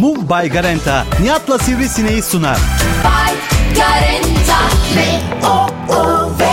Moov by Garenta Nihat'la Sivrisineği sunar. By Garenta M-O-O-V.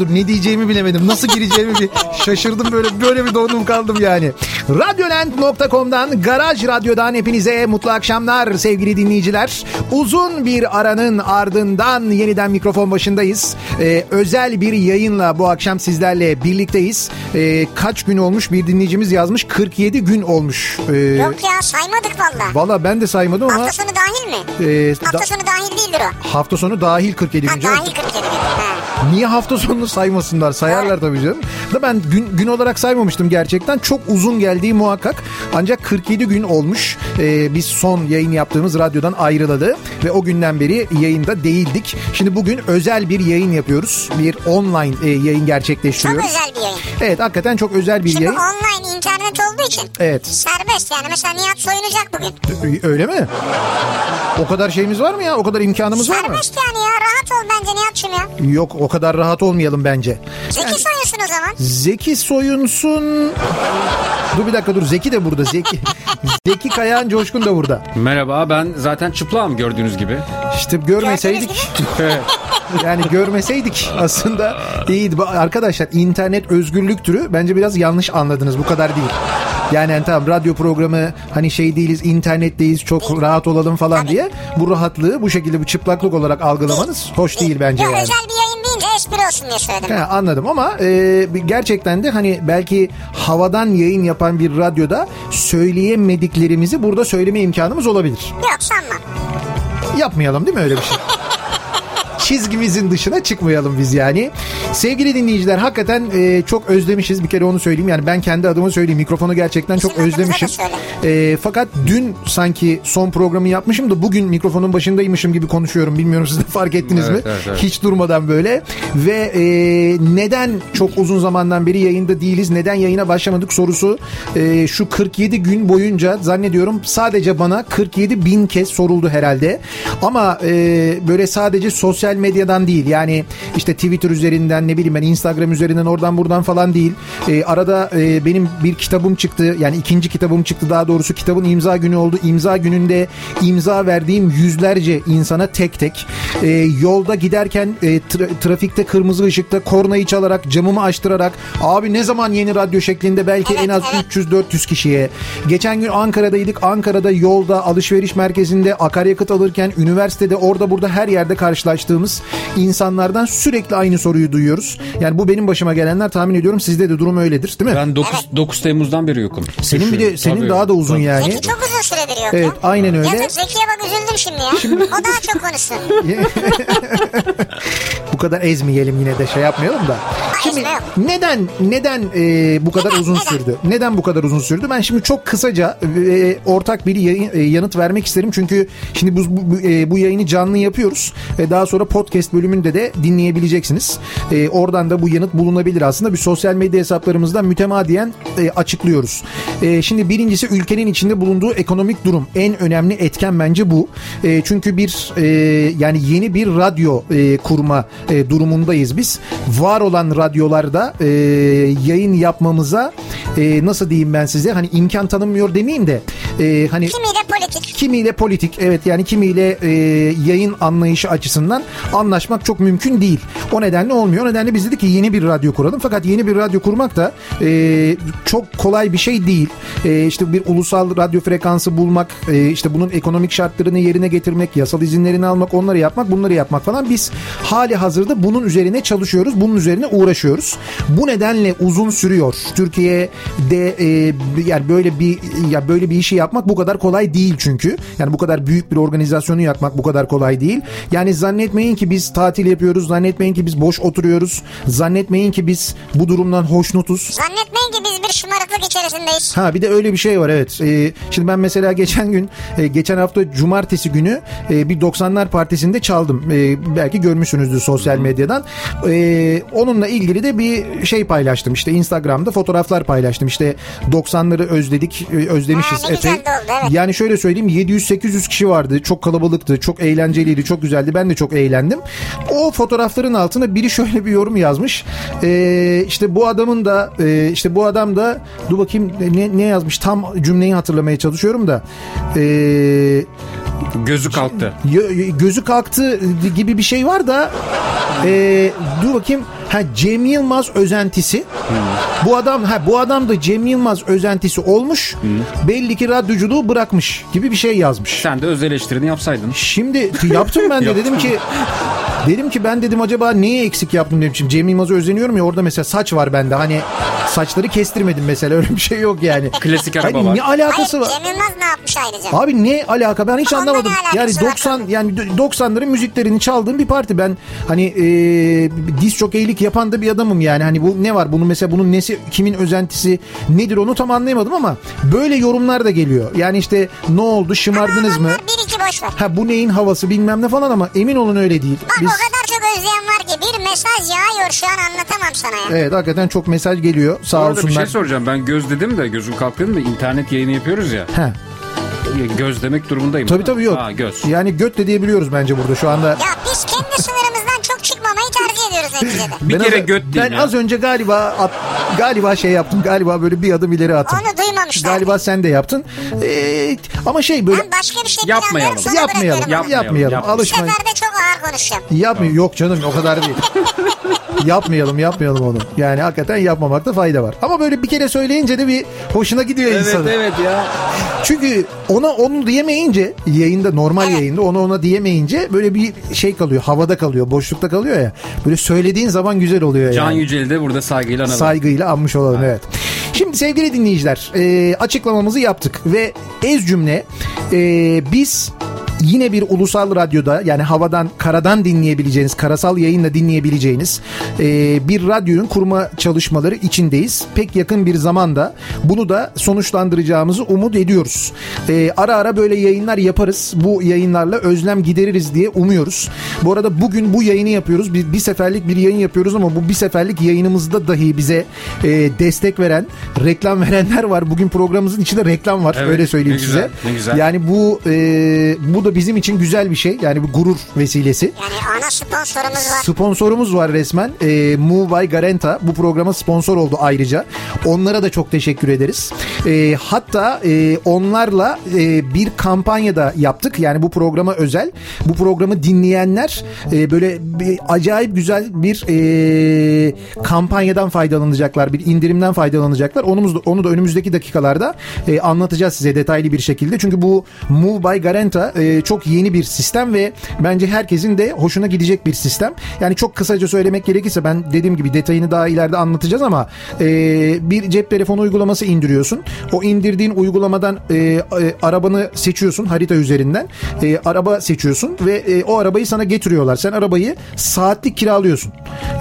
Dur, ne diyeceğimi bilemedim. Nasıl gireceğimi şaşırdım, böyle bir dondum kaldım yani. Radyolent.com'dan, Garaj Radyo'dan hepinize mutlu akşamlar sevgili dinleyiciler. Uzun bir aranın ardından yeniden mikrofon başındayız. Özel bir yayınla bu akşam sizlerle birlikteyiz. Kaç gün olmuş, bir dinleyicimiz yazmış, 47 gün olmuş. Yok ya, saymadık valla. Valla ben de saymadım ama. Hafta sonu dahil mi? Hafta sonu dahil değildir o. Hafta sonu dahil 47 gün. Dahil 47 gün. Niye hafta sonunu saymasınlar? Sayarlar tabii canım. Da ben gün olarak saymamıştım gerçekten. Çok uzun geldiği muhakkak. Ancak 47 gün olmuş. Biz son yayın yaptığımız radyodan ayrıladı. Ve o günden beri yayında değildik. Şimdi bugün özel bir yayın yapıyoruz. Bir online yayın gerçekleştiriyoruz. Çok özel bir yayın. Evet, hakikaten çok özel bir yayın. Şimdi online internet olduğu için. Evet. Serbest yani. Mesela Nihat soyunacak bugün. Öyle mi? O kadar şeyimiz var mı ya? O kadar imkanımız serbest var mı? Serbest yani ya. Rahat ol bence Nihat'cığım ya. Yok, o kadar rahat olmayalım bence. Zeki yani, soyunsun o zaman. Zeki soyunsun. Dur bir dakika, dur. Zeki de burada. Zeki Kaya, Coşkun da burada. Merhaba, ben zaten çıplağım gördüğünüz gibi. İşte görmeseydik. Yani görmeseydik aslında iyiydi. Arkadaşlar, internet özgürlük türü, bence biraz yanlış anladınız. Bu kadar değil. Yani tamam, radyo programı, hani şey değiliz, internetteyiz, çok rahat olalım falan tabii diye. Bu rahatlığı bu şekilde, bu çıplaklık olarak algılamanız hoş değil bence. Ya yani. Özel bir yayın deyince espri olsun diye söyledim. Ha, anladım ama gerçekten de hani belki havadan yayın yapan bir radyoda söyleyemediklerimizi burada söyleme imkanımız olabilir. Yok, sanmam. Yapmayalım değil mi öyle bir şey? Çizgimizin dışına çıkmayalım biz yani. Sevgili dinleyiciler, hakikaten çok özlemişiz. Bir kere onu söyleyeyim. Yani ben kendi adımı söyleyeyim. Mikrofonu gerçekten çok özlemişim. Fakat dün sanki son programı yapmışım da bugün mikrofonun başındaymışım gibi konuşuyorum. Bilmiyorum, siz de fark ettiniz mi? Evet. Hiç durmadan böyle. Ve neden çok uzun zamandan beri yayında değiliz? Neden yayına başlamadık sorusu şu 47 gün boyunca zannediyorum sadece bana 47 bin kez soruldu herhalde. Ama böyle sadece sosyal medyadan değil yani, işte Twitter üzerinden, ne bileyim ben, Instagram üzerinden, oradan buradan falan değil. Arada benim bir kitabım çıktı, yani ikinci kitabım çıktı daha doğrusu. Kitabın imza günü oldu. İmza gününde imza verdiğim yüzlerce insana tek tek, yolda giderken, trafikte, kırmızı ışıkta kornayı çalarak, camımı açtırarak, abi ne zaman yeni radyo şeklinde, belki en az 300-400 kişiye. Geçen gün Ankara'daydık. Ankara'da yolda, alışveriş merkezinde, akaryakıt alırken, üniversitede, orada burada her yerde karşılaştığım insanlardan sürekli aynı soruyu duyuyoruz. Yani bu benim başıma gelenler, tahmin ediyorum sizde de durum öyledir değil mi? Ben 9 Temmuz'dan beri yokum. Senin bir de senin tabii daha da uzun yani. Zeki çok uzun süredir yok. Evet, aynen öyle. Ya Zeki'ye bak, üzüldüm şimdi ya. O daha çok konuşsun. Bu kadar ezmeyelim, yine de şey yapmayalım da. Şimdi neden bu kadar uzun sürdü? Neden bu kadar uzun sürdü? Ben şimdi çok kısaca ortak bir yanıt vermek isterim. Çünkü şimdi bu yayını canlı yapıyoruz. Daha sonra podcast bölümünde de dinleyebileceksiniz. Oradan da bu yanıt bulunabilir aslında. Bir sosyal medya hesaplarımızdan mütemadiyen açıklıyoruz. Şimdi birincisi, ülkenin içinde bulunduğu ekonomik durum. En önemli etken bence bu. Çünkü yani yeni bir radyo kurma durumundayız biz. Var olan radyolarda yayın yapmamıza nasıl diyeyim ben size, hani imkan tanınmıyor demeyeyim de hani kimiyle politik evet, yani kimiyle yayın anlayışı açısından anlaşmak çok mümkün değil. O nedenle olmuyor. O nedenle biz dedik ki yeni bir radyo kuralım. Fakat yeni bir radyo kurmak da çok kolay bir şey değil. İşte bir ulusal radyo frekansı bulmak, işte bunun ekonomik şartlarını yerine getirmek, yasal izinlerini almak, onları yapmak, bunları yapmak falan. Biz hali hazırda bunun üzerine çalışıyoruz. Bunun üzerine uğraşıyoruz. yaşıyoruz. Bu nedenle uzun sürüyor. Türkiye'de yani böyle bir işi yapmak bu kadar kolay değil çünkü. Yani bu kadar büyük bir organizasyonu yapmak bu kadar kolay değil. Yani zannetmeyin ki biz tatil yapıyoruz. Zannetmeyin ki biz boş oturuyoruz. Zannetmeyin ki biz bu durumdan hoşnutuz. Zannetmeyin ki biz bir şımarıklık içerisindeyiz. Ha bir de öyle bir şey var evet. Şimdi ben mesela geçen hafta cumartesi günü bir 90'lar partisinde çaldım. Belki görmüşsünüzdür sosyal medyadan. Onunla ilgili de bir şey paylaştım. İşte Instagram'da fotoğraflar paylaştım. İşte 90'ları özlemişiz. Ne güzel oldu, evet. Yani şöyle söyleyeyim 700-800 kişi vardı. Çok kalabalıktı. Çok eğlenceliydi. Çok güzeldi. Ben de çok eğlendim. O fotoğrafların altına biri şöyle bir yorum yazmış. İşte bu adam da dur bakayım ne yazmış? Tam cümleyi hatırlamaya çalışıyorum da. Gözü kalktı. Gözü kalktı gibi bir şey var da dur bakayım. Cem Yılmaz özentisi. Bu adam da Cem Yılmaz özentisi olmuş. Belli ki radyoculuğu bırakmış gibi bir şey yazmış. Sen de öz eleştirini yapsaydın. Şimdi yaptım ben de dedim ki acaba neye eksik yaptım dedim. Şimdi Cem Yılmaz'a özeniyorum ya, orada mesela saç var bende. Hani saçları kestirmedim mesela, öyle bir şey yok yani. Klasik araba yani var. Ne alakası var? Cem Yılmaz ne yapmış ayrıca? Abi ne alaka, ben hiç anlamadım. Yani 90'ların müziklerini çaldığım bir parti. Ben hani diz jokeylik yapan da bir adamım yani. Hani bu ne var bunun mesela, bunun nesi, kimin özentisi nedir onu tam anlayamadım ama böyle yorumlar da geliyor. Yani işte ne oldu, şımardınız mı? Bir iki boş ver. Bu neyin havası bilmem ne falan, ama emin olun öyle değil. Bak o kadar çok özleyen var ki bir mesaj yağıyor şu an, anlatamam sana ya. Evet hakikaten çok mesaj geliyor sağ olsunlar. Bu arada bir şey soracağım, ben göz dedim de gözüm kalktı da internet yayını yapıyoruz ya. He. Göz demek durumundayım. Tabii yok. Ha, göz. Yani göt de diyebiliyoruz bence burada şu anda. Ya biz kendi sınırımızdan çok çıkmamayı tercih ediyoruz neticede. Bir kere göt değil. Ben az önce galiba şey yaptım. Galiba böyle bir adım ileri attım. Onu duymamışlar. Galiba sen de yaptın. Ama şey böyle. Ben başka bir şey yapmayalım. Alışmayın. Bu sefer de çok ağır konuşacağım. Yapmayalım. Yok canım o kadar değil. yapmayalım onu. Yani hakikaten yapmamakta fayda var. Ama böyle bir kere söyleyince de bir hoşuna gidiyor insanın. Evet ya. Çünkü onu diyemeyince yayında, normal yayında ona diyemeyince böyle bir şey kalıyor. Havada kalıyor. Boşlukta kalıyor ya. Böyle söylediğin zaman güzel oluyor. Can yani. Yücel'i de burada saygıyla analım. Saygıyla anmış olalım evet. Şimdi sevgili dinleyiciler açıklamamızı yaptık ve ez cümle biz yine bir ulusal radyoda, yani havadan, karadan dinleyebileceğiniz, karasal yayınla dinleyebileceğiniz bir radyonun kurma çalışmaları içindeyiz. Pek yakın bir zamanda bunu da sonuçlandıracağımızı umut ediyoruz. Ara ara böyle yayınlar yaparız. Bu yayınlarla özlem gideririz diye umuyoruz. Bu arada bugün bu yayını yapıyoruz. Bir seferlik bir yayın yapıyoruz ama bu bir seferlik yayınımızda dahi bize destek veren, reklam verenler var. Bugün programımızın içinde reklam var. Evet, öyle söyleyeyim ne güzel, size. Ne güzel. Yani bu da bizim için güzel bir şey. Yani bir gurur vesilesi. Yani ana sponsorumuz var. Sponsorumuz var resmen. Moov by Garenta bu programa sponsor oldu ayrıca. Onlara da çok teşekkür ederiz. Hatta onlarla bir kampanya da yaptık. Yani bu programa özel. Bu programı dinleyenler böyle acayip güzel bir kampanyadan faydalanacaklar. Bir indirimden faydalanacaklar. Onu da önümüzdeki dakikalarda anlatacağız size detaylı bir şekilde. Çünkü bu Moov by Garenta çok yeni bir sistem ve bence herkesin de hoşuna gidecek bir sistem. Yani çok kısaca söylemek gerekirse, ben dediğim gibi detayını daha ileride anlatacağız ama bir cep telefonu uygulaması indiriyorsun. O indirdiğin uygulamadan arabanı seçiyorsun, harita üzerinden. Araba seçiyorsun ve o arabayı sana getiriyorlar. Sen arabayı saatlik kiralıyorsun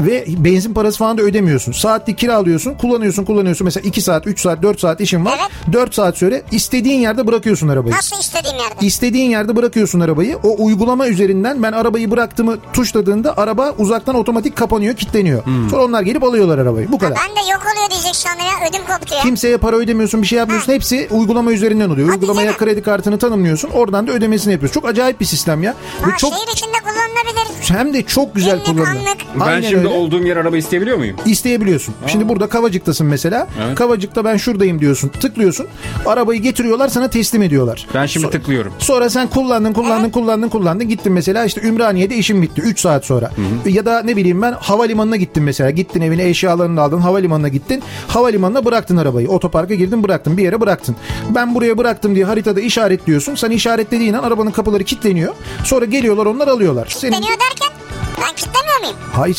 ve benzin parası falan da ödemiyorsun. Saatlik kiralıyorsun, kullanıyorsun. Mesela 2 saat, 3 saat, 4 saat işin var. Evet. 4 saat sonra istediğin yerde bırakıyorsun arabayı. Nasıl istediğin yerde? İstediğin yerde bırakıyorsun arabayı. O uygulama üzerinden ben arabayı bıraktığımı tuşladığında araba uzaktan otomatik kapanıyor, kilitleniyor. Sonra onlar gelip alıyorlar arabayı. Bu kadar. Ben de yok oluyor diyecek sanırım ya. Ödüm koptu ya. Kimseye para ödemiyorsun, bir şey yapmıyorsun. Ha. Hepsi uygulama üzerinden oluyor. Hadi uygulamaya canım. Kredi kartını tanımlıyorsun. Oradan da ödemesini yapıyorsun. Çok acayip bir sistem ya. Ve çok şehir içinde kullanılabilir. Hem de çok güzel kullanılır. Ben şimdi olduğum yer araba isteyebiliyor muyum? İsteyebiliyorsun. Ha. Şimdi burada Kavacık'tasın mesela. Evet. Kavacık'ta ben şuradayım diyorsun. Tıklıyorsun. Arabayı getiriyorlar, sana teslim ediyorlar. Ben şimdi tıklıyorum. Sonra sen kullandın gittin mesela işte Ümraniye'de işim bitti 3 saat sonra. Hı hı. Ya da ne bileyim ben havalimanına gittin mesela, gittin evine eşyalarını aldın, havalimanına gittin, havalimanına bıraktın arabayı, otoparka girdin bıraktın, bir yere bıraktın. Ben buraya bıraktım diye haritada işaretliyorsun, sen işaretlediğin an arabanın kapıları kilitleniyor, sonra geliyorlar onlar alıyorlar. Kilitleniyor derken? Ben kilitlemiyor muyum? Hayır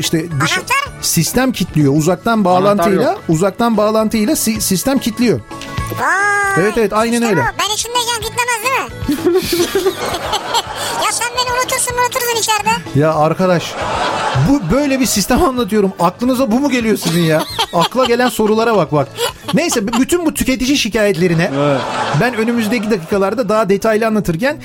işte anahtar? Sistem kilitliyor. Uzaktan bağlantıyla sistem kilitliyor. Vay. Evet aynen işte öyle. Ben içimdeyken gitmemez değil mi? Ya sen beni unutursun içeride. Ya arkadaş, bu böyle bir sistem anlatıyorum. Aklınıza bu mu geliyor sizin ya? Akla gelen sorulara bak. Neyse, bütün bu tüketici şikayetlerine evet, ben önümüzdeki dakikalarda daha detaylı anlatırken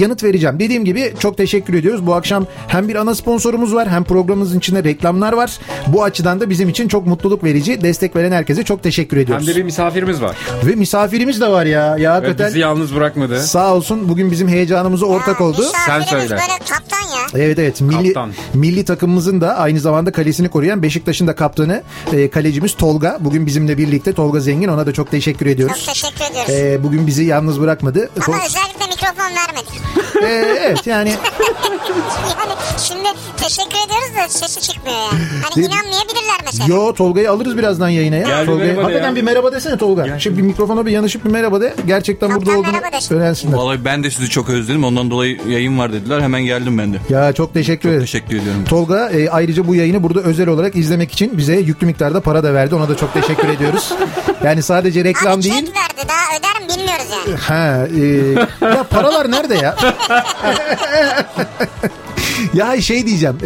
yanıt vereceğim. Dediğim gibi çok teşekkür ediyoruz. Bu akşam hem bir ana sponsorumuz var, hem programımızın içinde reklamlar var. Bu açıdan da bizim için çok mutluluk verici. Destek veren herkese çok teşekkür ediyoruz. Hem de bir misafirimiz var. Ve misafirimiz de var ya. Ya hakikaten bizi yalnız bırakmadı. Sağ olsun, bugün bizim heyecanımıza ortak oldu. Sen söyle. Böyle kaptan ya. Evet. Milli takımımızın da aynı zamanda kalesini koruyan Beşiktaş'ın da kaptanı, kalecimiz Tolga. Bugün bizimle birlikte Tolga Zengin. Ona da çok teşekkür ediyoruz. Çok teşekkür ediyoruz. Bugün bizi yalnız bırakmadı. Ama özellikle mikrofon vermedi. Evet yani. Yani şimdi teşekkür ediyoruz da sesi çıkmıyor yani. Hani inanmayabilirler mesela. Yo, Tolga'yı alırız birazdan yayına ya. Hakikaten ya, bir merhaba desene Tolga. Gel. Şimdi bir mikrofona bir yanaşıp bir merhaba de. Gerçekten kaptan burada olduğunu söylensinler. Vallahi ben de sizi çok özledim. Ondan dolayı yayın var dediler. Hemen geldim ben de. Ya çok teşekkür ederim. Çok teşekkür ediyorum. Tolga ayrıca bu yayını burada özel olarak izlemek için bize yüklü miktarda para da verdi. Ona da çok teşekkür ediyoruz. Yani sadece reklam abi, değil. Abi çek verdi. Daha öder mi bilmiyoruz yani. Ya paralar nerede ya? Ya şey diyeceğim,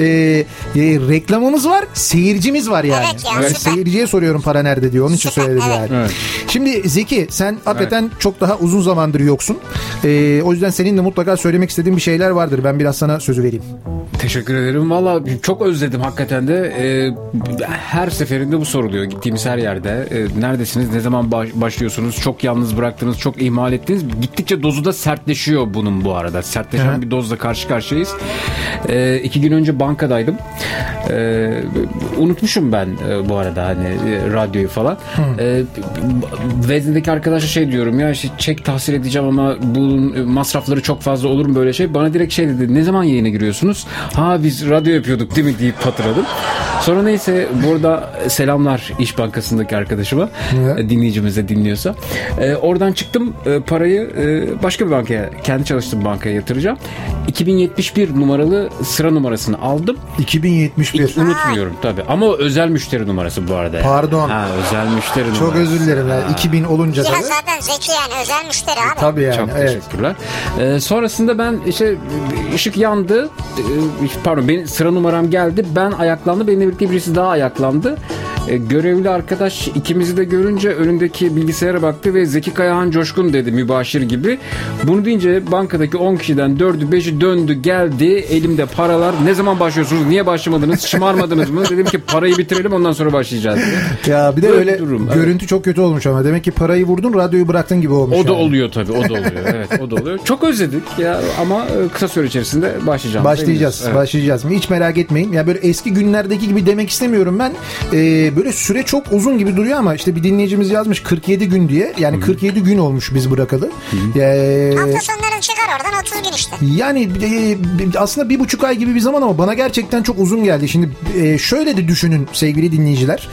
reklamımız var, seyircimiz var yani. Evet ya, seyirciye soruyorum para nerede diyor, onun için söyledim evet. Yani. Evet. Şimdi Zeki, sen hakikaten çok daha uzun zamandır yoksun. O yüzden senin de mutlaka söylemek istediğin bir şeyler vardır. Ben biraz sana sözü vereyim. Teşekkür ederim. Valla çok özledim hakikaten de. Her seferinde bu soruluyor gittiğimiz her yerde. Neredesiniz, ne zaman başlıyorsunuz, çok yalnız bıraktınız, çok ihmal ettiniz. Gittikçe dozu da sertleşiyor bunun bu arada. Sertleşen bir dozla karşı karşıyayız. 2 gün önce bankadaydım. Unutmuşum ben bu arada hani radyoyu falan. Veznedeki arkadaşa şey diyorum ya, işte çek tahsil edeceğim ama bunun masrafları çok fazla olur mu böyle şey? Bana direkt şey dedi, ne zaman yayına giriyorsunuz? Ha biz radyo yapıyorduk değil mi deyip hatırladım. Sonra neyse, burada selamlar İş Bankası'ndaki arkadaşıma, dinleyicimize dinliyorsa. Oradan çıktım, parayı başka bir bankaya, kendi çalıştığım bankaya yatıracağım. 2071 numaralı sıra numarasını aldım. 2071. Unutmuyorum tabii. Ama özel müşteri numarası bu arada. Pardon. Ha, özel müşteri numarası. Çok özür dilerim. 2000 olunca tabii. Ya zaten Zeki yani özel müşteri abi. Tabii yani. Çok teşekkürler. Sonrasında ben işte ışık yandı. Pardon, benim sıra numaram geldi. Ben ayaklandım. Benimle birlikte birisi daha ayaklandı. Görevli arkadaş ikimizi de görünce önündeki bilgisayara baktı ve Zeki Kayahan Coşkun dedi mübaşir gibi. Bunu deyince bankadaki 10 kişiden 4'ü 5'i döndü geldi, elimde paralar, ne zaman başlıyorsunuz, niye başlamadınız, şımarmadınız mı? Dedim ki parayı bitirelim, ondan sonra başlayacağız. Ya bir de öyle görüntü çok kötü olmuş ama demek ki parayı vurdun, radyoyu bıraktın gibi olmuş. O da oluyor tabii, o da oluyor. Evet, o da oluyor. Çok özledik ya ama kısa süre içerisinde başlayacağız. Evet. Hiç merak etmeyin. Ya böyle eski günlerdeki gibi demek istemiyorum ben. Böyle süre çok uzun gibi duruyor ama işte bir dinleyicimiz yazmış 47 gün diye. Yani 47 gün olmuş biz bırakalı. Hafta sonları çıkar oradan 30 gün işte. Yani aslında 1,5 ay gibi bir zaman ama bana gerçekten çok uzun geldi. Şimdi şöyle de düşünün sevgili dinleyiciler.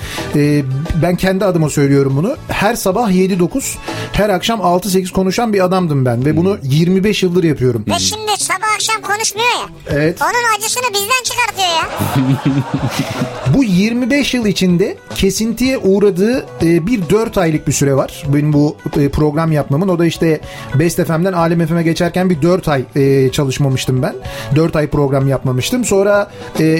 Ben kendi adıma söylüyorum bunu. Her sabah 7-9, her akşam 6-8 konuşan bir adamdım ben. Ve bunu 25 yıldır yapıyorum. Ve şimdi sabah akşam konuşmuyor ya. Evet. Onun acısını bizden çıkartıyor ya. Bu 25 yıl içinde kesintiye uğradığı bir 4 aylık bir süre var. Benim bu program yapmamın. O da işte Best FM'den Alem FM'e geçerken bir 4 ay çalışmamıştım ben. 4 ay program yapmamıştım. Sonra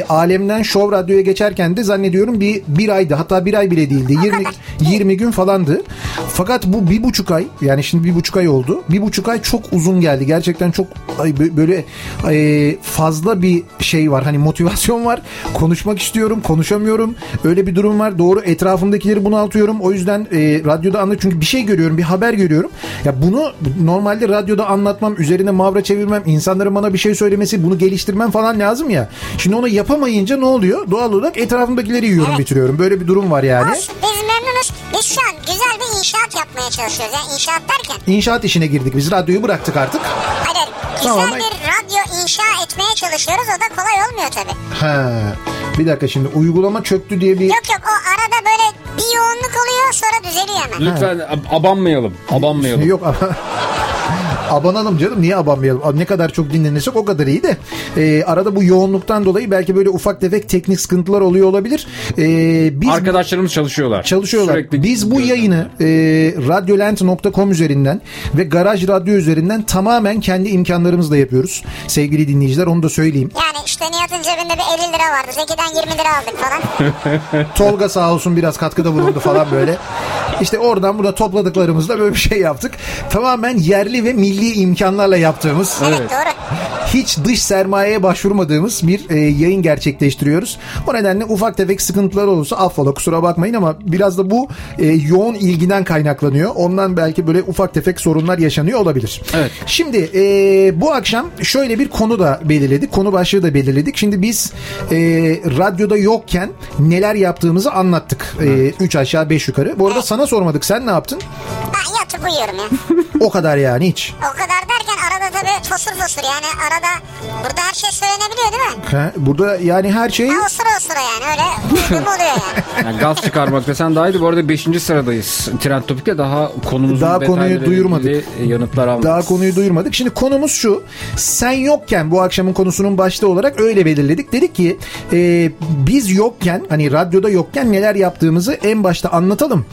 Alem'den Show Radyo'ya geçerken de zannediyorum bir aydı. Hatta bir ay bile değildi. 20 gün falandı. Fakat bu 1,5 ay, yani şimdi 1,5 ay oldu. 1,5 ay çok uzun geldi. Gerçekten çok böyle fazla bir şey var. Hani motivasyon var. Konuşmak istiyorum. Konuşamıyorum. Öyle bir durum var. Doğru, etrafımdakileri bunaltıyorum. O yüzden radyoda anlatıyorum. Çünkü bir şey görüyorum, bir haber görüyorum. Ya bunu normalde radyoda anlatmam, üzerine mavra çevirmem, insanların bana bir şey söylemesi, bunu geliştirmem falan lazım ya. Şimdi onu yapamayınca ne oluyor? Doğal olarak etrafımdakileri yiyorum, bitiriyorum. Böyle bir durum var yani. Olsun, biz memnunuz. Biz şu an güzel bir inşaat yapmaya çalışıyoruz. Yani inşaat derken? İnşaat işine girdik. Biz radyoyu bıraktık artık. Hayır. Güzel bir radyo inşa etmeye çalışıyoruz. O da kolay olmuyor tabii. Bir dakika, şimdi uygulama çöktü diye bir... Yok o arada böyle bir yoğunluk oluyor, sonra düzeliyor hemen. Lütfen abanmayalım. Yok Abanalım canım, niye abanmayalım? Ne kadar çok dinlenirsek o kadar iyi de arada bu yoğunluktan dolayı belki böyle ufak tefek teknik sıkıntılar oluyor olabilir. Biz arkadaşlarımız çalışıyorlar. Sürekli biz bu yayını radyolent.com üzerinden ve Garaj Radyo üzerinden tamamen kendi imkanlarımızla yapıyoruz. Sevgili dinleyiciler, onu da söyleyeyim. Yani işte Nihat'ın cebinde bir 50 lira vardı. Zeki'den 20 lira aldık falan. Tolga sağ olsun biraz katkıda bulundu falan böyle. İşte oradan burada topladıklarımızla böyle bir şey yaptık. Tamamen yerli ve milli imkanlarla yaptığımız. Evet, doğru. Hiç dış sermayeye başvurmadığımız bir yayın gerçekleştiriyoruz. O nedenle ufak tefek sıkıntılar olursa affola, kusura bakmayın ama biraz da bu yoğun ilgiden kaynaklanıyor. Ondan belki böyle ufak tefek sorunlar yaşanıyor olabilir. Evet. Şimdi bu akşam şöyle bir konu da belirledik. Konu başlığı da belirledik. Şimdi biz radyoda yokken neler yaptığımızı anlattık. 3 aşağı 5 yukarı. Bu arada sana sormadık. Sen ne yaptın? Ben yatıp uyuyorum ya. O kadar yani hiç. O kadar derken arada tabii tosur yani arada burada her şey söylenebiliyor değil mi? Ha, burada yani her şey... Osura yani öyle uygun oluyor yani. Yani gaz çıkarmak desen daha iyiydi. Bu arada 5. sıradayız. Trend Topik'te daha konumuzun detaylarıyla yanıtlar almadık. Daha konuyu duyurmadık. Şimdi konumuz şu. Sen yokken bu akşamın konusunun başlığı olarak öyle belirledik. Dedik ki biz yokken, hani radyoda yokken neler yaptığımızı en başta anlatalım.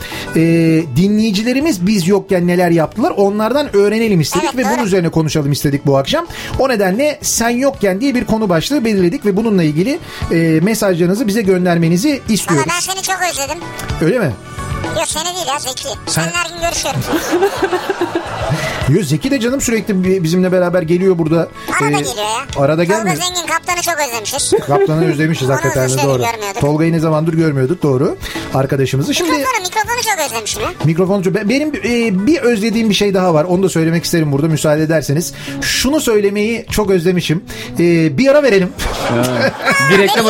Dinleyicilerimiz biz yokken neler yaptılar onlardan öğrenelim istedik ve bunun üzerine konuşalım istedik bu akşam. O nedenle sen yokken diye bir konu başlığı belirledik ve bununla ilgili mesajlarınızı bize göndermenizi istiyoruz. Ama ben seni çok özledim. Öyle mi? Yok seni değil ya Zeki. Seninle her gün görüşüyorum. Yok Zeki de canım sürekli bizimle beraber geliyor burada. Arada geliyor ya. Arada gelmiyor. Tolga Zengin kaptanı çok özlemişiz. Kaptanı özlemişiz hakikaten doğru. Tolga'yı ne zamandır görmüyorduk doğru. Arkadaşımızı şimdi. Mikrofonu çok özlemişim ya. Mikrofonu çok. Benim bir özlediğim bir şey daha var. Onu da söylemek isterim burada müsaade ederseniz. Şunu söylemeyi çok özlemişim. Bir ara verelim. Bir reklam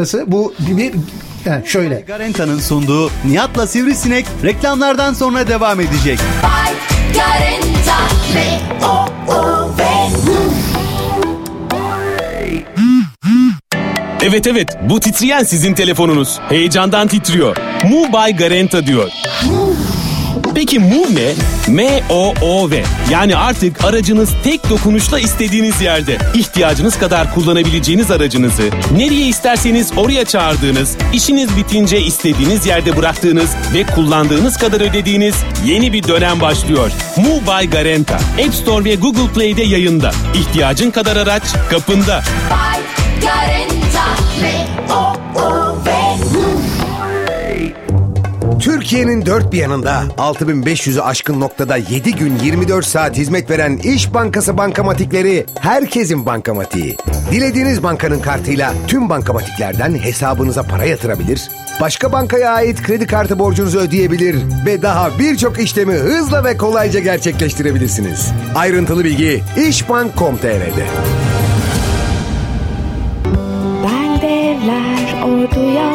arası. Bu bir... Yani şöyle. Garenta'nın sunduğu Nihat'la Sivrisinek reklamlardan sonra devam edecek. Bay Garenta Evet bu titreyen sizin telefonunuz. Heyecandan titriyor. Moov by Garenta diyor. Peki Moov ne? M-O-O-V. Yani artık aracınız tek dokunuşla istediğiniz yerde, ihtiyacınız kadar kullanabileceğiniz aracınızı, nereye isterseniz oraya çağırdığınız, işiniz bitince istediğiniz yerde bıraktığınız ve kullandığınız kadar ödediğiniz yeni bir dönem başlıyor. Moov by Garenta. App Store ve Google Play'de yayında. İhtiyacın kadar araç kapında. Bay Garenta. Türkiye'nin dört bir yanında 6500'ü aşkın noktada 7 gün 24 saat hizmet veren İş Bankası bankamatikleri herkesin bankamatiği. Dilediğiniz bankanın kartıyla tüm bankamatiklerden hesabınıza para yatırabilir, başka bankaya ait kredi kartı borcunuzu ödeyebilir ve daha birçok işlemi hızla ve kolayca gerçekleştirebilirsiniz. Ayrıntılı bilgi işbank.com.tr'de. Ben devler orduya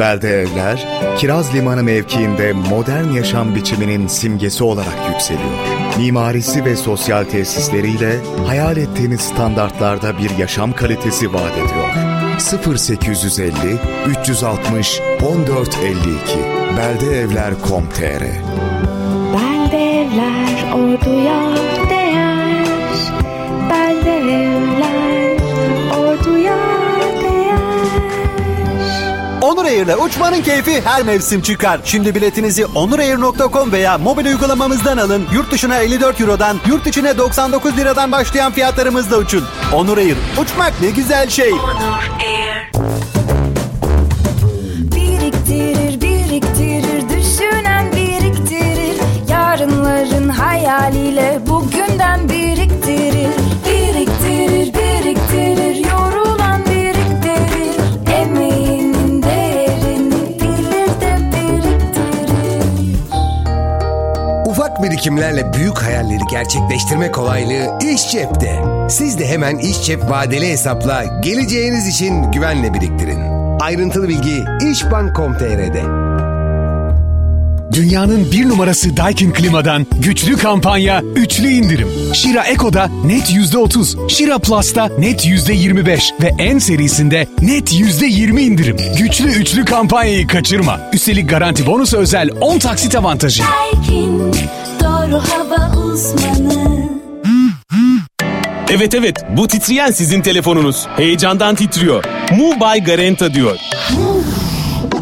Belde evler, Kiraz Limanı mevkiinde modern yaşam biçiminin simgesi olarak yükseliyor. Mimarisi ve sosyal tesisleriyle hayal ettiğiniz standartlarda bir yaşam kalitesi vaat ediyor. 0850 360 1452 beldeevler.com.tr Belde evler orduya değer, belde evler orduya. Onur Air'le uçmanın keyfi her mevsim çıkar. Şimdi biletinizi onurair.com veya mobil uygulamamızdan alın. Yurt dışına 54 Euro'dan, yurt içine 99 liradan başlayan fiyatlarımızla uçun. Onur Air, uçmak ne güzel şey. Onur Air. Biriktirir, biriktirir, düşünen biriktirir. Yarınların hayaliyle bugünden biriktirir. Biriktirir, biriktirir, yorulan biriktirir. Emeği birikimlerle büyük hayalleri gerçekleştirme kolaylığı İş Cep'te. Siz de hemen İş Cep vadeli hesapla geleceğiniz için güvenle biriktirin. Ayrıntılı bilgi işbank.com.tr'de. Dünyanın 1 numarası Daikin Klima'dan güçlü kampanya, üçlü indirim. Shira Eco'da net %30, Shira Plus'ta net %25 ve N serisinde net %20 indirim. Güçlü üçlü kampanyayı kaçırma. Üstelik garanti bonusu özel 10 taksit avantajı. Daikin, doğru hava uzmanı. Evet, bu titreyen sizin telefonunuz. Heyecandan titriyor. Moov by Garenta diyor.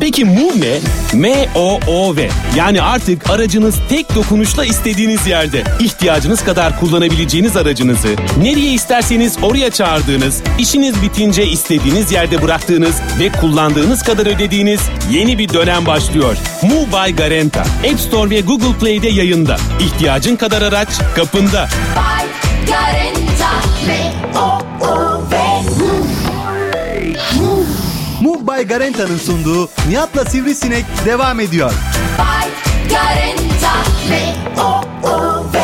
Peki Moov ne? M-O-O-V. Yani artık aracınız tek dokunuşla istediğiniz yerde, ihtiyacınız kadar kullanabileceğiniz aracınızı, nereye isterseniz oraya çağırdığınız, işiniz bitince istediğiniz yerde bıraktığınız ve kullandığınız kadar ödediğiniz yeni bir dönem başlıyor. Moov by Garenta. App Store ve Google Play'de yayında. İhtiyacın kadar araç kapında. By Garenta. M-O-O-V. Moov by Garenta'nın sunduğu Nihat'la Sivrisinek devam ediyor. By Garenta V-O-O-V.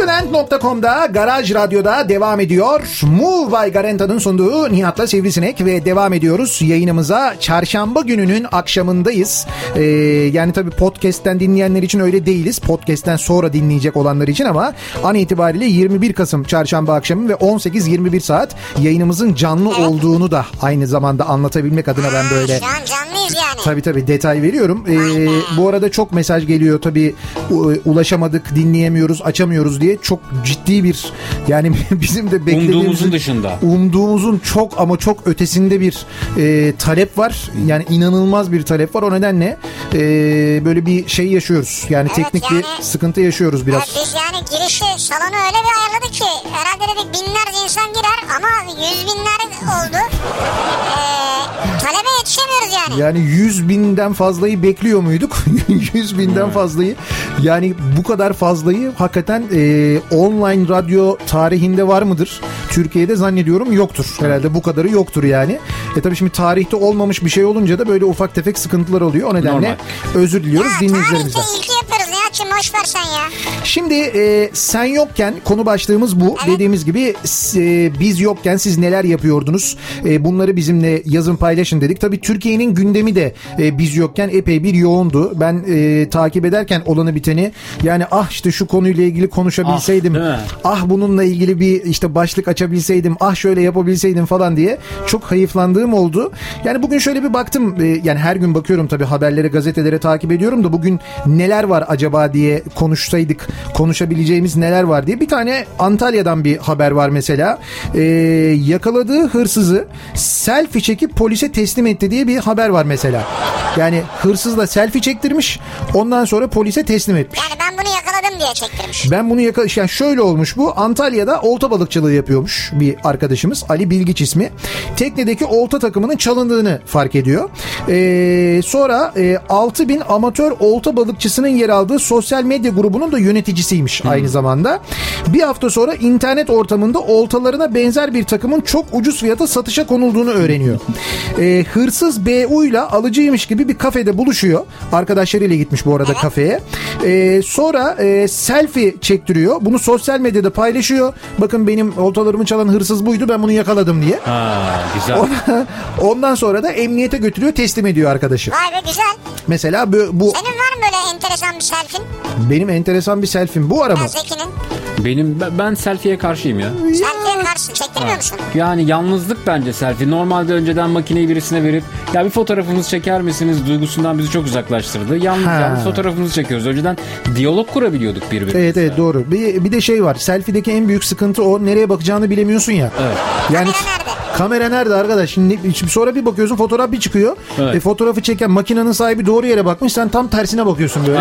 Radyonent.com'da, Garaj Radyo'da devam ediyor. Moov by Garenta'nın sunduğu Nihat'la Sivrisinek ve devam ediyoruz yayınımıza. Çarşamba gününün akşamındayız. Yani tabii podcast'ten dinleyenler için öyle değiliz. Podcast'ten sonra dinleyecek olanlar için ama an itibariyle 21 Kasım çarşamba akşamı ve 18-21 saat yayınımızın canlı olduğunu da aynı zamanda anlatabilmek adına ben böyle... Şu an canlıyız yani. Tabii detay veriyorum. Bu arada çok mesaj geliyor tabii. Ulaşamadık, dinleyemiyoruz, açamıyoruz diye. Çok ciddi bir, yani bizim de umduğumuzun dışında, umduğumuzun çok ama çok ötesinde bir talep var. Yani inanılmaz bir talep var. O nedenle böyle bir şey yaşıyoruz. Yani evet, teknik yani, bir sıkıntı yaşıyoruz biraz. Evet, biz yani girişi, salonu öyle bir ayarladık ki herhalde dedik binlerce insan girer ama 100 binler oldu. Talebe yetişemiyoruz yani. Yani 100 binden fazlayı bekliyor muyduk? 100 binden fazlayı. Yani bu kadar fazlayı hakikaten online radyo tarihinde var mıdır? Türkiye'de zannediyorum yoktur. Herhalde bu kadarı yoktur yani. Tabii şimdi tarihte olmamış bir şey olunca da böyle ufak tefek sıkıntılar oluyor. O nedenle özür diliyoruz dinleyicilerimizden. Tarihte ilgi yaparız Nihat'cığım, hoş ver sen ya. Şimdi sen yokken konu başlığımız bu. Evet. Dediğimiz gibi biz yokken siz neler yapıyordunuz? Bunları bizimle yazın, paylaşın dedik. Tabii Türkiye'nin gündemi de biz yokken epey bir yoğundu. Ben takip ederken olanı biteni, yani işte şu konuyla ilgili konuşabilseydim. Bununla ilgili bir işte başlık açabilseydim. Şöyle yapabilseydim falan diye çok hayıflandığım oldu. Yani bugün şöyle bir baktım. Yani her gün bakıyorum tabii haberlere, gazetelere takip ediyorum da bugün neler var acaba diye konuşsaydık, konuşabileceğimiz neler var diye. Bir tane Antalya'dan bir haber var mesela. Yakaladığı hırsızı selfie çekip polise teslim etti diye bir haber var mesela. Yani hırsızla selfie çektirmiş, ondan sonra polise teslim etmiş. Yani ben bunu yakaladım diye çektirmiş. Yani şöyle olmuş bu. Antalya'da olta balıkçılığı yapıyormuş bir arkadaşımız. Ali Bilgiç ismi. Teknedeki olta takımının çalındığını fark ediyor. Sonra 6000 amatör olta balıkçısının yer aldığı sosyal medya grubunun da yöneticisiymiş aynı zamanda. Bir hafta sonra internet ortamında oltalarına benzer bir takımın çok ucuz fiyata satışa konulduğunu öğreniyor. Hırsız BU ile alıcıymış gibi bir kafede buluşuyor. Arkadaşlarıyla gitmiş bu arada kafeye. Sonra selfie çektiriyor. Bunu sosyal medyada paylaşıyor. Bakın benim oltalarımı çalan hırsız buydu, ben bunu yakaladım diye. Güzel. Ondan sonra da emniyete götürüyor, teslim ediyor arkadaşı. Vay be, güzel. Mesela bu... Senin var mı böyle enteresan bir selfie'in? Benim enteresan bir selfie'im bu araba. Ben selfie'ye karşıyım ya. Selfie'ye karşı çektirmiyor musun? Yani yalnızlık bence selfie. Normalde önceden makineyi birisine verip ya bir fotoğrafınızı çeker misiniz duygusundan bizi çok uzaklaştırdı. Yalnız fotoğrafımızı çekiyoruz. Önceden diyalog kurabiliyorduk birbirimizle. Evet doğru. Bir de şey var. Selfie'deki en büyük sıkıntı o, nereye bakacağını bilemiyorsun ya. Evet. Yani kamera nerede arkadaş? Şimdi sonra bir bakıyorsun fotoğraf bir çıkıyor. Evet. Fotoğrafı çeken makinenin sahibi doğru yere bakmış. Sen tam tersine bakıyorsun böyle.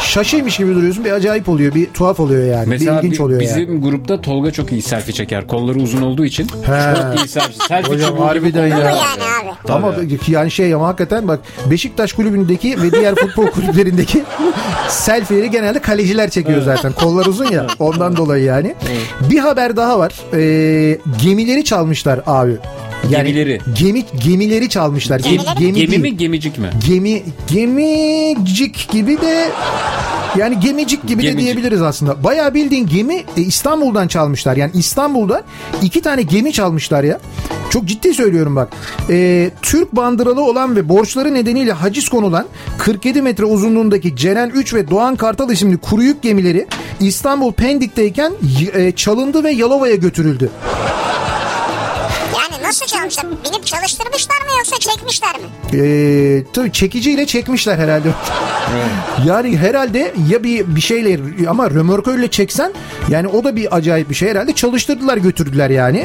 Şaşıymış gibi duruyorsun. Bir acayip oluyor. Bir tuhaf oluyor yani. Mesela bir ilginç oluyor bizim yani. Grupta Tolga çok iyi selfie çeker. Kolları uzun olduğu için. Çok iyi selfie. Hocam harbiden ya. Yani abi. Ama yani şey ama hakikaten bak, Beşiktaş kulübündeki ve diğer futbol kulüplerindeki selfie'leri genelde kaleciler çekiyor zaten. Kollar uzun ya. Ondan dolayı yani. Bir haber daha var. Gemileri çalmışlar abi. Yani gemileri. Gemileri çalmışlar. Gemi mi gemicik mi? Gemicik gibi de yani gemicik gibi de diyebiliriz aslında. Bayağı bildiğin gemi İstanbul'dan çalmışlar. Yani İstanbul'dan 2 tane gemi çalmışlar ya. Çok ciddi söylüyorum bak. Türk bandıralı olan ve borçları nedeniyle haciz konulan 47 metre uzunluğundaki Ceren 3 ve Doğan Kartal isimli kuruyuk gemileri İstanbul Pendik'teyken çalındı ve Yalova'ya götürüldü. Nasıl çalmışlar? Binip çalıştırmışlar mı yoksa çekmişler mi? Tabii çekiciyle çekmişler herhalde. Evet. Yani herhalde ya bir şeyle ama römorköyle çeksen yani o da bir acayip bir şey herhalde. Çalıştırdılar götürdüler yani.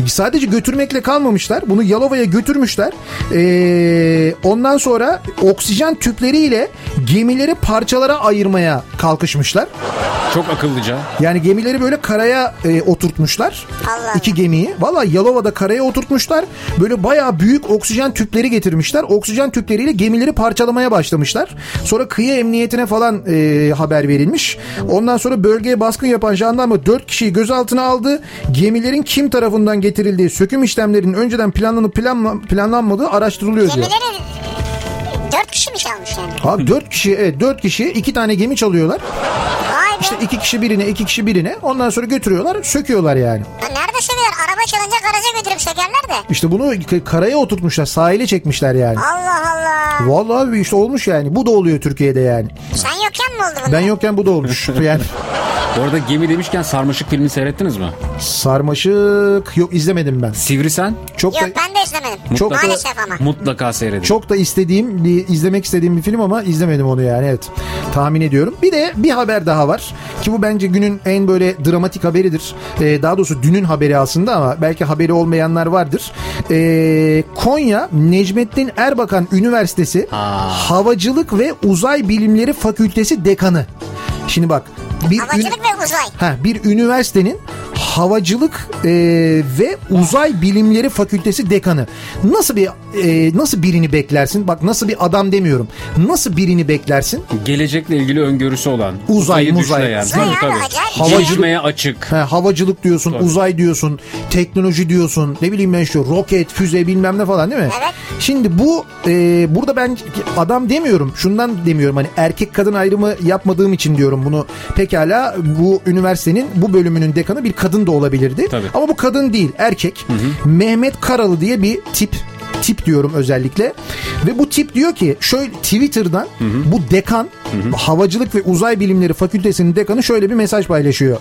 Evet. Sadece götürmekle kalmamışlar. Bunu Yalova'ya götürmüşler. Ondan sonra oksijen tüpleriyle gemileri parçalara ayırmaya kalkışmışlar. Çok akıllıca. Yani gemileri böyle karaya oturtmuşlar. Allah. 2 gemiyi. Valla Yalova'da karaya oturtmuşlar. Böyle bayağı büyük oksijen tüpleri getirmişler. Oksijen tüpleriyle gemileri parçalamaya başlamışlar. Sonra kıyı emniyetine falan haber verilmiş. Ondan sonra bölgeye baskın yapan jandarma 4 kişiyi gözaltına aldı. Gemilerin kim tarafından getirildiği, söküm işlemlerinin önceden planlanıp planlanmadığı araştırılıyor diyor. 4 kişi mi çalmış yani? Abi 4 kişi 2 tane gemi çalıyorlar. İşte 2 kişi birine, 2 kişi birine. Ondan sonra götürüyorlar, söküyorlar yani. Ya nerede söküyorlar? Araba çalınca garaja götürüp sökerler de. İşte bunu karaya oturtmuşlar, sahile çekmişler yani. Allah Allah. Vallahi işte olmuş yani. Bu da oluyor Türkiye'de yani. Sen yokken mi oldu bunu? Ben yokken bu da olmuş yani. Bu arada gemi demişken Sarmaşık filmi seyrettiniz mi? Sarmaşık yok, izlemedim ben. Sivrisen? Çok yok da... ben de izlemedim. Çok maalesef da... ama. Mutlaka seyredin. Çok da istediğim, izlemek istediğim bir film ama izlemedim onu yani, evet. Tahmin ediyorum. Bir de bir haber daha var. Ki bu bence günün en böyle dramatik haberidir. Daha doğrusu dünün haberi aslında ama belki haberi olmayanlar vardır. Konya Necmettin Erbakan Üniversitesi Havacılık ve Uzay Bilimleri Fakültesi Dekanı. Şimdi bak. Havacılık ve uzay. Bir üniversitenin Havacılık ve Uzay Bilimleri Fakültesi Dekanı. Nasıl birini beklersin? Bak nasıl bir adam demiyorum. Nasıl birini beklersin? Gelecekle ilgili öngörüsü olan. Uzay. Yani. Tabii. Havacılığa açık. Havacılık diyorsun, tabii. Uzay diyorsun, teknoloji diyorsun. Ne bileyim ben şu roket, füze bilmem ne falan değil mi? Evet. Şimdi bu burada ben adam demiyorum. Şundan demiyorum, hani erkek kadın ayrımı yapmadığım için diyorum bunu. Pekala bu üniversitenin bu bölümünün dekanı bir kadın da olabilirdi. Tabii. Ama bu kadın değil, erkek. Hı hı. Mehmet Karalı diye bir tip diyorum özellikle. Ve bu tip diyor ki şöyle, Twitter'dan bu dekan, Havacılık ve Uzay Bilimleri Fakültesi'nin dekanı şöyle bir mesaj paylaşıyor.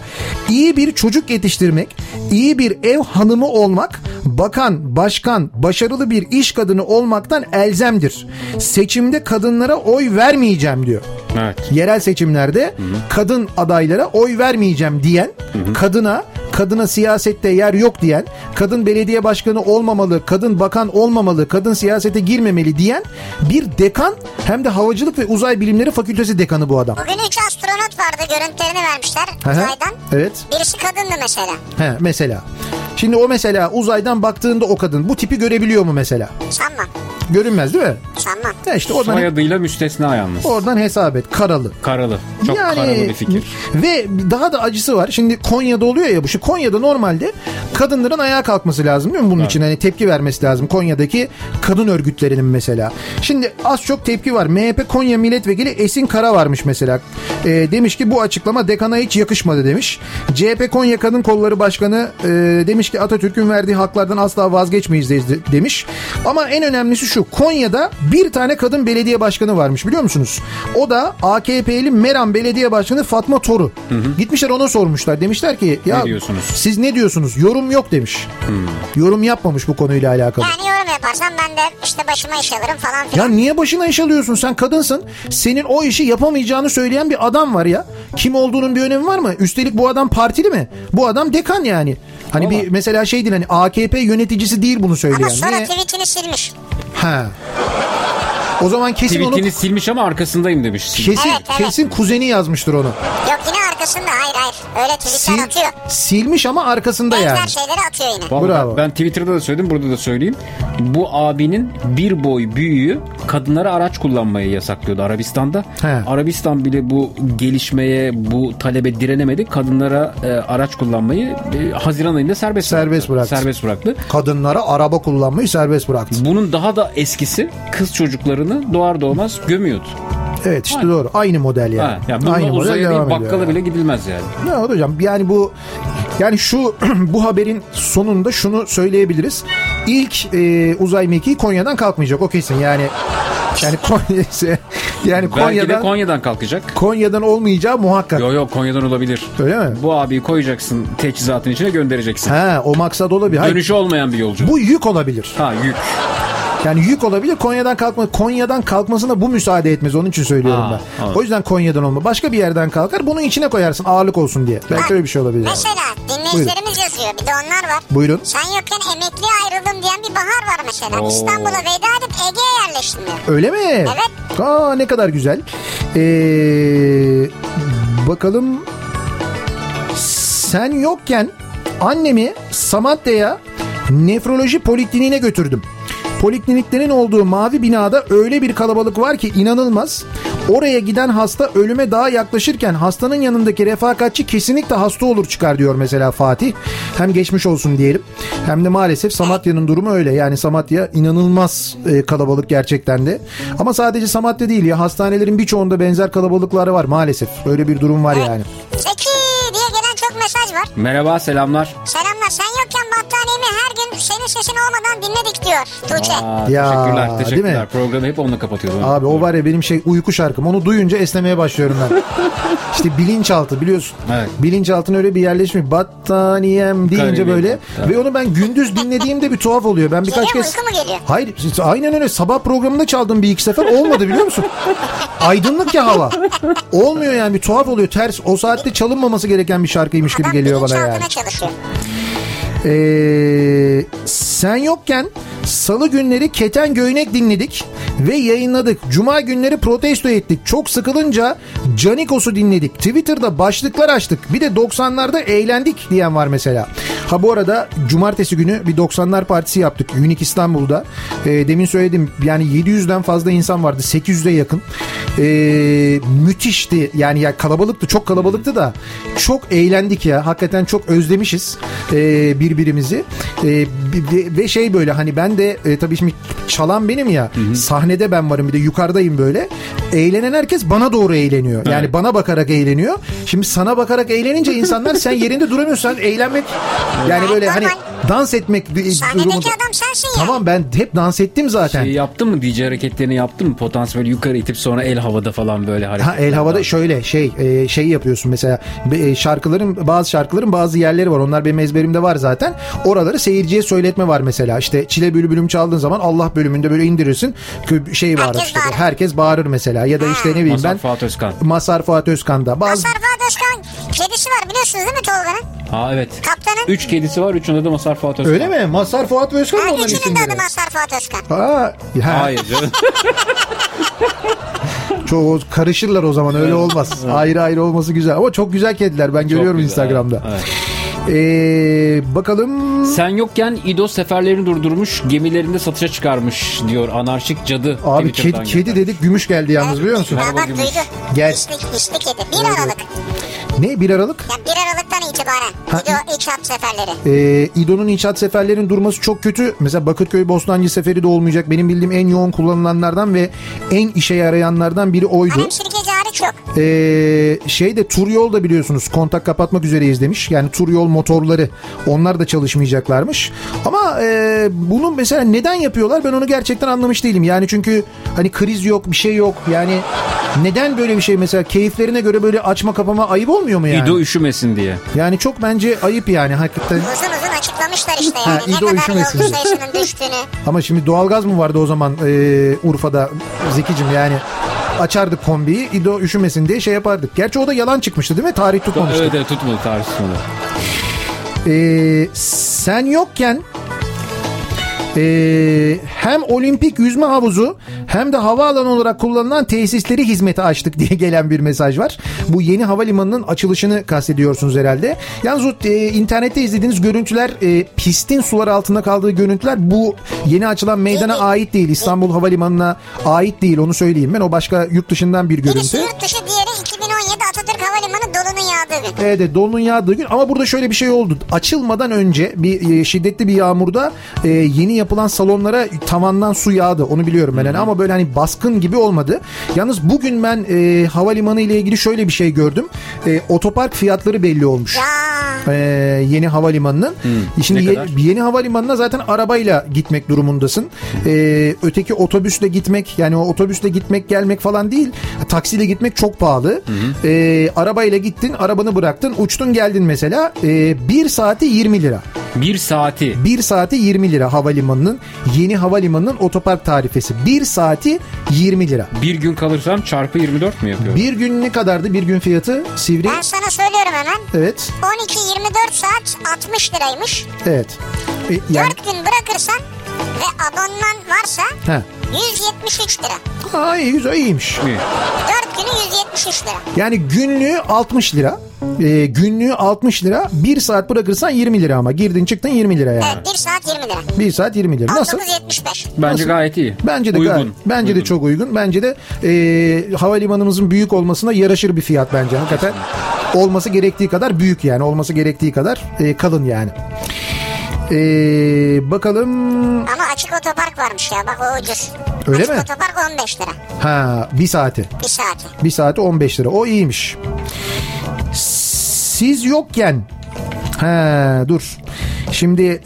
İyi bir çocuk yetiştirmek, iyi bir ev hanımı olmak, bakan, başkan, başarılı bir iş kadını olmaktan elzemdir. Seçimde kadınlara oy vermeyeceğim diyor. Evet. Yerel seçimlerde kadın adaylara oy vermeyeceğim diyen, kadına siyasette yer yok diyen, kadın belediye başkanı olmamalı, kadın bakan olmamalı, kadın siyasete girmemeli diyen bir dekan, hem de Havacılık ve Uzay Bilimleri Fakültesi dekanı bu adam. Bugün 3 astronot vardı, görüntülerini vermişler uzaydan. Evet. Birisi kadındı mesela. Mesela. Şimdi o mesela uzaydan baktığında o kadın bu tipi görebiliyor mu mesela? Sanmam. Görünmez değil mi? Sanmam. İşte oradan, soyadıyla müstesna yalnız. Oradan hesap et. Karalı. Çok yani, karalı bir fikir. Ve daha da acısı var. Şimdi Konya'da oluyor ya bu. Şu Konya'da normalde kadınların ayağa kalkması lazım değil mi? Bunun için hani tepki vermesi lazım. Konya'daki kadın örgütlerinin mesela. Şimdi az çok tepki var. MHP Konya Milletvekili Esin Kara varmış mesela. Demiş ki bu açıklama dekana hiç yakışmadı demiş. CHP Konya Kadın Kolları Başkanı demiş ki Atatürk'ün verdiği haklardan asla vazgeçmeyiz demiş. Ama en önemlisi şu. Konya'da 1 tane kadın belediye başkanı varmış biliyor musunuz? O da AKP'li Meram Belediye Başkanı Fatma Toru. Gitmişler ona sormuşlar. Demişler ki ya siz ne diyorsunuz? Yorum yok demiş. Yorum yapmamış bu konuyla alakalı. Yani yorum yaparsan ben de işte başıma iş alırım falan filan. Ya niye başına iş alıyorsun? Sen kadınsın. Senin o işi yapamayacağını söyleyen bir adam var ya. Kim olduğunun bir önemi var mı? Üstelik bu adam partili mi? Bu adam dekan yani. Hani bir mesela şey değil, hani AKP yöneticisi değil bunu söyleyen. Ama sonra tweetini silmiş. O zaman kesin tweetini silmiş ama arkasındayım demiş. Kesin kuzeni yazmıştır onu. Yok, yine arkasında hayır öyle tweetler atıyor. Silmiş ama arkasında benzer yani. Benzer şeyleri atıyor yine. Vallahi bravo. Ben Twitter'da da söyledim, burada da söyleyeyim. Bu abinin bir boy büyüğü kadınlara araç kullanmayı yasaklıyordu Arabistan'da. He. Arabistan bile bu gelişmeye, bu talebe direnemedi. Kadınlara araç kullanmayı Haziran ayında serbest bıraktı. Kadınlara araba kullanmayı serbest bıraktı. Bunun daha da eskisi kız çocuklarını doğar doğmaz gömüyordu. Evet işte aynen. Doğru. Aynı model yani. Ha, yani aynı model değil, bakkala yani. Bile gidilmez yani. Ya hocam yani bu yani şu bu haberin sonunda şunu söyleyebiliriz. İlk uzay mekiği Konya'dan kalkmayacak. O kesin yani. Yani Konya ise yani Konya'dan kalkacak. Konya'dan olmayacağı muhakkak. Yok Konya'dan olabilir. Öyle mi? Bu abiyi koyacaksın teçhizatın içine göndereceksin. Ha, o maksat olabilir. Dönüşü olmayan bir yolcu. Bu yük olabilir. Ha, yük. Yani yük olabilir. Konya'dan kalkmasına bu müsaade etmez. Onun için söylüyorum ben. Evet. O yüzden Konya'dan olma. Başka bir yerden kalkar. Bunun içine koyarsın ağırlık olsun diye. Belki öyle bir şey olabilir. Mesela dinleyicilerimiz yazıyor. Bir de onlar var. Buyurun. Sen yokken emekliye ayrıldım diyen bir Bahar var mesela. Oo. İstanbul'a veda edip Ege'ye yerleştim diyor. Öyle mi? Evet. Aa, ne kadar güzel. Bakalım. Sen yokken annemi Samatya'ya nefroloji polikliniğine götürdüm. Polikliniklerin olduğu mavi binada öyle bir kalabalık var ki inanılmaz. Oraya giden hasta ölüme daha yaklaşırken hastanın yanındaki refakatçi kesinlikle hasta olur çıkar diyor mesela Fatih. Hem geçmiş olsun diyelim hem de maalesef Samatya'nın durumu öyle. Yani Samatya inanılmaz kalabalık gerçekten de. Ama sadece Samatya değil ya, hastanelerin birçoğunda benzer kalabalıkları var maalesef. Öyle bir durum var yani. Zeki diye gelen çok mesaj var. Merhaba, selamlar. Selamlar, sen yokken battaniyemi her gün senin sesin olmadan dinledik diyor Tuğçe. Aa, ya, teşekkürler. Programı hep onunla kapatıyordum. Abi o var ya benim uyku şarkım. Onu duyunca esnemeye başlıyorum ben. İşte bilinçaltı biliyorsun. Evet. Bilinçaltına öyle bir yerleşmiş. Battaniyem deyince böyle. Tabii. Ve onu ben gündüz dinlediğimde bir tuhaf oluyor. Ben birkaç kez... Uyku mu geliyor? Hayır. Aynen öyle. Sabah programında çaldım bir iki sefer. Olmadı biliyor musun? Aydınlık ya hava. Olmuyor yani. Bir tuhaf oluyor. Ters. O saatte çalınmaması gereken bir şarkıymış gibi geliyor bana yani. Sen yokken salı günleri Keten Göğnek dinledik ve yayınladık. Cuma günleri protesto ettik. Çok sıkılınca Canikos'u dinledik. Twitter'da başlıklar açtık. Bir de 90'larda eğlendik diyen var mesela. Ha bu arada cumartesi günü bir 90'lar partisi yaptık. Unique İstanbul'da. Demin söyledim yani 700'den fazla insan vardı. 800'e yakın. Müthişti. Yani ya kalabalıktı. Çok kalabalıktı da çok eğlendik ya. Hakikaten çok özlemişiz birbirimizi. Ve şey böyle hani ben de tabii şimdi çalan benim ya. Hı hı. Sahnede ben varım bir de yukarıdayım böyle. Eğlenen herkes bana doğru eğleniyor. Yani evet. Bana bakarak eğleniyor. Şimdi sana bakarak eğlenince insanlar sen yerinde duramıyorsan eğlenmek yani böyle hani dans etmek sahnedeki adam sensin ya. Tamam ben hep dans ettim zaten. Şey yaptın mı? DJ hareketlerini yaptın mı? Potansiyeli yukarı itip sonra el havada falan böyle hareketler. Ha el havada var. Şöyle şey yapıyorsun mesela bazı şarkıların bazı yerleri var. Onlar benim ezberimde var zaten. Oraları seyirciye söyletme var mesela. İşte Çile Bülbülüm çaldığın zaman Allah bölümünde böyle indirirsin. Şey var işte. Herkes bağırır mesela. Ya da işte ne bileyim Mazhar Fuat Özkan. Mazhar Fuat Özkan'da. Mazhar Fuat Özkan kedisi var biliyorsunuz değil mi Tolga'nın? Ha evet. Kaptanın. 3 kedisi var. 3'ünde de Mazhar Fuat Özkan. Öyle mi? Mazhar Fuat Özkan mı onların isimleri? 3'ünün de adı Mazhar Fuat Özkan. Hayır canım. Çok karışırlar o zaman. Öyle olmaz. Ayrı ayrı olması güzel. Ama çok güzel kediler. Ben görüyorum güzel, Instagram'da. Evet. Bakalım. Sen yokken İdo seferlerini durdurmuş, gemilerinde satışa çıkarmış diyor anarşik cadı. Abi kedi dedik, gümüş geldi yalnız biliyor musun? Bak duydu. İşte kedi. 1 Aralık. Ne 1 Aralık? Ya 1 Aralık'tan itibaren İdo iç hat seferleri. İdo'nun iç hat seferlerinin durması çok kötü. Mesela Bakırköy Bostancı seferi de olmayacak. Benim bildiğim en yoğun kullanılanlardan ve en işe yarayanlardan biri oydu. Hanım şirkeci hariç yok. Tur yol da biliyorsunuz kontak kapatmak üzereyiz demiş. Yani tur yol motorları onlar da çalışmayacaklarmış. Ama bunun mesela neden yapıyorlar ben onu gerçekten anlamış değilim. Yani çünkü hani kriz yok bir şey yok. Yani neden böyle bir şey mesela keyiflerine göre böyle açma kapama ayıp olmuyor mu yani? İdo üşümesin diye. Yani çok bence ayıp yani hakikaten. Uzun açıklamışlar işte yani. Ne kadar üşümesin yol sayısının düştüğünü. Ama şimdi doğalgaz mı vardı o zaman Urfa'da Zekicim yani? Açardık kombiyi İdo üşümesin diye şey yapardık. Gerçi o da yalan çıkmıştı değil mi? Tarih tutmamıştı. Evet tutmadı tarih tutmadı. Sen yokken hem olimpik yüzme havuzu hem de havaalanı olarak kullanılan tesisleri hizmete açtık diye gelen bir mesaj var. Bu yeni havalimanının açılışını kastediyorsunuz herhalde. Yalnız internette izlediğiniz görüntüler, pistin sular altında kaldığı görüntüler bu yeni açılan meydana ait değil. İstanbul Havalimanı'na ait değil, onu söyleyeyim ben. O başka yurt dışından bir görüntü. Birisi yurt dışı, diğeri 2017 Atatürk Havalimanı dolunun yağdığı gün. Evet, dolunun yağdığı gün. Ama burada şöyle bir şey oldu. Açılmadan önce bir şiddetli bir yağmurda yeni yapılan salonlara tavandan su yağdı. Onu biliyorum ben. Yani. Ama böyle hani baskın gibi olmadı. Yalnız bugün ben havalimanı ile ilgili şöyle bir şey gördüm. Otopark fiyatları belli olmuş. Yeni havalimanının. Şimdi yeni havalimanına zaten arabayla gitmek durumundasın. Öteki otobüsle gitmek, yani o otobüsle gitmek gelmek falan değil. Taksiyle gitmek çok pahalı. Arabayla gittin, arabanı bıraktın, uçtun geldin mesela. 1 saati 20 lira. 1 saati. 1 saati 20 lira havalimanının. Yeni havalimanının otopark tarifesi. 1 saati 20 lira. Bir gün kalırsam çarpı 24 mu yapıyorum? Bir gün ne kadardı? Bir gün fiyatı Sivri? Ben sana söylüyorum hemen. Evet. 12-24 saat 60 liraymış. Evet. 4 gün bırakırsan ve abonman varsa 173 lira. Ay güzel, iyiymiş. 4 günü 173 lira. Yani günlüğü 60 lira. Günlüğü 60 lira. 1 saat bırakırsan 20 lira ama. Girdin çıktın 20 lira yani. Evet, 1 saat 20 lira. 1 saat 20 lira. Nasıl? 75. Bence nasıl? Gayet iyi. Bence de uygun. Bence de çok uygun. Bence de havalimanımızın büyük olmasına yaraşır bir fiyat bence. Hakikaten olması gerektiği kadar büyük yani. Olması gerektiği kadar kalın yani. Bakalım. Ama açık otopark varmış ya, bak o ucuz. Öyle açık mi? Açık otopark 15 lira. Ha, bir saati. Bir saati. Bir saati 15 lira. O iyiymiş. Siz yokken. Ha, dur. Şimdi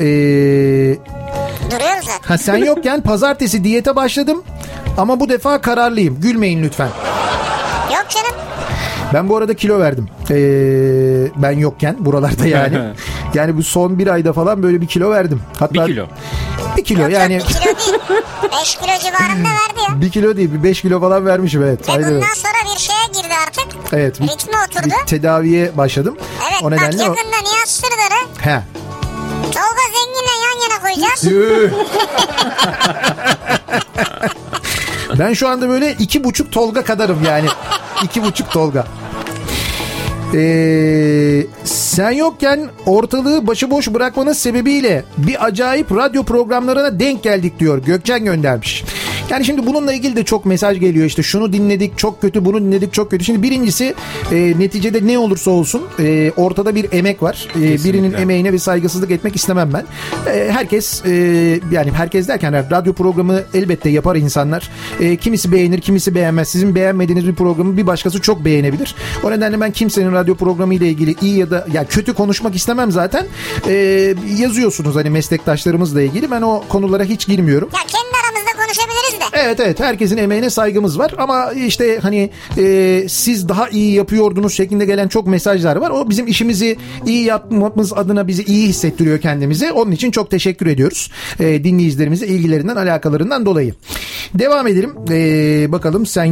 duruyoruz zaten. Ha, sen yokken pazartesi diyete başladım. Ama bu defa kararlıyım. Gülmeyin lütfen. Yok canım. Ben bu arada kilo verdim. Ben yokken buralarda yani. Yani bu son bir ayda falan böyle bir kilo verdim. Hatta bir kilo. Bir kilo yok, yani. Yok, bir kilo değil. 5 kilo civarında verdi ya. Bir kilo değil, bir 5 kilo falan vermişim, evet. Ve bundan sonra bir şeye girdi artık. Evet. Ritme oturdu. Tedaviye başladım. Evet, o nedenle bak yakında Nihat Sırdar'ı. He. Tolga Zengin'le yan yana koyacağız. Ben şu anda böyle 2,5 Tolga kadarım yani. 2,5 Tolga. Sen yokken ortalığı başıboş bırakmanın sebebiyle bir acayip radyo programlarına denk geldik diyor. Gökçen göndermiş. Yani şimdi bununla ilgili de çok mesaj geliyor. İşte şunu dinledik çok kötü, bunu dinledik çok kötü. Şimdi birincisi neticede ne olursa olsun ortada bir emek var. Birinin emeğine bir saygısızlık etmek istemem ben. Herkes yani herkes derken radyo programı elbette yapar insanlar. Kimisi beğenir, kimisi beğenmez. Sizin beğenmediğiniz bir programı bir başkası çok beğenebilir. O nedenle ben kimsenin radyo programı ile ilgili iyi ya da ya kötü konuşmak istemem zaten. Yazıyorsunuz hani meslektaşlarımızla ilgili. Ben o konulara hiç girmiyorum. Ya kendi aramızda konuşabiliriz de. Evet evet, herkesin emeğine saygımız var. Ama işte hani siz daha iyi yapıyordunuz şeklinde gelen çok mesajlar var. O bizim işimizi iyi yapmamız adına bizi iyi hissettiriyor kendimizi. Onun için çok teşekkür ediyoruz. Dinleyicilerimize ilgilerinden, alakalarından dolayı. Devam edelim. Bakalım sen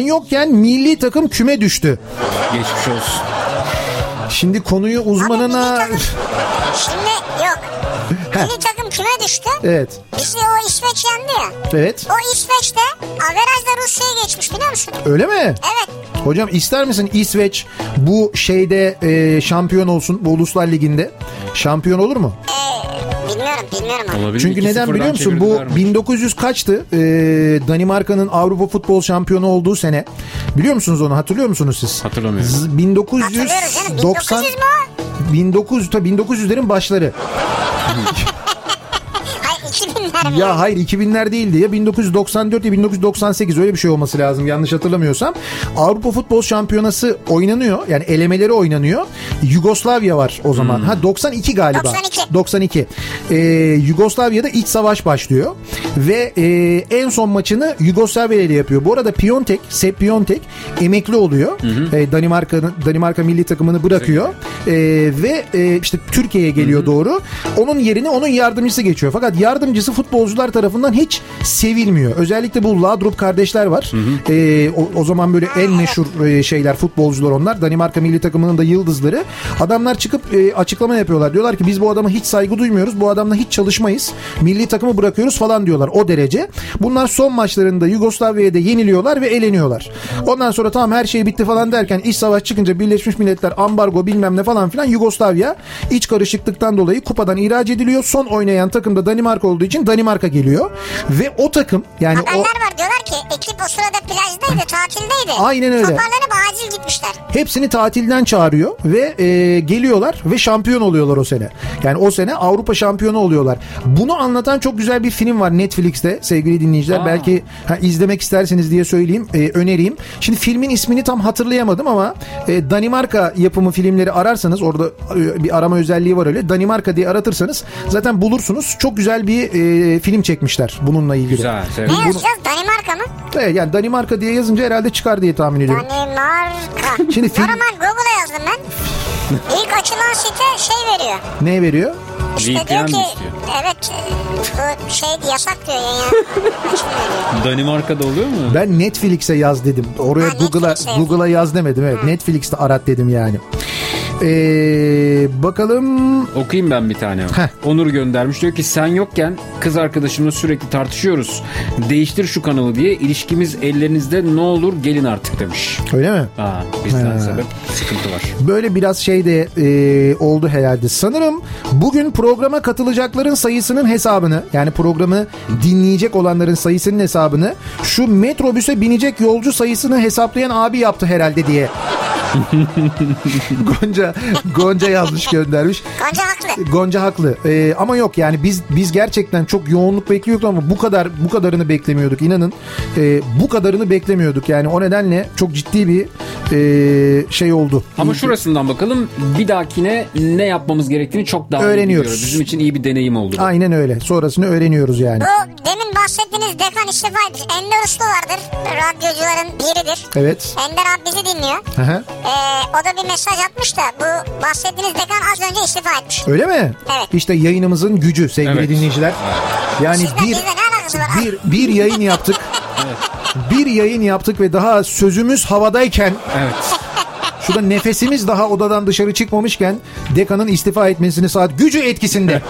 yokken milli takım küme düştü. Geçmiş olsun. Şimdi konuyu uzmanına... Abi, şimdi yok. Milli takım küme düştü. Evet. Bizi o İsveç yendi ya. Evet. O İsveç'te averajla Rusya'ya geçmiş, biliyor musun? Öyle mi? Evet. Hocam ister misin İsveç bu şeyde şampiyon olsun, bu Uluslar Ligi'nde? Şampiyon olur mu? Bilmiyorum abi. Olabilir. Çünkü neden biliyor musun? Bu 1900 kaçtı? Danimarka'nın Avrupa Futbol Şampiyonu olduğu sene. Biliyor musunuz onu? Hatırlıyor musunuz siz? Hatırlamıyorum. 1990 1900'lerin başları. Ya hayır, 2000'ler değildi ya, 1994 ya 1998 öyle bir şey olması lazım yanlış hatırlamıyorsam. Avrupa Futbol Şampiyonası oynanıyor, yani elemeleri oynanıyor. Yugoslavya var o zaman. 92 galiba. 92. Yugoslavya'da iç savaş başlıyor ve en son maçını Yugoslavya ile yapıyor. Bu arada Sepp Piontek emekli oluyor. Danimarka milli takımını bırakıyor ve işte Türkiye'ye geliyor doğru. Onun yerine onun yardımcısı geçiyor. Fakat yardımcısı futbol futbolcular tarafından hiç sevilmiyor. Özellikle bu Laudrup kardeşler var. Hı hı. O zaman böyle en meşhur şeyler, futbolcular onlar. Danimarka milli takımının da yıldızları. Adamlar çıkıp açıklama yapıyorlar. Diyorlar ki biz bu adama hiç saygı duymuyoruz. Bu adamla hiç çalışmayız. Milli takımı bırakıyoruz falan diyorlar o derece. Bunlar son maçlarında Yugoslavya'da yeniliyorlar ve eleniyorlar. Ondan sonra tamam her şey bitti falan derken iç savaş çıkınca Birleşmiş Milletler ambargo bilmem ne falan filan, Yugoslavya iç karışıklıktan dolayı kupadan ihraç ediliyor. Son oynayan takım da Danimarka olduğu için Danimarka geliyor. Ve o takım yani haberler var, diyorlar ki ekip o sırada plajdaydı, tatildeydi. Aynen öyle. Toparlanıp acil gitmişler. Hepsini tatilden çağırıyor ve geliyorlar ve şampiyon oluyorlar o sene. Yani o sene Avrupa şampiyonu oluyorlar. Bunu anlatan çok güzel bir film var Netflix'te sevgili dinleyiciler. Belki izlemek isterseniz diye söyleyeyim, önereyim. Şimdi filmin ismini tam hatırlayamadım ama Danimarka yapımı filmleri ararsanız orada bir arama özelliği var öyle. Danimarka diye aratırsanız zaten bulursunuz. Çok güzel bir film çekmişler bununla ilgili. Güzel. Ne yazacağız? Danimarka mı? Evet, yani Danimarka diye yazınca herhalde çıkar diye tahmin ediyorum. Danimarka. Şimdi normal Google'a yazdım ben. İlk açılan site şey veriyor. Ne veriyor? İşte VPN diyor ki istiyor. Evet bu şey yasak diyor yani. Danimarka'da oluyor mu? Ben Netflix'e yaz dedim. Oraya Google'a yaz demedim. Evet. Netflix'te arat dedim yani. Bakalım. Okuyayım ben bir tane. Onur göndermiş, diyor ki sen yokken kız arkadaşımla sürekli tartışıyoruz. Değiştir şu kanalı diye, ilişkimiz ellerinizde, ne olur gelin artık demiş. Öyle mi? Bizden sebep sıkıntı var. Böyle biraz şey de oldu herhalde. Sanırım bugün programa katılacakların sayısının hesabını, yani programı dinleyecek olanların sayısının hesabını şu metrobüse binecek yolcu sayısını hesaplayan abi yaptı herhalde diye. Gonca yazmış, göndermiş. Gonca haklı. Gonca haklı. Ama yok yani biz gerçekten çok yoğunluk bekliyorduk ama bu kadarını beklemiyorduk. İnanın bu kadarını beklemiyorduk. Yani o nedenle çok ciddi bir şey oldu. Ama şurasından bakalım, bir dahakine ne yapmamız gerektiğini çok daha öğreniyoruz. Bizim için iyi bir deneyim oldu. Aynen öyle. Sonrasını öğreniyoruz yani. Bu demin bahsettiğiniz dekan istifa etmiş. Ender Uslu vardır. Radyocuların biridir. Evet. Ender abi bizi dinliyor. Aha. O da bir mesaj atmış da bu bahsettiğiniz dekan az önce istifa etmiş. Öyle mi? Evet. İşte yayınımızın gücü sevgili dinleyiciler. Yani bir yayın yaptık. Bir yayın yaptık ve daha sözümüz havadayken. Evet. Şurada nefesimiz daha odadan dışarı çıkmamışken dekanın istifa etmesini saat gücü etkisinde.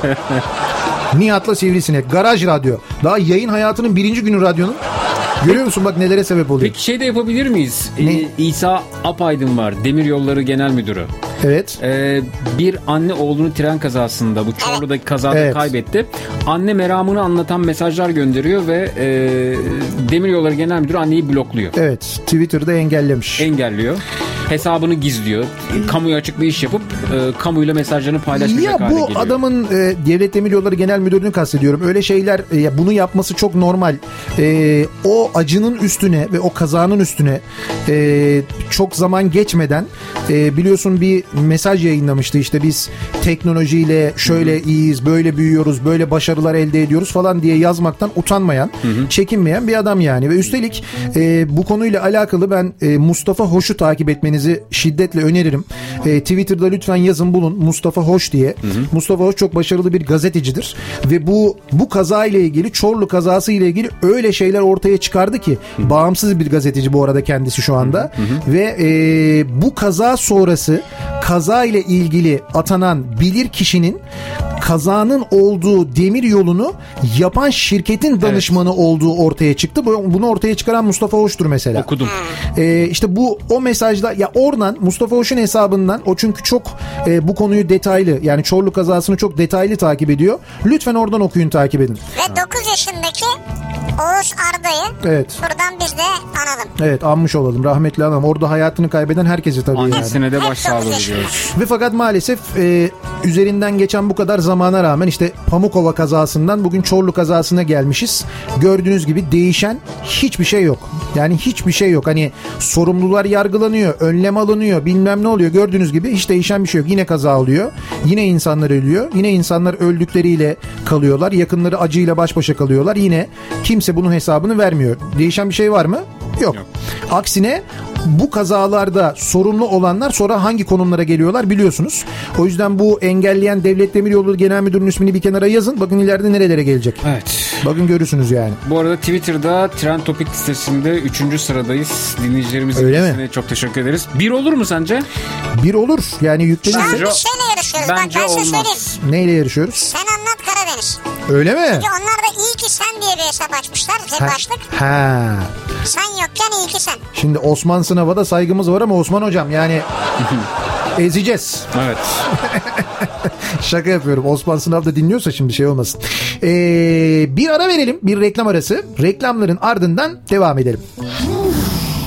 Nihat'la Sivrisinek. Garaj Radyo. Daha yayın hayatının birinci günü radyonun. Görüyor musun bak nelere sebep oluyor. Peki şey de yapabilir miyiz? İsa Apaydın var. Demiryolları Genel Müdürü. Evet. Bir anne oğlunu tren kazasında, bu Çorlu'daki kazada kaybetti. Anne meramını anlatan mesajlar gönderiyor ve Demiryolları Genel Müdürü anneyi blokluyor. Evet. Twitter'da engellemiş. Engelliyor. Hesabını gizliyor. Kamuya açık bir iş yapıp kamuyla mesajlarını paylaşmayacak hale geliyor. Ya bu adamın Devlet Demiryolları Genel Müdürlüğü'nü kastediyorum. Öyle şeyler bunu yapması çok normal. O acının üstüne ve o kazanın üstüne çok zaman geçmeden biliyorsun bir mesaj yayınlamıştı. İşte biz teknolojiyle şöyle iyiyiz, böyle büyüyoruz, böyle başarılar elde ediyoruz falan diye yazmaktan utanmayan, çekinmeyen bir adam yani. Ve üstelik bu konuyla alakalı ben Mustafa Hoş'u takip etmenizi şiddetle öneririm. Twitter'da lütfen yazın, bulun Mustafa Hoş diye. Mustafa Hoş çok başarılı bir gazetecidir ve bu kaza ile ilgili, Çorlu kazası ile ilgili öyle şeyler ortaya çıkardı ki, bağımsız bir gazeteci bu arada kendisi şu anda ve bu kaza sonrası kaza ile ilgili atanan bilirkişinin kazanın olduğu demir yolunu yapan şirketin danışmanı olduğu ortaya çıktı. Bunu ortaya çıkaran Mustafa Hoş'tur mesela. Okudum. İşte bu o mesajda ya oradan Mustafa Hoş'un hesabından, o çünkü çok bu konuyu detaylı, yani Çorlu kazasını çok detaylı takip ediyor. Lütfen oradan okuyun, takip edin. Ve 9 yaşındaki Oğuz Arda'yı buradan biz de analım. Evet, anmış olalım. Rahmetli analım. Orada hayatını kaybeden herkese tabii. Annesine yani de başsağlığı diliyoruz. Ve fakat maalesef üzerinden geçen bu kadar zamana rağmen işte Pamukova kazasından bugün Çorlu kazasına gelmişiz. Gördüğünüz gibi değişen hiçbir şey yok. Yani hiçbir şey yok. Hani sorumlular yargılanıyor, önlem alınıyor, bilmem ne oluyor. Gördüğünüz gibi hiç değişen bir şey yok. Yine kaza oluyor. Yine insanlar ölüyor. Yine insanlar öldükleriyle kalıyorlar. Yakınları acıyla baş başa kalıyorlar. Yine kimse bunun hesabını vermiyor. Değişen bir şey var mı? Yok. Aksine bu kazalarda sorumlu olanlar sonra hangi konumlara geliyorlar biliyorsunuz. O yüzden bu engelleyen Devlet Demiryolları Genel Müdürü'nün ismini bir kenara yazın. Bakın ileride nerelere gelecek. Evet. Bakın görürsünüz yani. Bu arada Twitter'da trend topik listesinde 3. sıradayız. Dinleyicilerimize çok teşekkür ederiz. Bir olur mu sence? Bir olur. Yani yüklenirse. Şu an bir şeyle yarışıyoruz. Bence bak, ben size söyleyeyim. Neyle yarışıyoruz? Sen anlat Karadeniz. Öyle mi? Çünkü onlar da iyi ki sen diye bir hesap açmışlar. Başlık. Ha. Sen yokken iyi ki sen. Şimdi Osman sınava da saygımız var ama Osman hocam yani ezeceğiz. Evet. Şaka yapıyorum. Osman sınav da dinliyorsa şimdi şey olmasın. Bir ara verelim. Bir reklam arası. Reklamların ardından devam edelim.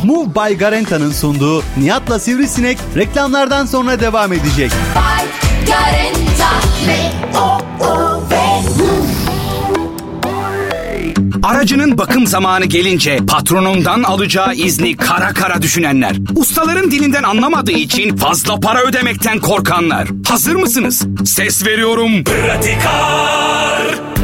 Moov by Garenta'nın sunduğu Nihat'la Sivrisinek reklamlardan sonra devam edecek. By Garenta Aracının bakım zamanı gelince patronundan alacağı izni kara kara düşünenler. Ustaların dilinden anlamadığı için fazla para ödemekten korkanlar. Hazır mısınız? Ses veriyorum.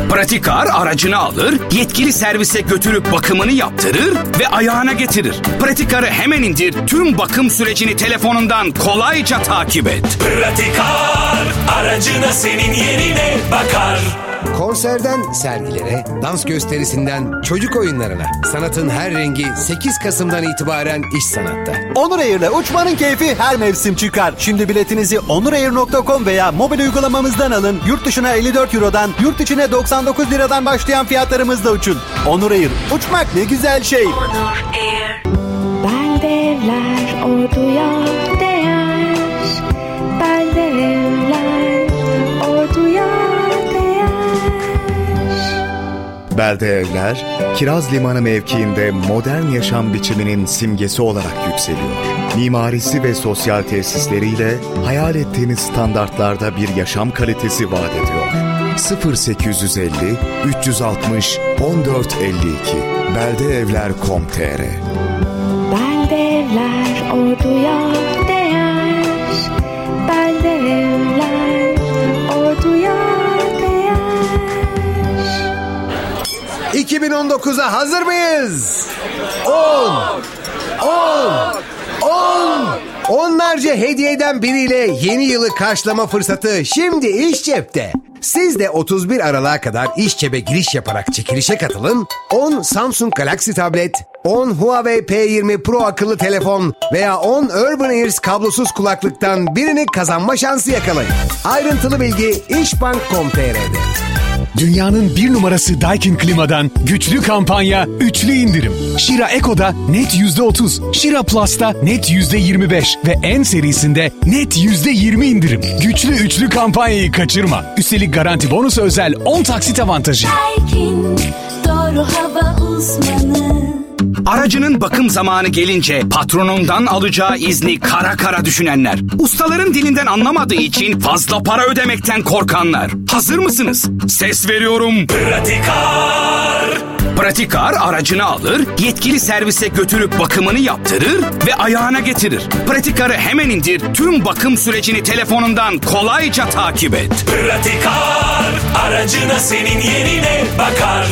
Pratikar aracını alır, yetkili servise götürüp bakımını yaptırır ve ayağına getirir. Pratikar'ı hemen indir, tüm bakım sürecini telefonundan kolayca takip et. Pratikar aracına senin yerine bakar. Konserden sergilere, dans gösterisinden çocuk oyunlarına. Sanatın her rengi 8 Kasım'dan itibaren İş Sanat'ta. Onur Air'le uçmanın keyfi her mevsim çıkar. Şimdi biletinizi onurair.com veya mobil uygulamamızdan alın. Yurt dışına 54 Euro'dan, yurt içine 99 liradan başlayan fiyatlarımızla uçun. Onur Air, uçmak ne güzel şey. Onur Air. Beldevler orduya değer. Beldevler orduya. Belde evler, Kiraz Limanı mevkiinde modern yaşam biçiminin simgesi olarak yükseliyor. Mimarisi ve sosyal tesisleriyle hayal ettiğiniz standartlarda bir yaşam kalitesi vaat ediyor. 0850 360 1452 beldeevler.com.tr Belde evler orduya değer. Belde evler orduya. 2019'a hazır mıyız? 10! Onlarca hediyeden biriyle yeni yılı karşılama fırsatı şimdi İş Cep'te. Siz de 31 Aralık'a kadar İş Cep'e giriş yaparak çekilişe katılın. 10 Samsung Galaxy tablet, 10 Huawei P20 Pro akıllı telefon veya 10 Urban Ears kablosuz kulaklıktan birini kazanma şansı yakalayın. Ayrıntılı bilgi işbank.com.tr'de. Dünyanın 1 numarası Daikin Klima'dan güçlü kampanya, üçlü indirim. Shira Eco'da net %30, Shira Plus'ta net %25 ve N serisinde net %20 indirim. Güçlü üçlü kampanyayı kaçırma. Üstelik garanti bonusu özel 10 taksit avantajı. Daikin, doğru hava uzmanı. Aracının bakım zamanı gelince patronundan alacağı izni kara kara düşünenler. Ustaların dilinden anlamadığı için fazla para ödemekten korkanlar. Hazır mısınız? Ses veriyorum. Pratikar aracını alır, yetkili servise götürüp bakımını yaptırır ve ayağına getirir. Pratikar'ı hemen indir, tüm bakım sürecini telefonundan kolayca takip et. Pratikar aracına senin yerine bakar.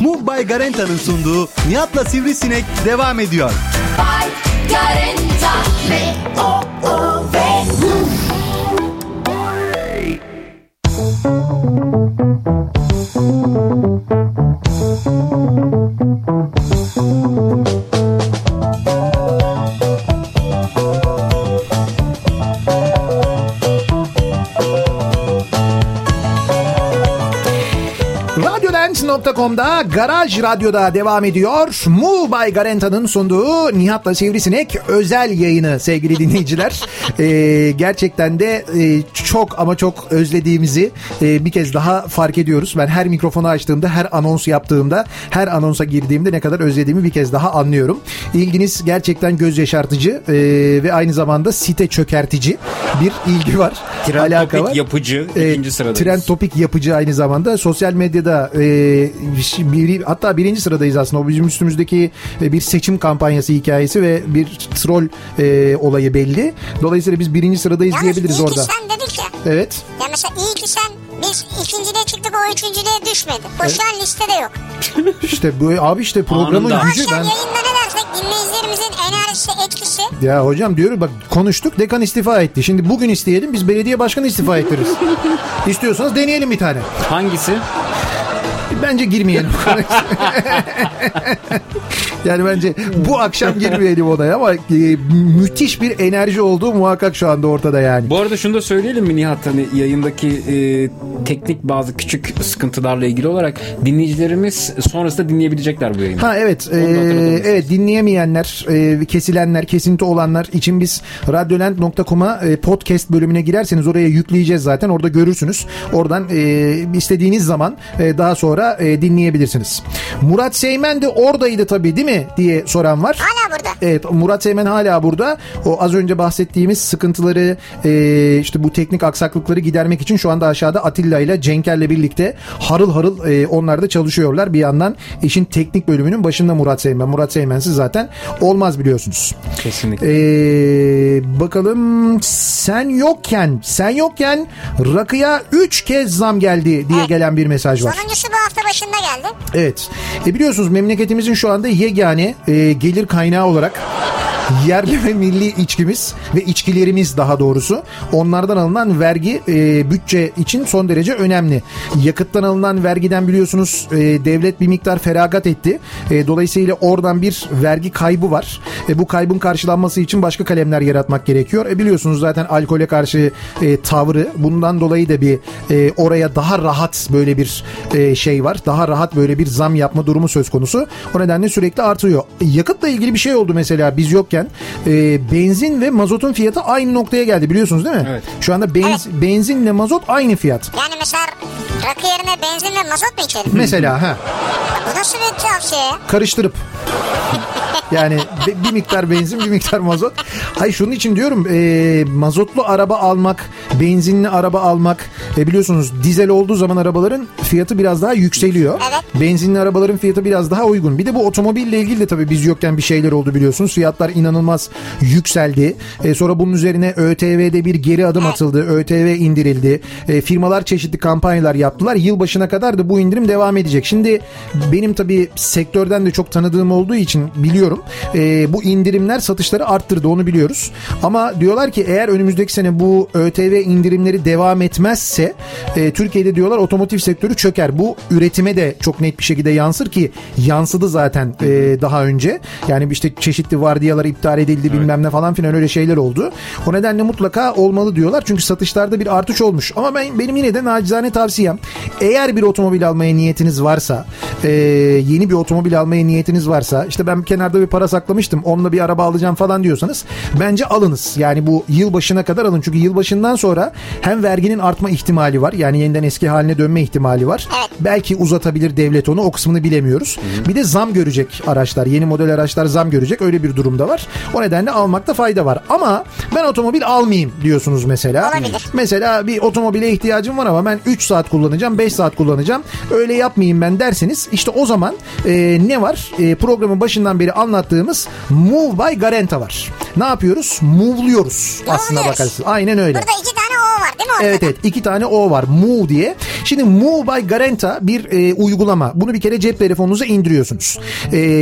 Moov by Garenta'nın sunduğu Nihat'la Sivrisinek devam ediyor. By Garenta M-O-O-V. .com'da Garaj Radyo'da devam ediyor. Moov by Garenta'nın sunduğu Nihat'la Sivrisinek özel yayını sevgili dinleyiciler. Gerçekten de çok ama çok özlediğimizi bir kez daha fark ediyoruz. Ben her mikrofonu açtığımda, her anons yaptığımda, her anonsa girdiğimde ne kadar özlediğimi bir kez daha anlıyorum. İlginiz gerçekten göz yaşartıcı ve aynı zamanda site çökertici bir ilgi var. Trend Topik var. Yapıcı ikinci sıradayız. Trend Topik yapıcı aynı zamanda. Sosyal medyada hatta 1. sıradayız aslında. O bizim üstümüzdeki bir seçim kampanyası hikayesi ve bir troll olayı belli. Dolayısıyla biz 1. sıradayız yani diyebiliriz orada. Sen dedik ya. Evet. Ya mesela iyi ki sen, biz 2.'de çıktık, o 3.'de düşmedi. O evet. Şu an listede yok. İşte bu abi, işte programın gücü. Bu akşam yayında ne dersek dinleyicilerimizin enerjisi, etkisi. Ya hocam diyorum bak, konuştuk, dekan istifa etti. Şimdi bugün isteyelim, biz belediye başkanı istifa ettiririz. İstiyorsanız deneyelim bir tane. Hangisi? Bence girmeyelim. Yani bence bu akşam girmeyelim odaya ama müthiş bir enerji olduğu muhakkak şu anda ortada yani. Bu arada şunu da söyleyelim mi Nihat, hani yayındaki teknik bazı küçük sıkıntılarla ilgili olarak dinleyicilerimiz sonrasında dinleyebilecekler bu yayını. Ha evet. Evet, dinleyemeyenler, kesilenler, kesinti olanlar için biz radyoland.com'a podcast bölümüne girerseniz oraya yükleyeceğiz zaten. Orada görürsünüz. Oradan istediğiniz zaman daha sonra dinleyebilirsiniz. Murat Seymen de oradaydı tabii değil mi diye soran var. Hala burada. Evet, Murat Seymen hala burada. O az önce bahsettiğimiz sıkıntıları, işte bu teknik aksaklıkları gidermek için şu anda aşağıda Atilla ile Cenker'le birlikte harıl harıl onlar da çalışıyorlar. Bir yandan işin teknik bölümünün başında Murat Seymen. Murat Seymen'siz zaten olmaz biliyorsunuz. Kesinlikle. Bakalım, sen yokken rakıya 3 kez zam geldi diye gelen bir mesaj var. Sonuncusu bu hafta başında geldi. Evet. Biliyorsunuz memleketimizin şu anda yegane gelir kaynağı olarak yerli ve milli içkimiz ve içkilerimiz, daha doğrusu onlardan alınan vergi bütçe için son derece önemli. Yakıttan alınan vergiden biliyorsunuz devlet bir miktar feragat etti. Dolayısıyla oradan bir vergi kaybı var. Bu kaybın karşılanması için başka kalemler yaratmak gerekiyor. Biliyorsunuz zaten alkole karşı tavrı, bundan dolayı da bir oraya daha rahat böyle bir şey var. Daha rahat böyle bir zam yapma durumu söz konusu. O nedenle sürekli artıyor. Yakıtla ilgili bir şey oldu mesela biz yokken. Benzin ve mazotun fiyatı aynı noktaya geldi biliyorsunuz değil mi? Evet. Şu anda evet, benzinle mazot aynı fiyat. Yani mesela rakı yerine benzin ve mazot mu içelim? Mesela ha. Bu nasıl bir tavsiye? Karıştırıp. Yani bir miktar benzin, bir miktar mazot. Hayır, şunun için diyorum, mazotlu araba almak, benzinli araba almak, biliyorsunuz dizel olduğu zaman arabaların fiyatı biraz daha yükseliyor. Evet. Benzinli arabaların fiyatı biraz daha uygun. Bir de bu otomobille ilgili de tabii biz yokken bir şeyler oldu biliyorsunuz. Fiyatlar inanılmaz yükseldi. Sonra bunun üzerine ÖTV'de bir geri adım atıldı. ÖTV indirildi. Firmalar çeşitli kampanyalar yaptılar. Yılbaşına kadar da bu indirim devam edecek. Şimdi benim tabii sektörden de çok tanıdığım olduğu için biliyorum. Bu indirimler satışları arttırdı, onu biliyoruz. Ama diyorlar ki eğer önümüzdeki sene bu ÖTV indirimleri devam etmezse Türkiye'de diyorlar otomotiv sektörü çöker. Bu üretime de çok net bir şekilde yansır ki yansıdı zaten daha önce. Yani işte çeşitli vardiyalar iptal edildi, evet, bilmem ne falan filan öyle şeyler oldu. O nedenle mutlaka olmalı diyorlar. Çünkü satışlarda bir artış olmuş. Ama benim yine de nacizane tavsiyem, eğer bir otomobil almaya niyetiniz varsa, yeni bir otomobil almaya niyetiniz varsa, işte ben kenarda bir para saklamıştım, onunla bir araba alacağım falan diyorsanız bence alınız. Yani bu yılbaşına kadar alın. Çünkü yılbaşından sonra hem verginin artma ihtimali var. Yani yeniden eski haline dönme ihtimali var. Evet. Belki uzatabilir devlet onu. O kısmını bilemiyoruz. Hı-hı. Bir de zam görecek araçlar. Yeni model araçlar zam görecek. Öyle bir durumda var. O nedenle almakta fayda var. Ama ben otomobil almayayım diyorsunuz mesela. Olabilir. Mesela bir otomobile ihtiyacım var ama ben 3 saat kullanacağım, 5 saat kullanacağım. Öyle yapmayayım ben derseniz işte o zaman ne var? Programın başından beri anlattığımız Moov by Garenta var. Ne yapıyoruz? Move'luyoruz aslında bakarsın. Aynen öyle. Burada 2 tane O var değil mi? Evet evet, 2 tane O var. Moov diye. Şimdi Moov by Garenta bir uygulama. Bunu bir kere cep telefonunuza indiriyorsunuz.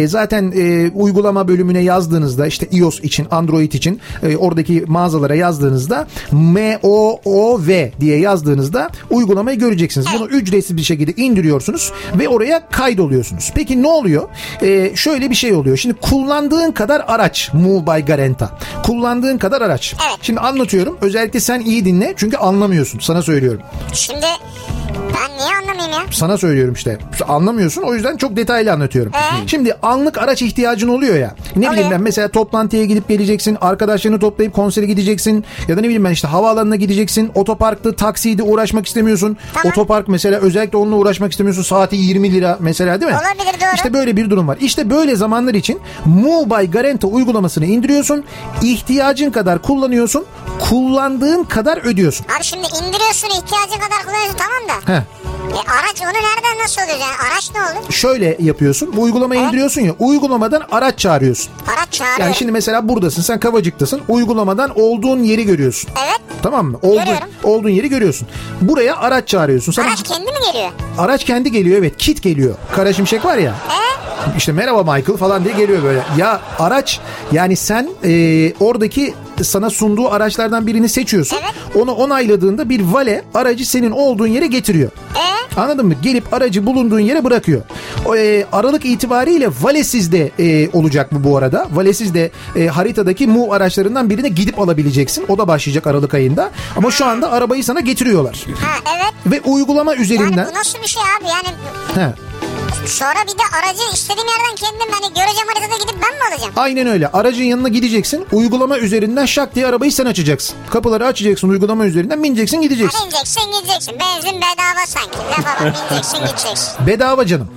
Zaten uygulama bölümüne yazdığınızda, işte iOS için, Android için oradaki mağazalara yazdığınızda MOOV diye yazdığınızda uygulamayı göreceksiniz. Bunu ücretsiz bir şekilde indiriyorsunuz ve oraya kaydoluyorsunuz. Peki ne oluyor? Şöyle bir şey oluyor. Şimdi kullandığın kadar araç Moov by Garenta. Kullandığın kadar araç. Evet. Şimdi anlatıyorum. Özellikle sen iyi dinle. Çünkü anlamıyorsun. Sana söylüyorum. Şimdi ben niye anlamayayım ya? Sana söylüyorum işte. Anlamıyorsun. O yüzden çok detaylı anlatıyorum. Şimdi anlık araç ihtiyacın oluyor ya. Ne bileyim ben mesela toplantıya gidip geleceksin. Arkadaşlarını toplayıp konsere gideceksin. Ya da ne bileyim ben işte havaalanına gideceksin. Otoparkta, taksiydi uğraşmak istemiyorsun. Tamam. Otopark mesela, özellikle onunla uğraşmak istemiyorsun. Saati 20 lira mesela değil mi? Olabilir, doğru. İşte böyle bir durum var. İşte böyle zamanlar için Moov by Garenta uygulamasını indiriyorsun. İhtiyacın kadar kullanıyorsun. Kullandığın kadar ödüyorsun. Abi şimdi indiriyorsun, ihtiyacın kadar kullanıyorsun, tamam da. Heh. Araç onu nereden, nasıl oluyor yani? Araç ne olur? Şöyle yapıyorsun. Bu uygulamayı indiriyorsun ya. Uygulamadan araç çağırıyorsun. Araç çağırıyorum. Yani şimdi mesela buradasın. Sen Kavacık'tasın. Uygulamadan olduğun yeri görüyorsun. Evet. Tamam mı? Olduğun yeri görüyorsun. Buraya araç çağırıyorsun. Sana... Araç kendi mi geliyor? Araç kendi geliyor, evet. Kit geliyor. Kara Şimşek var ya. İşte merhaba Michael falan diye geliyor böyle. Ya araç, yani sen oradaki sana sunduğu araçlardan birini seçiyorsun. Evet. Onu onayladığında bir vale aracı senin olduğun yere getiriyor. Anladın mı? Gelip aracı bulunduğun yere bırakıyor. Aralık itibariyle Valesiz'de olacak bu arada. Valesiz'de haritadaki Moov araçlarından birine gidip alabileceksin. O da başlayacak Aralık ayında. Ama şu anda arabayı sana getiriyorlar. Ha evet. Ve uygulama üzerinden. Yani bu nasıl bir şey abi? Yani... Ha. Sonra bir de aracı istediğim yerden kendim hani göreceğim haritada gidip ben mi alacağım? Aynen öyle. Aracın yanına gideceksin. Uygulama üzerinden şak diye arabayı sen açacaksın. Kapıları açacaksın uygulama üzerinden. Bineceksin gideceksin. Yani gideceksin. Benzin bedava sanki. Ne falan bineceksin gideceksin. Bedava canım.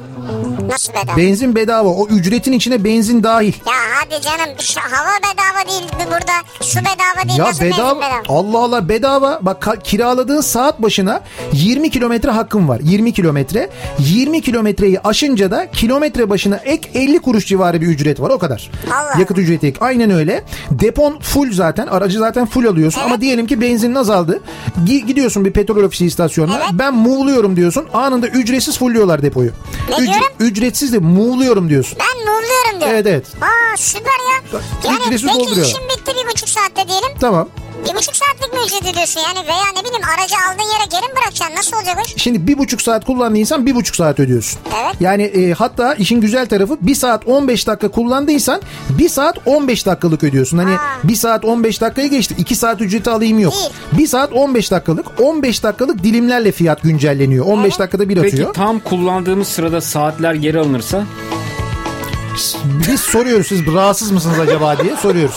Nasıl bedava? Benzin bedava. O ücretin içine benzin dahil. Ya hadi canım. Hava bedava değil burada. Su bedava değil. Ya nasıl bedava, benzin bedava? Allah Allah bedava. Bak kiraladığın saat başına 20 kilometre hakkın var. 20 kilometre. 20 kilometreyi aşınca da kilometre başına ek 50 kuruş civarı bir ücret var. O kadar. Allah. Yakıt ücreti ek. Aynen öyle. Depon full zaten. Aracı zaten full alıyorsun. Evet. Ama diyelim ki benzinin azaldı. Gidiyorsun bir petrol ofisi istasyonuna. Evet. Ben muğluyorum diyorsun. Anında ücretsiz fulluyorlar depoyu. Ne diyorum? Ücretsiz de muğluyorum diyorsun. Ben muğluyorum diyorum. Evet evet. Aa süper ya. Yani ücretsiz peki dolduruyor. İşim bitti 1,5 saatte diyelim. Tamam. 1,5 saatlik mi ücret ediyorsun yani veya ne bileyim aracı aldığın yere geri mi bırakacaksın? Nasıl olacak o iş? Şimdi 1,5 saat kullandıysan 1,5 saat ödüyorsun. Evet. Yani hatta işin güzel tarafı 1 saat 15 dakika kullandıysan 1 saat 15 dakikalık ödüyorsun. Hani 1 saat 15 dakikayı geçti. 2 saat ücreti alayım yok. Değil. 1 saat 15 dakikalık. 15 dakikalık dilimlerle fiyat güncelleniyor. 15 evet. dakikada bir atıyor. Peki tam kullandığımız sırada saatler geri alınırsa? Biz soruyoruz siz rahatsız mısınız acaba diye soruyoruz.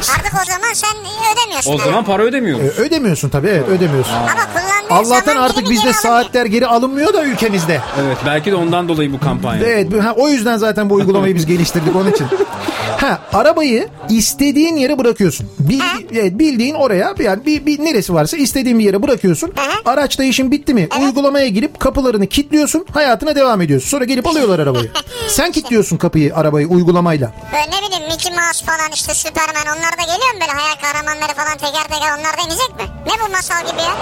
Artık o zaman sen ödemiyorsun. O zaman para ödemiyoruz. Ödemiyorsun tabii evet ödemiyorsun. Ama Allah'tan artık bizde saatler geri alınmıyor da ülkemizde. Evet belki de ondan dolayı bu kampanya. Evet o yüzden zaten bu uygulamayı biz geliştirdik onun için. Ha arabayı istediğin yere bırakıyorsun. Evet, bildiğin oraya yani bir neresi varsa istediğin bir yere bırakıyorsun. Araçta işin bitti mi? Evet. Uygulamaya girip kapılarını kilitliyorsun. Hayatına devam ediyorsun. Sonra gelip alıyorlar arabayı. Sen kilitliyorsun kapıyı arabayı uygulamayla. Böyle ne bileyim Mickey Mouse falan işte Superman onlar da geliyor mu böyle hayal kahramanları falan teker teker onlar da inecek mi? Ne bu masal gibi ya?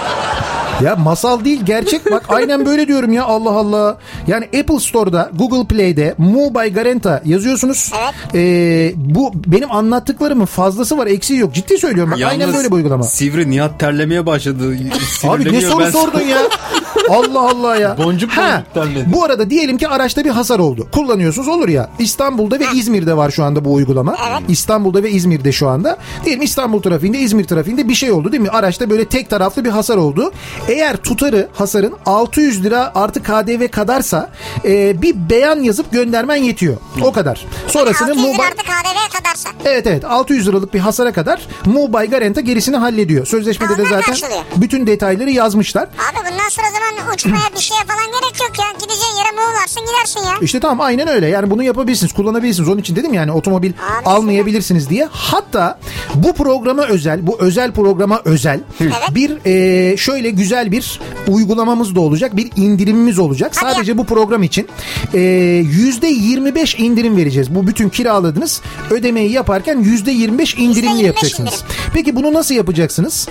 Ya masal değil gerçek bak aynen böyle diyorum ya Allah Allah. Yani Apple Store'da Google Play'de Moov by Garenta yazıyorsunuz. Evet. Bu benim anlattıklarımın fazlası var eksiği yok ciddi söylüyorum bak. Yalnız aynen böyle bir uygulama. Sivri Nihat terlemeye başladı. Abi ne soru sordun ya? Allah Allah ya. Boncuk terledi. Bu arada diyelim ki araçta bir hasar oldu. Kullanıyorsunuz olur ya. İstanbul'da ve İzmir'de var şu anda bu uygulama. Evet. İstanbul'da ve İzmir'de şu anda. Diyelim İstanbul trafiğinde, İzmir trafiğinde bir şey oldu değil mi? Araçta böyle tek taraflı bir hasar oldu. Eğer tutarı hasarın 600 lira artı KDV kadarsa bir beyan yazıp göndermen yetiyor. O kadar. Sonrasını 600 lira artı KDV kadarsa. Evet evet 600 liralık bir hasara kadar Moov by Garenta gerisini hallediyor. Sözleşmede de zaten karşılıyor. Bütün detayları yazmışlar. Abi bundan sonra zaman uçmaya bir şeye falan gerek yok ya. Gideceğin yere muğlarsın gidersin ya. İşte tamam aynen öyle. Yani bunu yapabilirsiniz kullanabilirsiniz. Onun için dedim yani otomobil abi, almayabilirsiniz ya. Diye. Hatta bu programa özel, bu özel programa özel bir şöyle güzel bir uygulamamız da olacak. Bir indirimimiz olacak. Hadi sadece ya. Bu program için %25 indirim vereceğiz. Bu bütün kiraladığınız ödemeyi yaparken %25 indirimli yapacaksınız. Peki bunu nasıl yapacaksınız?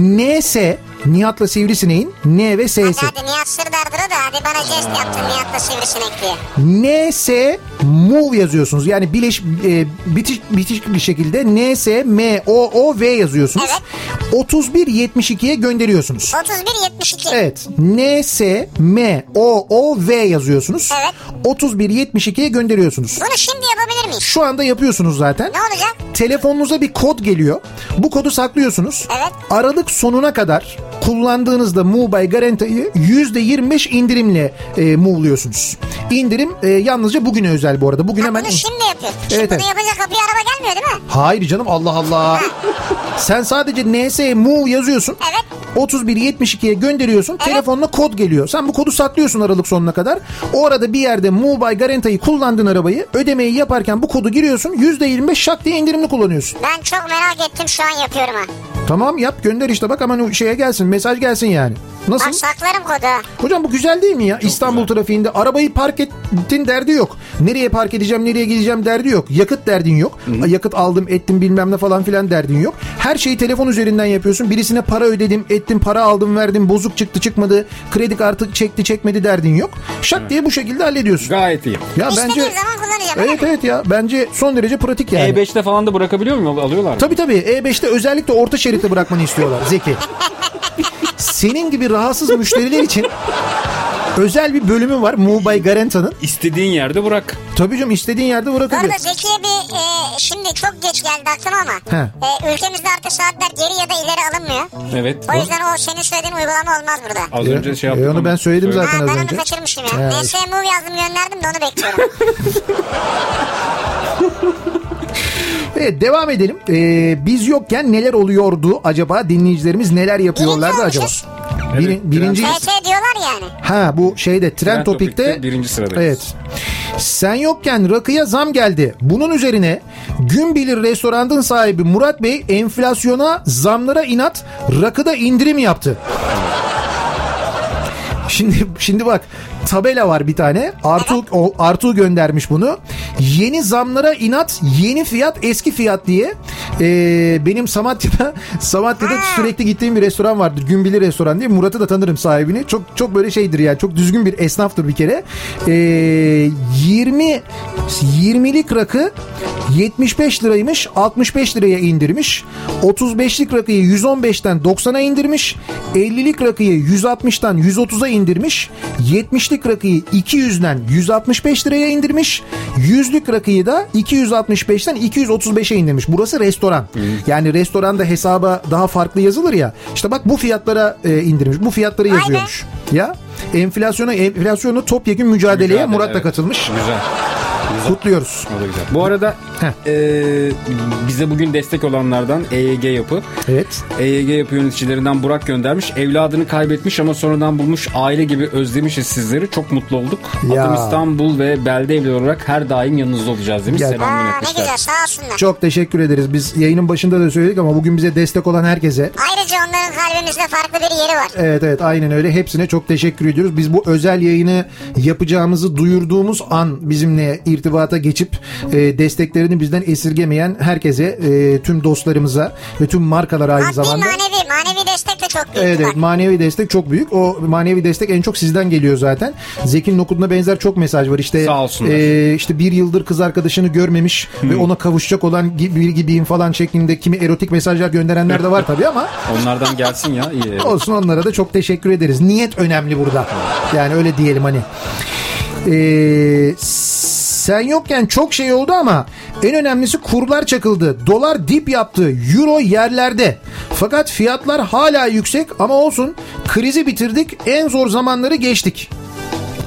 Neyse Nihat'la Sivrisineğin N ve S'si. Hadi Nihat Sırdar'dır da hadi bana jest yaptın Nihat'la Sivrisinek diye. N, S, Moov yazıyorsunuz. Yani bitişik bir şekilde N, S, M, O, O, V yazıyorsunuz. Evet. 31.72'ye gönderiyorsunuz. 31.72. Evet. N, S, M, O, O, V yazıyorsunuz. Evet. 31.72'ye gönderiyorsunuz. Bunu şimdi yapabilir miyiz? Şu anda yapıyorsunuz zaten. Ne olacak? Telefonunuza bir kod geliyor. Bu kodu saklıyorsunuz. Evet. Aralık sonuna kadar kullandığınızda Moov by Garenta'yı %25 indirimle move'luyorsunuz. İndirim yalnızca bugüne özel bu arada. Bugün hemen. Bunu şimdi yapıyoruz. Evet, şimdi bunu yapınca kapıya araba gelmiyor değil mi? Hayır canım Allah Allah. Sen sadece NS Moov yazıyorsun. Evet. 31.72'ye gönderiyorsun. Evet. Telefonla kod geliyor. Sen bu kodu saklıyorsun Aralık sonuna kadar. O arada bir yerde Moov by Garenta'yı kullandığın arabayı ödemeyi yaparken bu kodu giriyorsun. %25 şak diye indirimli kullanıyorsun. Ben çok merak ettim şu an yapıyorum ha. Tamam yap gönder işte bak hemen şeye gelsin mesaj gelsin yani. Nasıl? Bak saklarım kodu. Hocam bu güzel değil mi ya? Çok İstanbul güzel. Trafiğinde arabayı park et Din derdi yok. Nereye park edeceğim, nereye gideceğim derdi yok. Yakıt derdin yok. Hı-hı. Yakıt aldım, ettim bilmem ne falan filan derdin yok. Her şeyi telefon üzerinden yapıyorsun. Birisine para ödedim, ettim, para aldım, verdim, bozuk çıktı, çıkmadı, kredi kartı çekti, çekmedi derdin yok. Şak diye bu şekilde hallediyorsun. Gayet iyi. Ya işte bence Evet ya. Bence son derece pratik yani. E5'te falan da bırakabiliyor muyum? Alıyorlar mı? Tabii. E5'te özellikle orta şeritte bırakmanı istiyorlar Zeki. Senin gibi rahatsız müşteriler için özel bir bölümü var Moov by Garenta'nın. İstediğin yerde bırak. Tabii canım, istediğin yerde bırakabilirsin. Orada Zeki'ye bir şimdi çok geç geldi aklıma ama ülkemizde artık saatler geri ya da ileri alınmıyor. Evet. O yüzden o senin söylediğin uygulama olmaz burada. Az önce şey yaptım. Onu ben söyledim zaten az önce. Ben onu kaçırmışım ya. Neyse Moov yazdım gönderdim de onu bekliyorum. Evet, devam edelim. Biz yokken neler oluyordu acaba? Dinleyicilerimiz neler yapıyorlardı acaba? Evet, birinci FF diyorlar yani. Ha, bu şeyde Trend Topik'te birinci sıradayız. Evet. Sen yokken rakıya zam geldi. Bunun üzerine günbilir restoranın sahibi Murat Bey enflasyona, zamlara inat, rakıda indirim yaptı. Şimdi bak, tabela var bir tane. Artu göndermiş bunu. Yeni zamlara inat, yeni fiyat, eski fiyat diye. Benim Samatya'da sürekli gittiğim bir restoran vardır. Günbili restoran diye. Murat'ı da tanırım, sahibini. Çok çok böyle şeydir yani. Çok düzgün bir esnaftır bir kere. 20'lik rakı 75 liraymış. 65 liraya indirmiş. 35'lik rakıyı 115'ten 90'a indirmiş. 50'lik rakıyı 160'tan 130'a indirmiş. 70'lik rakıyı 200'den 165 liraya indirmiş. 100'lük rakıyı da 265'ten 235'e indirmiş. Burası restoran. Yani restoranda hesaba daha farklı yazılır ya. İşte bak, bu fiyatlara indirmiş. Bu fiyatları yazıyormuş. Ya enflasyonu topyekun mücadeleye Murat da katılmış. Güzel. Kutluyoruz. Bu arada bize bugün destek olanlardan EYG Yapı. Evet. EYG Yapı yöneticilerinden Burak göndermiş. Evladını kaybetmiş ama sonradan bulmuş. Aile gibi özlemişiz sizleri. Çok mutlu olduk. Ya. Adım İstanbul ve belde evli olarak her daim yanınızda olacağız demiş. Selam yönetmişler. Çok teşekkür ederiz. Biz yayının başında da söyledik ama bugün bize destek olan herkese. Ayrıca onların kalbimizde farklı bir yeri var. Evet, aynen öyle. Hepsine çok teşekkür ediyoruz. Biz bu özel yayını yapacağımızı duyurduğumuz an bizimle irtibata geçip desteklerini bizden esirgemeyen herkese, tüm dostlarımıza ve tüm markalara aynı zamanda. Manevi destek de çok büyük. Evet, manevi destek çok büyük. O manevi destek en çok sizden geliyor zaten. Zeki'nin okuduğuna benzer çok mesaj var. İşte işte bir yıldır kız arkadaşını görmemiş ve ona kavuşacak olan gibiyim falan şeklinde kimi erotik mesajlar gönderenler de var tabii ama. Onlardan gelsin ya. İyi. Olsun, onlara da çok teşekkür ederiz. Niyet önemli burada. Yani öyle diyelim hani. Sen yokken çok şey oldu ama en önemlisi kurlar çakıldı. Dolar dip yaptı. Euro yerlerde. Fakat fiyatlar hala yüksek ama olsun. Krizi bitirdik. En zor zamanları geçtik.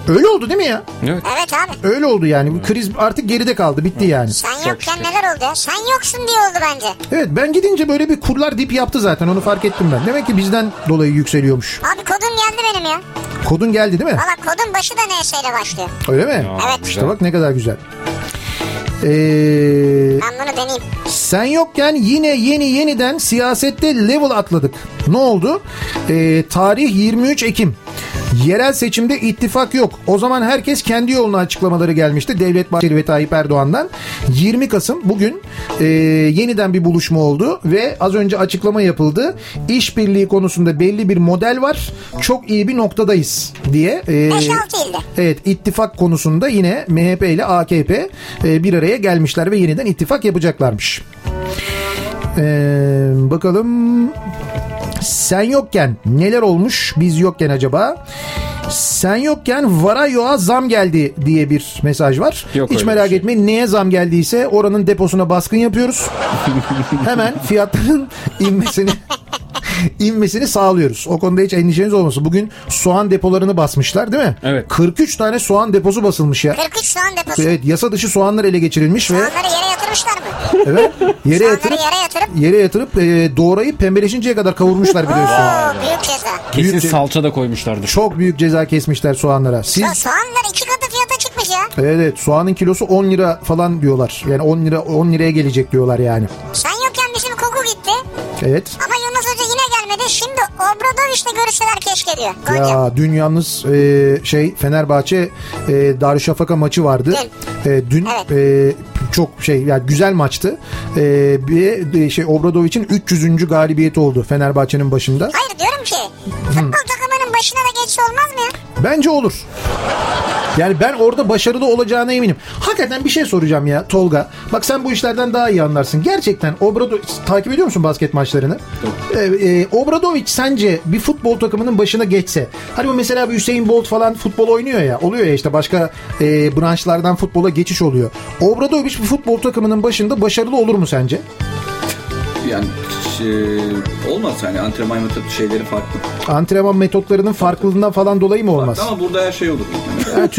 Öyle oldu değil mi ya? Evet abi. Öyle oldu yani. Bu kriz artık geride kaldı. Bitti yani. Sen yokken neler oldu? Sen yoksun diye oldu bence. Evet, ben gidince böyle bir kurlar dip yaptı zaten. Onu fark ettim ben. Demek ki bizden dolayı yükseliyormuş. Abi kodum geldi benim ya. Kodun geldi değil mi? Valla kodun başı da NŞ'yle başlıyor. Öyle mi? Aa, evet. İşte bak ne kadar güzel. Ben bunu deneyeyim. Sen yokken yine yeniden siyasette level atladık. Ne oldu? Tarih 23 Ekim. Yerel seçimde ittifak yok. O zaman herkes kendi yoluna açıklamaları gelmişti. Devlet Bahçeli ve Tayyip Erdoğan'dan. 20 Kasım bugün yeniden bir buluşma oldu ve az önce açıklama yapıldı. İşbirliği konusunda belli bir model var. Çok iyi bir noktadayız diye. 5-6 ilde. Evet, ittifak konusunda yine MHP ile AKP bir araya gelmişler ve yeniden ittifak yapacaklarmış. Bakalım... Sen yokken neler olmuş biz yokken acaba? Sen yokken Varayo'a zam geldi diye bir mesaj var. Yok, hiç merak etmeyin, neye zam geldiyse oranın deposuna baskın yapıyoruz. Hemen fiyatların inmesini sağlıyoruz. O konuda hiç endişeniz olmasın. Bugün soğan depolarını basmışlar değil mi? Evet. 43 tane soğan deposu basılmış ya. 43 soğan deposu. Evet, yasa dışı soğanlar ele geçirilmiş. Soğanları yere yatırmışlar mı? Evet. Yere yatırıp doğrayıp pembeleşinceye kadar kavurmuşlar biliyorsun. Büyük ceza. Kesin salça da koymuşlardır. Çok büyük ceza kesmişler soğanlara. Soğanlar 2 katı fiyata çıkmış ya. Evet, soğanın kilosu 10 lira falan diyorlar. Yani 10 liraya gelecek diyorlar yani. Sen yokken bizim koku gitti. Evet. Ama Yunus Hoca yine gelmedi. görüşmede şimdi Obradoviç'le görüşseler keşke diyor. Konya. Ya dün yalnız Fenerbahçe Darüşşafaka maçı vardı. Dün evet. Çok yani güzel maçtı. Bir Obradoviç'in 300. galibiyeti oldu Fenerbahçe'nin başında. Hayır diyorum ki futbol takımının başına da geçse olmaz mı ya? Bence olur. Yani ben orada başarılı olacağına eminim. Hakikaten bir şey soracağım ya Tolga. Bak sen bu işlerden daha iyi anlarsın. Gerçekten Obradoviç takip ediyor musun basket maçlarını? Obradoviç sence bir futbol takımının başına geçse. Hani bu mesela bir Hüseyin Bolt falan futbol oynuyor ya. Oluyor ya işte başka branşlardan futbola geçiş oluyor. Obradoviç bir futbol takımının başında başarılı olur mu sence? Yani olmaz yani antrenman şeyleri farklı. Antrenman metotlarının farklılığından falan dolayı mı olmaz? Ama burada her şey olur.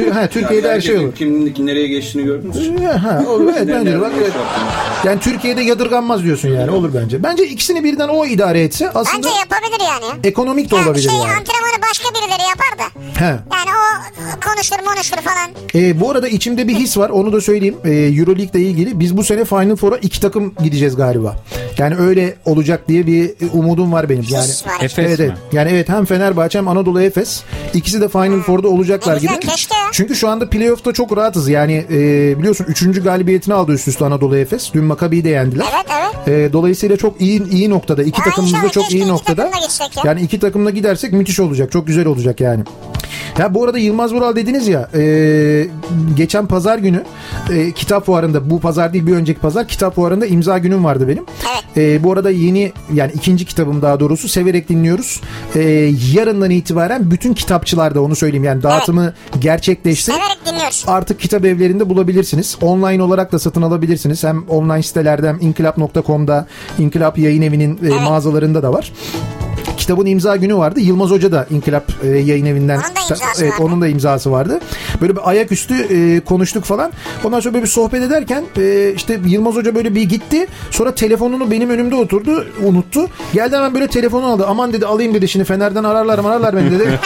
Yani. Türkiye'de her şey olur. Kimin nereye geçtiğini gördünüz mü? Evet bence. Yani Türkiye'de yadırganmaz diyorsun yani. Olur bence. Bence ikisini birden o idare etse aslında. Bence yapabilir yani. Ekonomik de olabilir yani. Antrenmanı başka birileri yapar da. Yani o konuşur falan. Bu arada içimde bir his var. Onu da söyleyeyim. Euroleague'le ilgili. Biz bu sene Final Four'a 2 takım gideceğiz galiba. Yani öyle olacak diye bir umudum var benim. Yani Efes mi? Yani evet hem Fenerbahçe hem Anadolu Efes. İkisi de Final Four'da olacaklar gibi. Çünkü şu anda playoff'ta çok rahatız. Yani biliyorsun 3. galibiyetini aldı üst üste Anadolu Efes. Dün Makabi'yi de yendiler. Evet. Dolayısıyla çok iyi noktada. İki takımımız da çok iyi noktada. Yani 2 takımla gidersek müthiş olacak. Çok güzel olacak yani. Ya bu arada Yılmaz Vural dediniz ya geçen pazar günü kitap fuarında, bu pazar değil bir önceki pazar kitap fuarında imza günüm vardı benim. Bu arada yeni yani 2. kitabım daha doğrusu severek dinliyoruz. Yarından itibaren bütün kitapçılarda onu söyleyeyim yani dağıtımı gerçekleşti. Severek dinliyoruz. Artık kitap evlerinde bulabilirsiniz. Online olarak da satın alabilirsiniz. Hem online sitelerden inkılap.com'da, İnkılap Yayın Evi'nin mağazalarında da var. Kitabın imza günü vardı. Yılmaz Hoca da İnkılap Yayın Evi'nden onun da imzası vardı. Böyle bir ayaküstü konuştuk falan. Ondan sonra böyle bir sohbet ederken işte Yılmaz Hoca böyle bir gitti. Sonra telefonunu benim önümde oturdu. Unuttu. Geldi hemen böyle telefonu aldı. Aman dedi alayım dedi şimdi Fener'den ararlar beni dedi.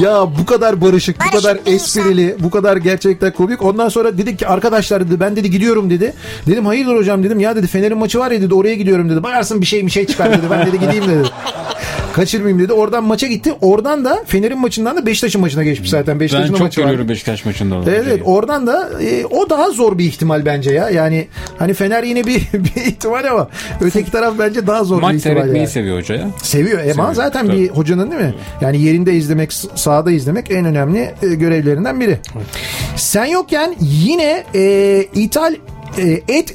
Ya bu kadar barışık bu kadar esprili, insan. Bu kadar gerçekten komik. Ondan sonra dedik ki arkadaşlar dedi ben dedi gidiyorum dedi. Dedim hayırdır hocam dedim. Ya dedi Fener'in maçı var ya dedi oraya gidiyorum dedi. Bakarsın bir şey çıkar dedi. Ben dedi gideyim dedi. Kaçırmayayım dedi. Oradan maça gitti. Oradan da Fener'in maçından da Beşiktaş'ın maçına geçmiş zaten. Beşiktaş'ın ben çok görüyorum Beşiktaş maçında. Evet oradan da o daha zor bir ihtimal bence ya. Yani hani Fener yine bir ihtimal ama öteki taraf bence daha zor bir ihtimal. Maç seyretmeyi seviyor hoca ya. Seviyor. Ama zaten tabii. Bir hocanın değil mi? Yani yerinde izlemek, sahada izlemek en önemli görevlerinden biri. Evet. Sen yokken yine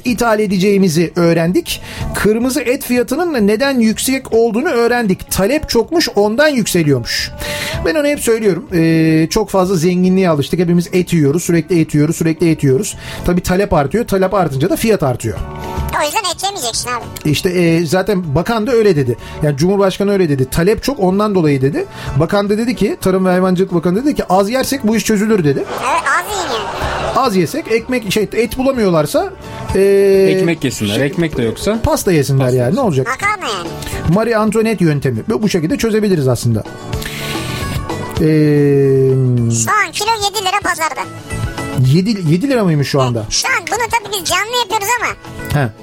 ithal edeceğimizi öğrendik. Kırmızı et fiyatının neden yüksek olduğunu öğrendik. Talep çokmuş, ondan yükseliyormuş. Ben onu hep söylüyorum. Çok fazla zenginliğe alıştık. Hepimiz et yiyoruz, sürekli et yiyoruz. Tabii talep artıyor. Talep artınca da fiyat artıyor. O yüzden et yemeyeceksin abi. İşte zaten bakan da öyle dedi. Yani Cumhurbaşkanı öyle dedi. Talep çok ondan dolayı dedi. Bakan da dedi ki, Tarım ve Hayvancılık Bakanı dedi ki az yersek bu iş çözülür dedi. Evet az yiyin yani. Az yesek ekmek et bulamıyorlarsa ekmek yesinler. Ekmek de yoksa pasta yesinler yani ne olacak? Makarna yani. Marie Antoinette yöntemi. Bu şekilde çözebiliriz aslında. Soğan kilo 7 lira pazarda. 7 lira mıymış şu anda? Şu an bunu tabii biz canlı yapıyoruz ama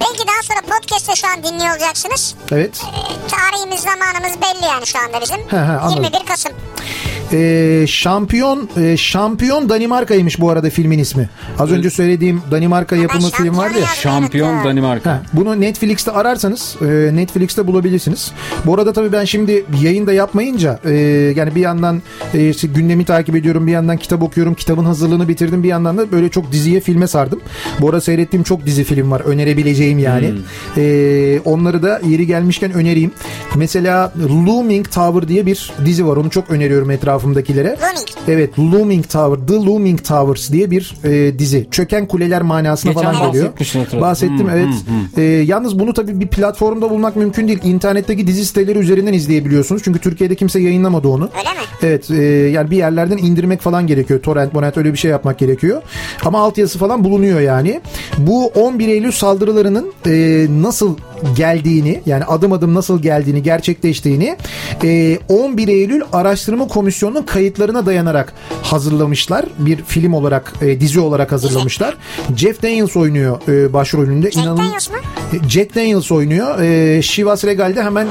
belki daha sonra podcast'te şu an dinliyor olacaksınız. Evet. Tarihimiz zamanımız belli yani şu anda bizim. 21 Kasım. Şampiyon Danimarka'ymış bu arada filmin ismi. Az önce söylediğim Danimarka yapımı film vardı ya. Şampiyon Danimarka. Bunu Netflix'te ararsanız Netflix'te bulabilirsiniz. Bu arada tabii ben şimdi yayında yapmayınca yani bir yandan gündemi takip ediyorum, bir yandan kitap okuyorum, kitabın hazırlığını bitirdim, bir yandan da böyle çok diziye filme sardım. Bu arada seyrettiğim çok dizi film var önerebileceğim yani. Onları da yeri gelmişken önereyim. Mesela Looming Tower diye bir dizi var. Onu çok öneriyorum etrafımdakilere. Evet, Looming Tower, The Looming Towers diye bir dizi. Çöken kuleler manasına geçen falan geliyor. Bahsettim evet. Yalnız bunu tabii bir platformda bulmak mümkün değil. İnternetteki dizi siteleri üzerinden izleyebiliyorsunuz. Çünkü Türkiye'de kimse yayınlamadı onu. Öyle mi? Evet. Yani bir yerlerden indirmek falan gerekiyor. Torrent öyle bir şey yapmak gerekiyor. Ama altyazı falan bulunuyor yani. Bu 11 Eylül saldırılarının nasıl geldiğini, yani adım adım nasıl geldiğini, gerçekleştiğini 11 Eylül Araştırma Komisyonu'nun kayıtlarına dayanarak hazırlamışlar. Bir film olarak, dizi olarak hazırlamışlar. Jeff Daniels oynuyor başrolünde. Daniels mı? Jack Daniels oynuyor. Şivas Regal'de hemen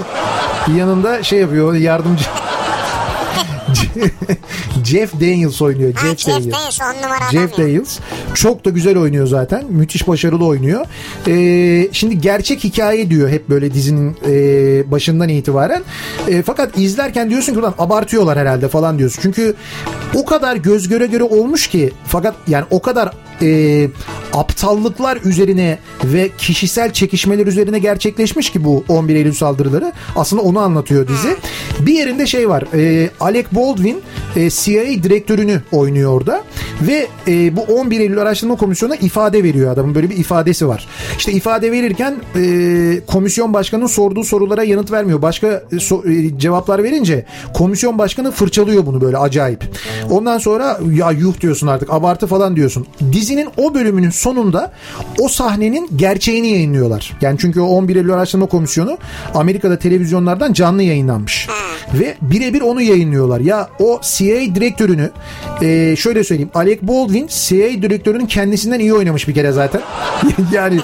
yanında şey yapıyor, yardımcı. Jeff Daniels oynuyor. Jeff Daniels 10 numara. Jeff Daniels çok da güzel oynuyor zaten. Müthiş başarılı oynuyor. Şimdi gerçek hikaye diyor hep böyle dizinin başından itibaren. Fakat izlerken diyorsun ki ulan abartıyorlar herhalde falan diyorsun. Çünkü o kadar göz göre göre olmuş ki, fakat yani o kadar aptallıklar üzerine ve kişisel çekişmeler üzerine gerçekleşmiş ki bu 11 Eylül saldırıları. Aslında onu anlatıyor dizi. Bir yerinde şey var. Alec Baldwin CIA direktörünü oynuyor orada ve bu 11 Eylül Araştırma Komisyonu'na ifade veriyor, adamın böyle bir ifadesi var. İşte ifade verirken komisyon başkanının sorduğu sorulara yanıt vermiyor. Başka cevaplar verince komisyon başkanı fırçalıyor bunu böyle acayip. Ondan sonra ya yuh diyorsun artık, abartı falan diyorsun. Dizinin o bölümünün sonunda o sahnenin gerçeğini yayınlıyorlar. Yani çünkü o 11 Eylül Araştırma Komisyonu Amerika'da televizyonlardan canlı yayınlanmış. Ve birebir onu yayınlıyorlar. Ya o CIA direktörünü şöyle söyleyeyim, Alec Baldwin CIA direktörünün kendisinden iyi oynamış bir kere zaten. Yani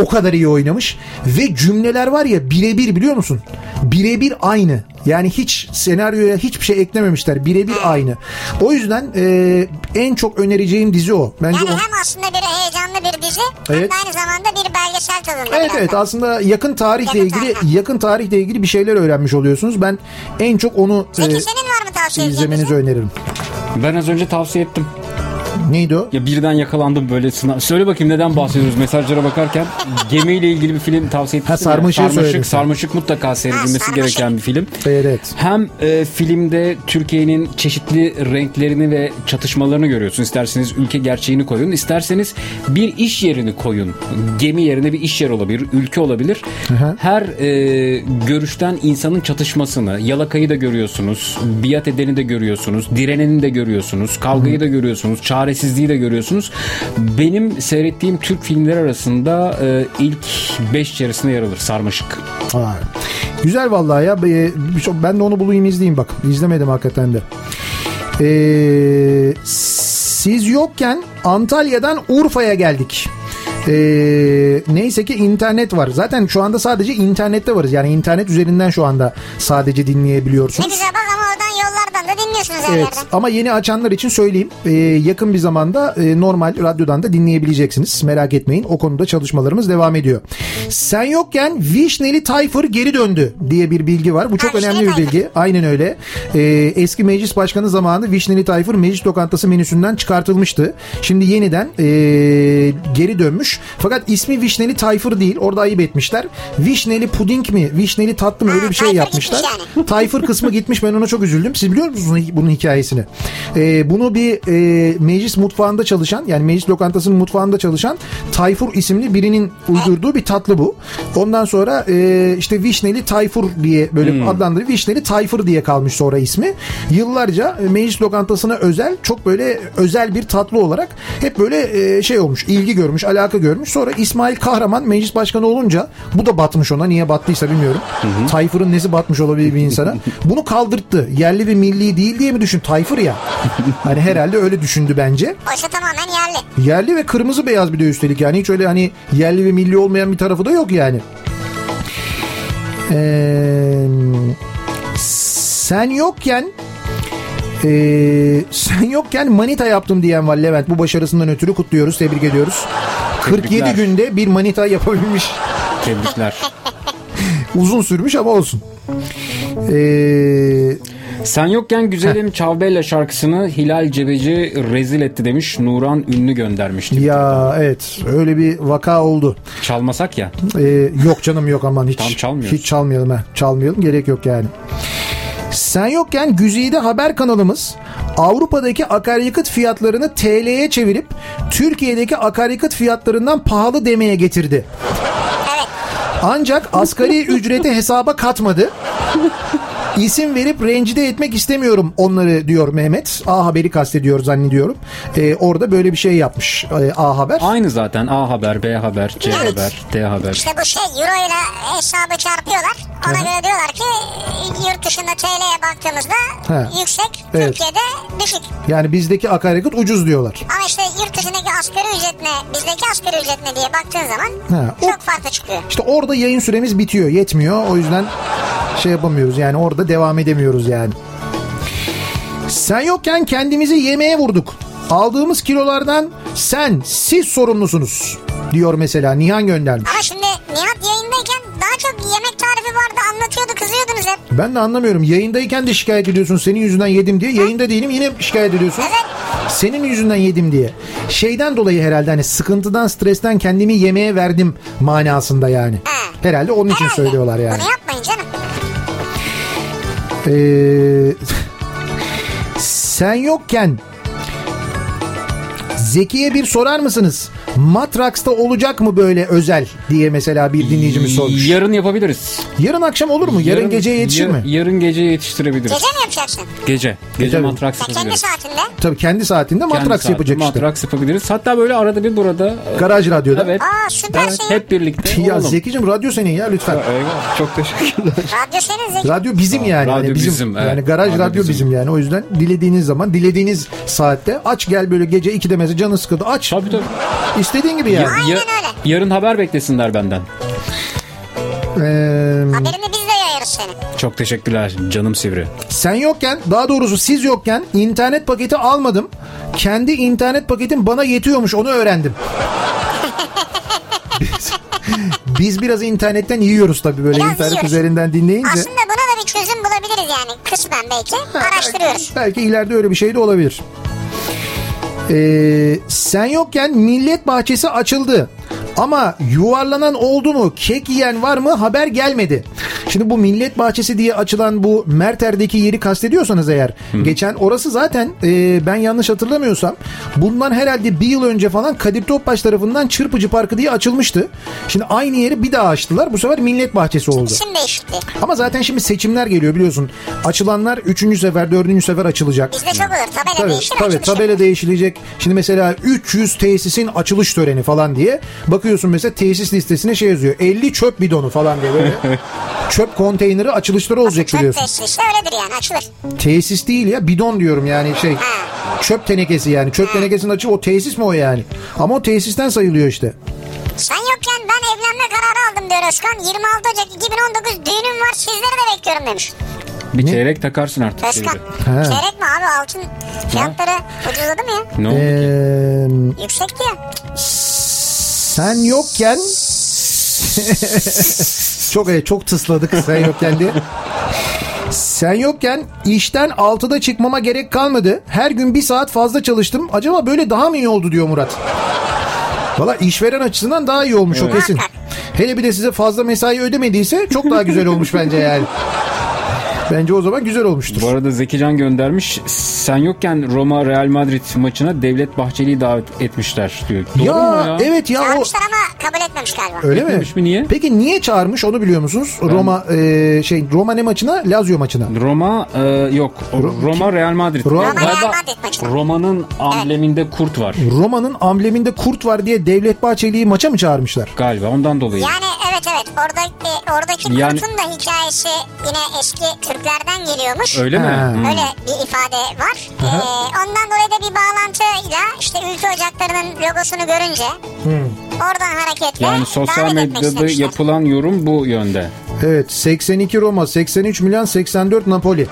o kadar iyi oynamış ve cümleler var ya birebir, biliyor musun? Birebir aynı. Yani hiç senaryoya hiçbir şey eklememişler. Birebir aynı. O yüzden en çok önereceğim dizi o. Bence yani hem aslında bir heyecanlı bir dizi, evet, hem aynı zamanda bir belgesel tadında. Evet evet, aslında yakın tarihle ilgili bir şeyler öğrenmiş oluyorsunuz. Ben en çok onu izlemenizi öneririm. Ben az önce tavsiye ettim. Neydi o? Ya birden yakalandım böyle sınav. Söyle bakayım neden bahsediyoruz mesajlara bakarken? Gemiyle ilgili bir film tavsiye etmiştim. Sarmaşık mutlaka seyredilmesi gereken bir film. Evet. Hem filmde Türkiye'nin çeşitli renklerini ve çatışmalarını görüyorsun. İsterseniz ülke gerçeğini koyun, isterseniz bir iş yerini koyun. Gemi yerine bir iş yeri olabilir, ülke olabilir. Hı-hı. Her görüşten insanın çatışmasını, yalakayı da görüyorsunuz, biat edeni de görüyorsunuz, direneni de görüyorsunuz, kavgayı da görüyorsunuz, çaresizliği de görüyorsunuz. Benim seyrettiğim Türk filmleri arasında ilk 5 içerisinde yer alır Sarmaşık. Ha, güzel vallahi ya. Ben de onu bulayım izleyeyim bak. İzlemedim hakikaten de. Siz yokken Antalya'dan Urfa'ya geldik. Neyse ki internet var. Zaten şu anda sadece internette varız. Yani internet üzerinden şu anda sadece dinleyebiliyorsunuz. Ne güzel bak, ama oradan yollardan da dinliyorsunuz. Evet yerlerden. Ama yeni açanlar için söyleyeyim. Yakın bir zamanda normal radyodan da dinleyebileceksiniz. Merak etmeyin. O konuda çalışmalarımız devam ediyor. Sen yokken Vişneli Tayfur geri döndü diye bir bilgi var. Bu çok önemli bir bilgi. Aynen öyle. Eski meclis başkanı zamanı Vişneli Tayfur meclis lokantası menüsünden çıkartılmıştı. Şimdi yeniden geri dönmüş. Fakat ismi Vişneli Tayfur değil. Orada ayıp etmişler. Vişneli puding mi? Vişneli tatlı mı? Öyle bir şey yapmışlar. Yani. Tayfur kısmı gitmiş. Ben ona çok üzüldüm. Siz biliyor musunuz bunun hikayesini? Bunu bir meclis mutfağında çalışan, yani meclis lokantasının mutfağında çalışan Tayfur isimli birinin uydurduğu bir tatlı bu. Ondan sonra işte Vişneli Tayfur diye böyle adlandırıyor. Vişneli Tayfur diye kalmış sonra ismi. Yıllarca meclis lokantasına özel, çok böyle özel bir tatlı olarak hep böyle şey olmuş. İlgi görmüş, alaka görmüş. Sonra İsmail Kahraman meclis başkanı olunca bu da batmış ona. Niye battıysa bilmiyorum. Tayfur'un nesi batmış olabilir bir insana? Bunu kaldırttı. Yerli ve milli değil diye mi düşün? Tayfur ya. Hani herhalde öyle düşündü bence. Oysa tamamen yerli. Yerli ve kırmızı beyaz bir de üstelik. Yani hiç öyle hani yerli ve milli olmayan bir tarafı da yok yani. Sen yokken manita yaptım diyen var Levent. Bu başarısından ötürü kutluyoruz, tebrik ediyoruz. Tebrikler. 47 günde bir manita yapabilmiş. Tebrikler. Uzun sürmüş ama olsun. Sen yokken güzelim Çavbella şarkısını Hilal Cebeci rezil etti demiş. Nuran Ünlü göndermişti. Ya evet, öyle bir vaka oldu. Çalmasak ya. Yok canım, yok aman hiç. Tam çalmıyoruz. Hiç çalmayalım ha. Çalmayalım, gerek yok yani. Sen yokken Güzide Haber kanalımız Avrupa'daki akaryakıt fiyatlarını TL'ye çevirip Türkiye'deki akaryakıt fiyatlarından pahalı demeye getirdi. Ancak asgari ücreti hesaba katmadı. İsim verip rencide etmek istemiyorum onları diyor Mehmet. A Haber'i kastediyor zannediyorum. Orada böyle bir şey yapmış A Haber. Aynı zaten A Haber, B Haber, C evet. Haber, D Haber. İşte bu şey euro ile hesabı çarpıyorlar. Ona evet. göre diyorlar ki yurt dışında TL'ye baktığımızda He. yüksek, evet. Türkiye'de düşük. Yani bizdeki akaryakıt ucuz diyorlar. Ama işte yurt dışındaki asgari ücret ne, bizdeki asgari ücret ne diye baktığın zaman He. çok farklı çıkıyor. İşte orada yayın süremiz bitiyor, yetmiyor. O yüzden şey yapamıyoruz yani orada devam edemiyoruz yani. Sen yokken kendimizi yemeğe vurduk. Aldığımız kilolardan siz sorumlusunuz diyor mesela Nihan göndermiş. Ama şimdi Nihat yayındayken daha çok yemek tarifi vardı, anlatıyordu, kızıyordunuz hep. Ben de anlamıyorum. Yayındayken de şikayet ediyorsun senin yüzünden yedim diye. Yayında değilim yine şikayet ediyorsun. Evet. Senin yüzünden yedim diye. Şeyden dolayı herhalde hani sıkıntıdan, stresten kendimi yemeğe verdim manasında yani. He. Herhalde onun için söylüyorlar yani. Bunu yapmayın canım. Sen yokken Zeki'ye bir sorar mısınız? Matraks'ta olacak mı böyle özel diye mesela bir dinleyicimiz sormuş. Yarın yapabiliriz. Yarın akşam olur mu? Yarın geceye yetişir mi? Yarın geceye yetiştirebiliriz. Gece mi yapacaksın? Gece Matraks yapabiliriz. Kendi saatinde? Tabii kendi saatinde Matraks yapacak işte. Matraks yapabiliriz. Hatta böyle arada bir burada. Garaj Radyo'da. Evet. Aa süper evet, şey. Hep birlikte. Ya Zeki'cim radyo senin ya lütfen. Eyvallah. Çok teşekkürler. Radyo senin Zeki. Radyo bizim yani. Radyo bizim. Evet. Yani Garaj Radyo bizim yani. O yüzden dilediğiniz zaman, dilediğiniz saatte aç gel böyle gece 2'de mesela canın sıkıldı aç. Tabii. İstediğin gibi yani. Aynen öyle. Yarın haber beklesinler benden. Haberini biz de yayarız seni. Çok teşekkürler canım sivri. Sen yokken, daha doğrusu siz yokken internet paketi almadım. Kendi internet paketim bana yetiyormuş, onu öğrendim. Biz biraz internetten yiyoruz tabii böyle biraz internet yiyoruz. Üzerinden dinleyince. Aslında buna da bir çözüm bulabiliriz yani kısmen belki. Araştırıyoruz. Belki ileride öyle bir şey de olabilir. Sen yokken millet bahçesi açıldı ama yuvarlanan oldu mu, kek yiyen var mı haber gelmedi. Şimdi bu millet bahçesi diye açılan bu Merter'deki yeri kastediyorsanız eğer geçen orası zaten ben yanlış hatırlamıyorsam bundan herhalde bir yıl önce falan Kadir Topbaş tarafından Çırpıcı Parkı diye açılmıştı. Şimdi aynı yeri bir daha açtılar, bu sefer millet bahçesi oldu. İsim değişti. Ama zaten şimdi seçimler geliyor biliyorsun. Açılanlar 3. sefer 4. sefer açılacak. Bizde çok olur, tabela tabii, değişir. Tabii tabela değişilecek. Şimdi mesela 300 tesisin açılış töreni falan diye bakıyorsun mesela tesis listesine şey yazıyor 50 çöp bidonu falan diye böyle. Çöp konteyneri açılışları olacak biliyorsun. Çöp tesisi öyledir yani açılır. Tesis değil ya bidon diyorum yani şey. Çöp tenekesi yani. Çöp tenekesinin açığı o tesis mi o yani? Ama o tesisten sayılıyor işte. Sen yokken ben evlenme kararı aldım diyor Özkan. 26 Ocak 2019 düğünüm var, sizleri de bekliyorum demiş. Bir çeyrek takarsın artık. Özkan. Çeyrek mi abi, altın fiyatları ucuzladı mı ya? Ne oldu ki? Yüksekti ya. Sen yokken... çok tısladık sen yokken diye. Sen yokken işten 6'da çıkmama gerek kalmadı. Her gün bir saat fazla çalıştım. Acaba böyle daha mı iyi oldu diyor Murat. Valla işveren açısından daha iyi olmuş o kesin. Hele bir de size fazla mesai ödemediyse çok daha güzel olmuş bence yani. Bence o zaman güzel olmuştur. Bu arada Zeki Can göndermiş. Sen yokken Roma Real Madrid maçına Devlet Bahçeli'yi davet etmişler diyor. Doğru mu ya? Evet ya. Çağırmışlar ama kabul etmemiş galiba. Öyle etmemiş mi? Niye? Peki niye çağırmış onu biliyor musunuz? Ben... Roma ne maçına? Lazio maçına. Roma Real Madrid. Roma Real Madrid maçına. Roma'nın ambleminde kurt var. Roma'nın ambleminde kurt var diye Devlet Bahçeli'yi maça mı çağırmışlar? Galiba ondan dolayı. Yani evet. Oradaki kurtun da hikayesi yine eski Türklerden geliyormuş. Öyle mi? Öyle bir ifade var. Ondan dolayı da bir bağlantıyla işte ülke ocaklarının logosunu görünce oradan hareketle yani sosyal medyada yapılan yorum bu yönde. Evet. 82 Roma, 83 Milan, 84 Napoli.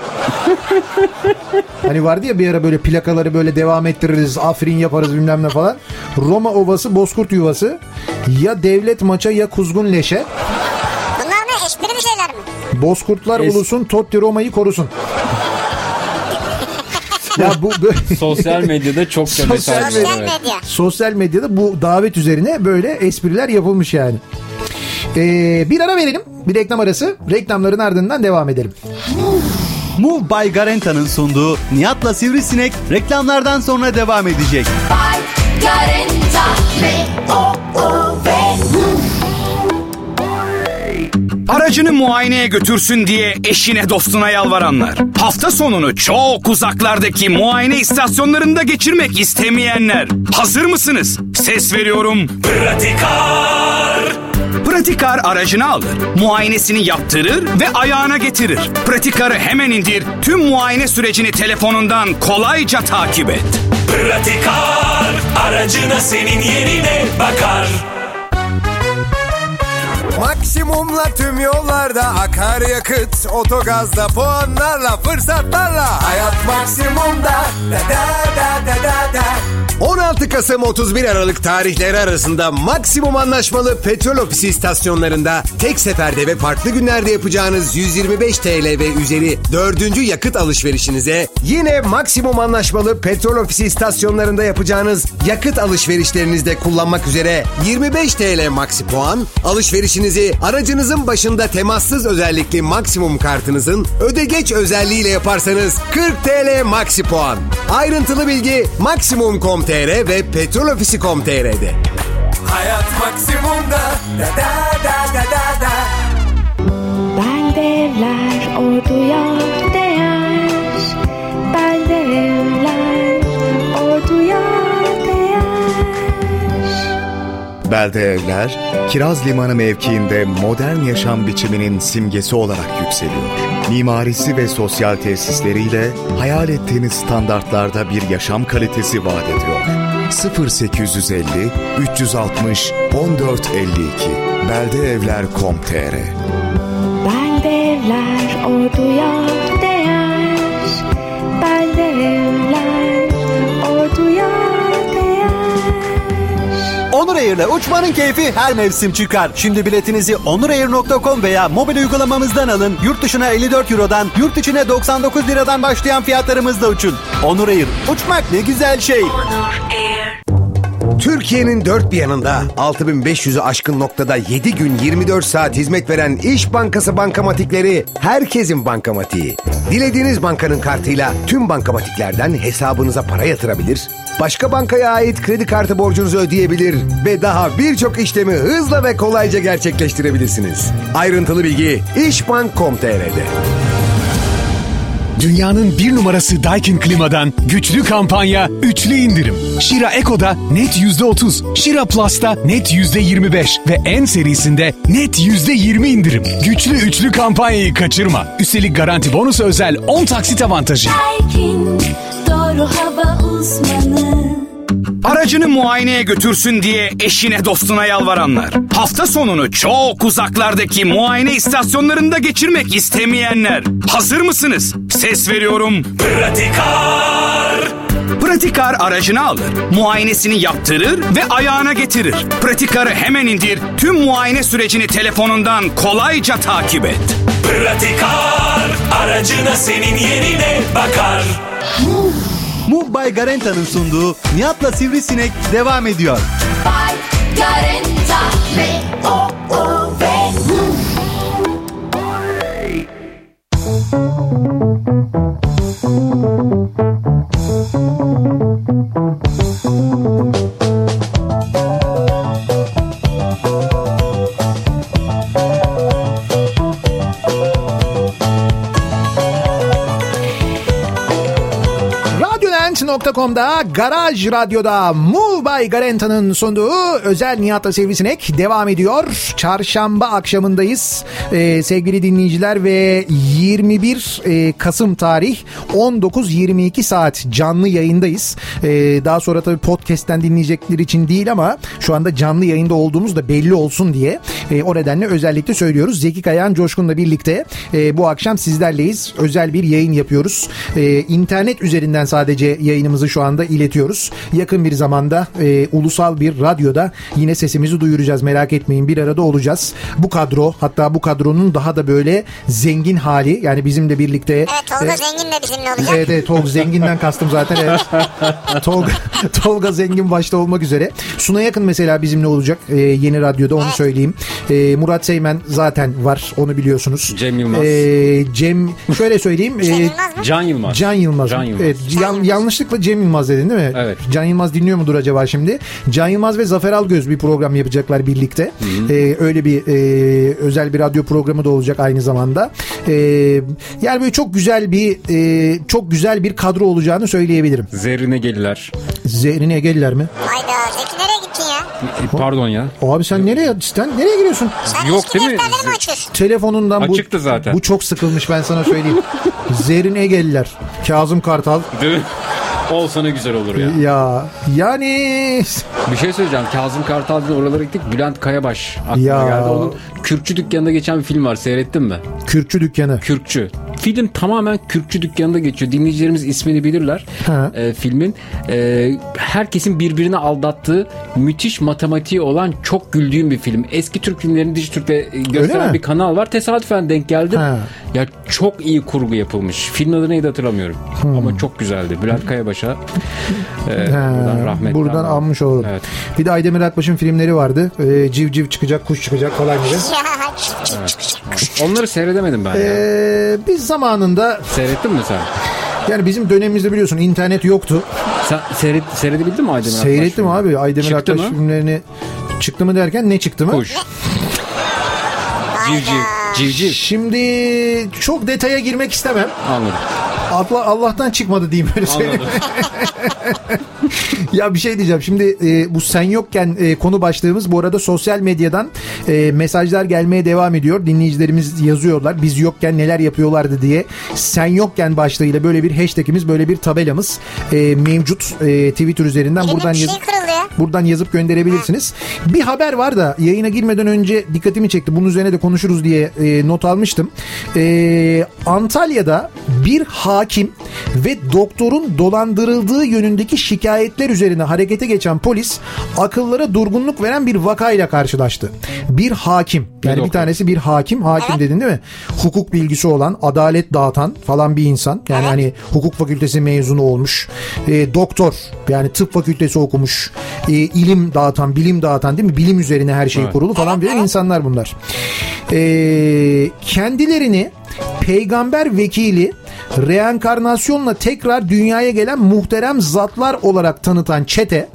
Hani vardı ya bir ara böyle plakaları böyle devam ettiririz, Afrin yaparız bilmem ne falan. Roma Ovası, Bozkurt Yuvası, ya Devlet Maça ya Kuzgun Leşe. Bunlar ne? Esprili şeyler mi? Bozkurtlar ulusun, Totti Roma'yı korusun. Ya bu böyle... Sosyal medyada çok sosyal medyada bu davet üzerine böyle espriler yapılmış yani. Bir ara verelim. Bir reklam arası. Reklamların ardından devam edelim. Moov by Garenta'nın sunduğu Nihat'la Sivrisinek reklamlardan sonra devam edecek. By Garenta. Aracını muayeneye götürsün diye eşine dostuna yalvaranlar. Hafta sonunu çok uzaklardaki muayene istasyonlarında geçirmek istemeyenler. Hazır mısınız? Ses veriyorum. Pratikar! Pratikar aracını alır, muayenesini yaptırır ve ayağına getirir. Pratikar'ı hemen indir, tüm muayene sürecini telefonundan kolayca takip et. Pratikar aracına senin yerine bakar. Maksimumla tüm yollarda akaryakıt, otogazda puanlarla, fırsatlarla. Hayat maksimumda. Da da da da da. 16 Kasım 31 Aralık tarihleri arasında maksimum anlaşmalı petrol ofisi istasyonlarında tek seferde ve farklı günlerde yapacağınız 125 TL ve üzeri 4. yakıt alışverişinize, yine maksimum anlaşmalı petrol ofisi istasyonlarında yapacağınız yakıt alışverişlerinizde kullanmak üzere 25 TL maksi puan, alışverişinizi aracınızın başında temassız özellikli maksimum kartınızın ödegeç özelliğiyle yaparsanız 40 TL maksi puan. Ayrıntılı bilgi maksimum.com .tr ve petrolofisi.com.tr'de. Hayat maksimumda. Da da da da da da. Beldeler orduya değer. Beldeler orduya değer. Belde evler, Kiraz Limanı mevkiinde modern yaşam biçiminin simgesi olarak yükseliyor. Mimarisi ve sosyal tesisleriyle hayal ettiğiniz standartlarda bir yaşam kalitesi vaat ediyor. 0850 360 1452 beldeevler.com.tr. Beldeevler orduya değer. Beldeevler orduya değer. Onur Air'le uçmanın keyfi her mevsim çıkar. Şimdi biletinizi onurair.com veya mobil uygulamamızdan alın. Yurt dışına 54 Euro'dan, yurt içine 99 liradan başlayan fiyatlarımızla uçun. Onur Air, uçmak ne güzel şey. Türkiye'nin dört bir yanında 6500'ü aşkın noktada 7 gün 24 saat hizmet veren İş Bankası bankamatikleri herkesin bankamatiği. Dilediğiniz bankanın kartıyla tüm bankamatiklerden hesabınıza para yatırabilir, başka bankaya ait kredi kartı borcunuzu ödeyebilir ve daha birçok işlemi hızla ve kolayca gerçekleştirebilirsiniz. Ayrıntılı bilgi işbank.com.tr'de. Dünyanın bir numarası Daikin Klima'dan güçlü kampanya, üçlü indirim. Shira Eco'da net %30, Shira Plus'ta net %25 ve N serisinde net %20 indirim. Güçlü üçlü kampanyayı kaçırma. Üstelik garanti bonusu özel 10 taksit avantajı. Daikin, doğru hava uzmanı. Aracını muayeneye götürsün diye eşine dostuna yalvaranlar. Hafta sonunu çok uzaklardaki muayene istasyonlarında geçirmek istemeyenler. Hazır mısınız? Ses veriyorum. Pratikar! Pratikar aracını alır, muayenesini yaptırır ve ayağına getirir. Pratikar'ı hemen indir, tüm muayene sürecini telefonundan kolayca takip et. Pratikar aracına senin yerine bakar. Moov by Garenta'nın sunduğu Nihat'la Sivrisinek devam ediyor. By Garenta ve O-O-V. .com'da Garaj Radyo'da Moov by Garenta'nın sunduğu özel Nihat'la Sivrisinek devam ediyor. Çarşamba akşamındayız. Sevgili dinleyiciler ve 21 Kasım tarih 19-22 saat canlı yayındayız. Daha sonra tabii podcast'ten dinleyecekler için değil ama şu anda canlı yayında olduğumuz da belli olsun diye o nedenle özellikle söylüyoruz. Zeki Kaya'nın Coşkun'la birlikte bu akşam sizlerleyiz. Özel bir yayın yapıyoruz. İnternet üzerinden sadece yayınımızı şu anda iletiyoruz. Yakın bir zamanda ulusal bir radyoda yine sesimizi duyuracağız. Merak etmeyin, bir arada olacağız. Bu kadro, hatta bu kadronun daha da böyle zengin hali, yani bizimle birlikte. Evet, Tolga Zengin de bizimle olacak. Evet, Tolga Zengin'den kastım zaten. Evet. Tolga Zengin başta olmak üzere. Suna Yakın mesela bizimle olacak yeni radyoda, onu söyleyeyim. Murat Seymen zaten var, onu biliyorsunuz. Cem Yılmaz. Şöyle söyleyeyim. Can Yılmaz. Can Yılmaz. Evet, yanlışlıkla tarafı Cem Yılmaz dedin değil mi? Evet. Can Yılmaz dinliyor mudur acaba şimdi? Can Yılmaz ve Zafer Algöz bir program yapacaklar birlikte. Öyle bir özel bir radyo programı da olacak aynı zamanda. Yani böyle çok güzel bir kadro olacağını söyleyebilirim. Zerrine gelirler. Zerrine gelirler mi? Hayda, Zeki nereye gittin ya? Pardon ya. Abi sen nereye? Sen nereye giriyorsun? Sen yok değil mi? Telefonundan açıktı zaten. Bu çok sıkılmış, ben sana söyleyeyim. Zerrine gelirler. Kazım Kartal. Değil mi? Olsana güzel olur ya. Ya yani bir şey söyleyeceğim. Kazım Kartal'dan oralara gittik. Bülent Kayabaş aklıma geldi. Onun Kürkçü Dükkanı'nda geçen bir film var. Seyrettin mi? Kürkçü Dükkanı. Kürkçü. Film tamamen Kürkçü Dükkanı'nda geçiyor. Dinleyicilerimiz ismini bilirler. Filmin herkesin birbirini aldattığı, müthiş matematiği olan, çok güldüğüm bir film. Eski Türk filmlerini Dijitürk'te gösteren bir kanal var. Tesadüfen denk geldim. Ya çok iyi kurgu yapılmış. Film adı neydi hatırlamıyorum. Ama çok güzeldi. Bülent Kayabaş'a buradan rahmet. Buradan almış olalım. Evet. Bir de Aydemir Akbaş'ın filmleri vardı. Civciv çıkacak, kuş çıkacak falan gibi. Onları seyredemedim ben. Biz zamanında... Seyrettin mi sen? Yani bizim dönemimizde biliyorsun internet yoktu. Sen seyredebildin mi Aydemir Akbaş? Seyrettim abi. Aydemir Akbaş filmlerini... Çıktı mı derken ne çıktı mı? Kuş. Civciv. Şimdi çok detaya girmek istemem. Anladım. Allah'tan çıkmadı diyeyim, öyle söyleyeyim. Ya bir şey diyeceğim. Şimdi bu sen yokken konu başlığımız bu arada sosyal medyadan mesajlar gelmeye devam ediyor. Dinleyicilerimiz yazıyorlar. Biz yokken neler yapıyorlardı diye. Sen yokken başlığıyla böyle bir hashtagimiz, böyle bir tabelamız mevcut. Twitter üzerinden buradan yazıp gönderebilirsiniz. Bir haber var da yayına girmeden önce dikkatimi çekti. Bunun üzerine de konuşuruz diye not almıştım. Antalya'da bir hakim ve doktorun dolandırıldığı yönündeki şikayetler üzerine harekete geçen polis akıllara durgunluk veren bir vakayla karşılaştı. Bir hakim, yani bir tanesi bir hakim dedin değil mi? Hukuk bilgisi olan, adalet dağıtan falan bir insan. Yani hani hukuk fakültesi mezunu olmuş. Doktor, yani tıp fakültesi okumuş. İlim dağıtan, bilim dağıtan değil mi? Bilim üzerine her şeyi kurulu falan bir insanlar bunlar. Kendilerini peygamber vekili, reenkarnasyonla tekrar dünyaya gelen muhterem zatlar olarak tanıtan çete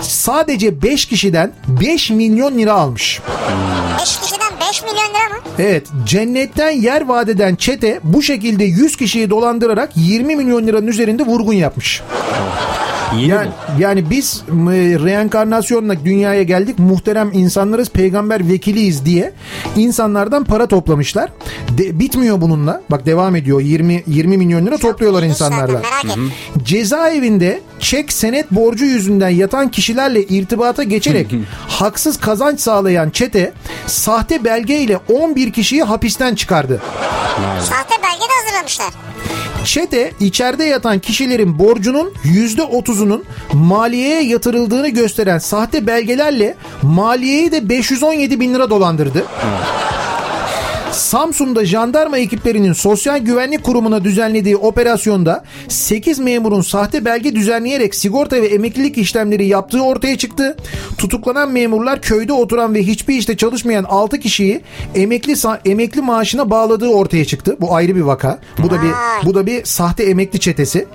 sadece 5 kişiden 5 milyon lira almış. 5 kişiden 5 milyon lira mı? Evet, cennetten yer vaat eden çete bu şekilde 100 kişiyi dolandırarak 20 milyon liranın üzerinde vurgun yapmış. Yani biz reenkarnasyonla dünyaya geldik, muhterem insanlarız, peygamber vekiliyiz diye insanlardan para toplamışlar. Bitmiyor bununla. Bak devam ediyor. 20 milyon lira topluyorlar insanlardan. Cezaevinde çek senet borcu yüzünden yatan kişilerle irtibata geçerek haksız kazanç sağlayan çete sahte belgeyle 11 kişiyi hapisten çıkardı. Sahte belge de hazırlamışlar. Çete içeride yatan kişilerin borcunun %30'unun maliyeye yatırıldığını gösteren sahte belgelerle maliyeyi de 517 bin lira dolandırdı. Samsun'da jandarma ekiplerinin Sosyal Güvenlik Kurumu'na düzenlediği operasyonda 8 memurun sahte belge düzenleyerek sigorta ve emeklilik işlemleri yaptığı ortaya çıktı. Tutuklanan memurlar köyde oturan ve hiçbir işte çalışmayan 6 kişiyi emekli maaşına bağladığı ortaya çıktı. Bu ayrı bir vaka. Bu da bir sahte emekli çetesi.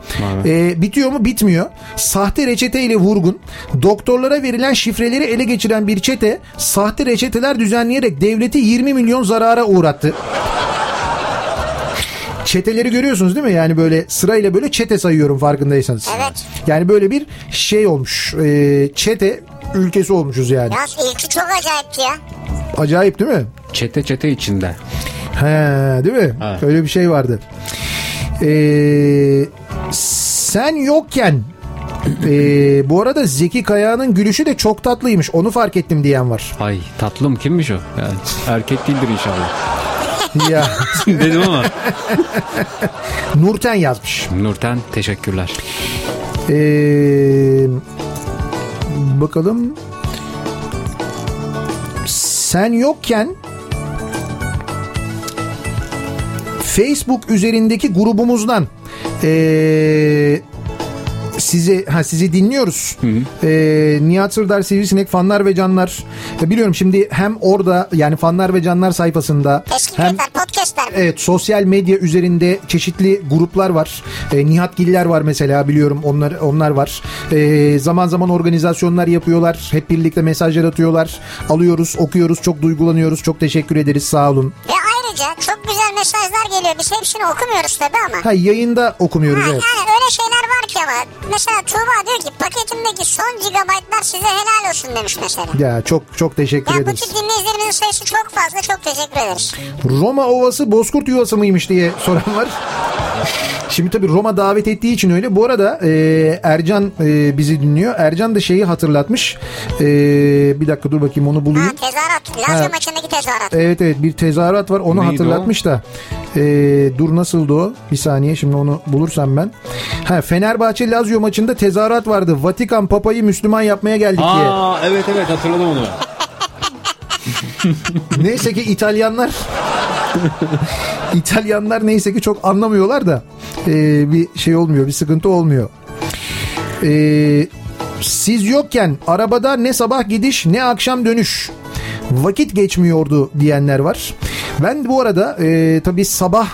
Bitiyor mu? Bitmiyor. Sahte reçete ile vurgun. Doktorlara verilen şifreleri ele geçiren bir çete sahte reçeteler düzenleyerek devleti 20 milyon zarara uğradı. Çeteleri görüyorsunuz değil mi? Yani böyle sırayla böyle çete sayıyorum farkındaysanız. Evet. Yani böyle bir şey olmuş. Çete ülkesi olmuşuz yani. Ya ilki çok acayip ya. Acayip değil mi? Çete içinde. He, değil mi? Ha. Öyle bir şey vardı. Sen yokken bu arada Zeki Kaya'nın gülüşü de çok tatlıymış. Onu fark ettim diyen var. Ay tatlım kimmiş o? Yani erkek değildir inşallah. Ya dedim ama. Nurten yazmış. Nurten teşekkürler. Bakalım. Sen yokken Facebook üzerindeki grubumuzdan sizi dinliyoruz. Nihat Sırdar, Sivrisinek, Fanlar ve Canlar. Biliyorum şimdi hem orada, yani Fanlar ve Canlar sayfasında, hem podcast'ler. Evet, sosyal medya üzerinde çeşitli gruplar var. Nihat Giller var mesela, biliyorum onlar var. Zaman zaman organizasyonlar yapıyorlar. Hep birlikte mesajlar atıyorlar. Alıyoruz, okuyoruz, çok duygulanıyoruz. Çok teşekkür ederiz, sağ olun. Ve ayrıca çok güzel mesajlar geliyor. Biz hepsini okumuyoruz tabii ama. Ha, yayında okumuyoruz, evet. Yani öyle şeyler var ki ama. Mesela Tuğba diyor ki paketimdeki son gigabaytlar size helal olsun demiş mesela. Ya çok çok teşekkür ederiz. Ya bu tip dinleyicilerimizin sayısı çok fazla. Çok teşekkür ederiz. Roma Ovası Bozkurt Yuvası mıymış diye soran var. Şimdi tabii Roma davet ettiği için öyle. Bu arada Ercan bizi dinliyor. Ercan da şeyi hatırlatmış. Bir dakika dur bakayım, onu bulayım. Ha, tezahürat. Lazio maçındaki tezahürat. Evet evet, bir tezahürat var. Onu neydi hatırlatmış o? Da. Dur, nasıldı o? Bir saniye, şimdi onu bulursam ben. Ha, Fenerbahçe Lazio maçında tezahürat vardı. Vatikan Papa'yı Müslüman yapmaya geldik diye. Aa evet evet, hatırladım onu. Neyse ki İtalyanlar neyse ki çok anlamıyorlar da bir şey olmuyor, bir sıkıntı olmuyor. Siz yokken arabada ne sabah gidiş ne akşam dönüş, vakit geçmiyordu diyenler var. Ben bu arada tabii sabah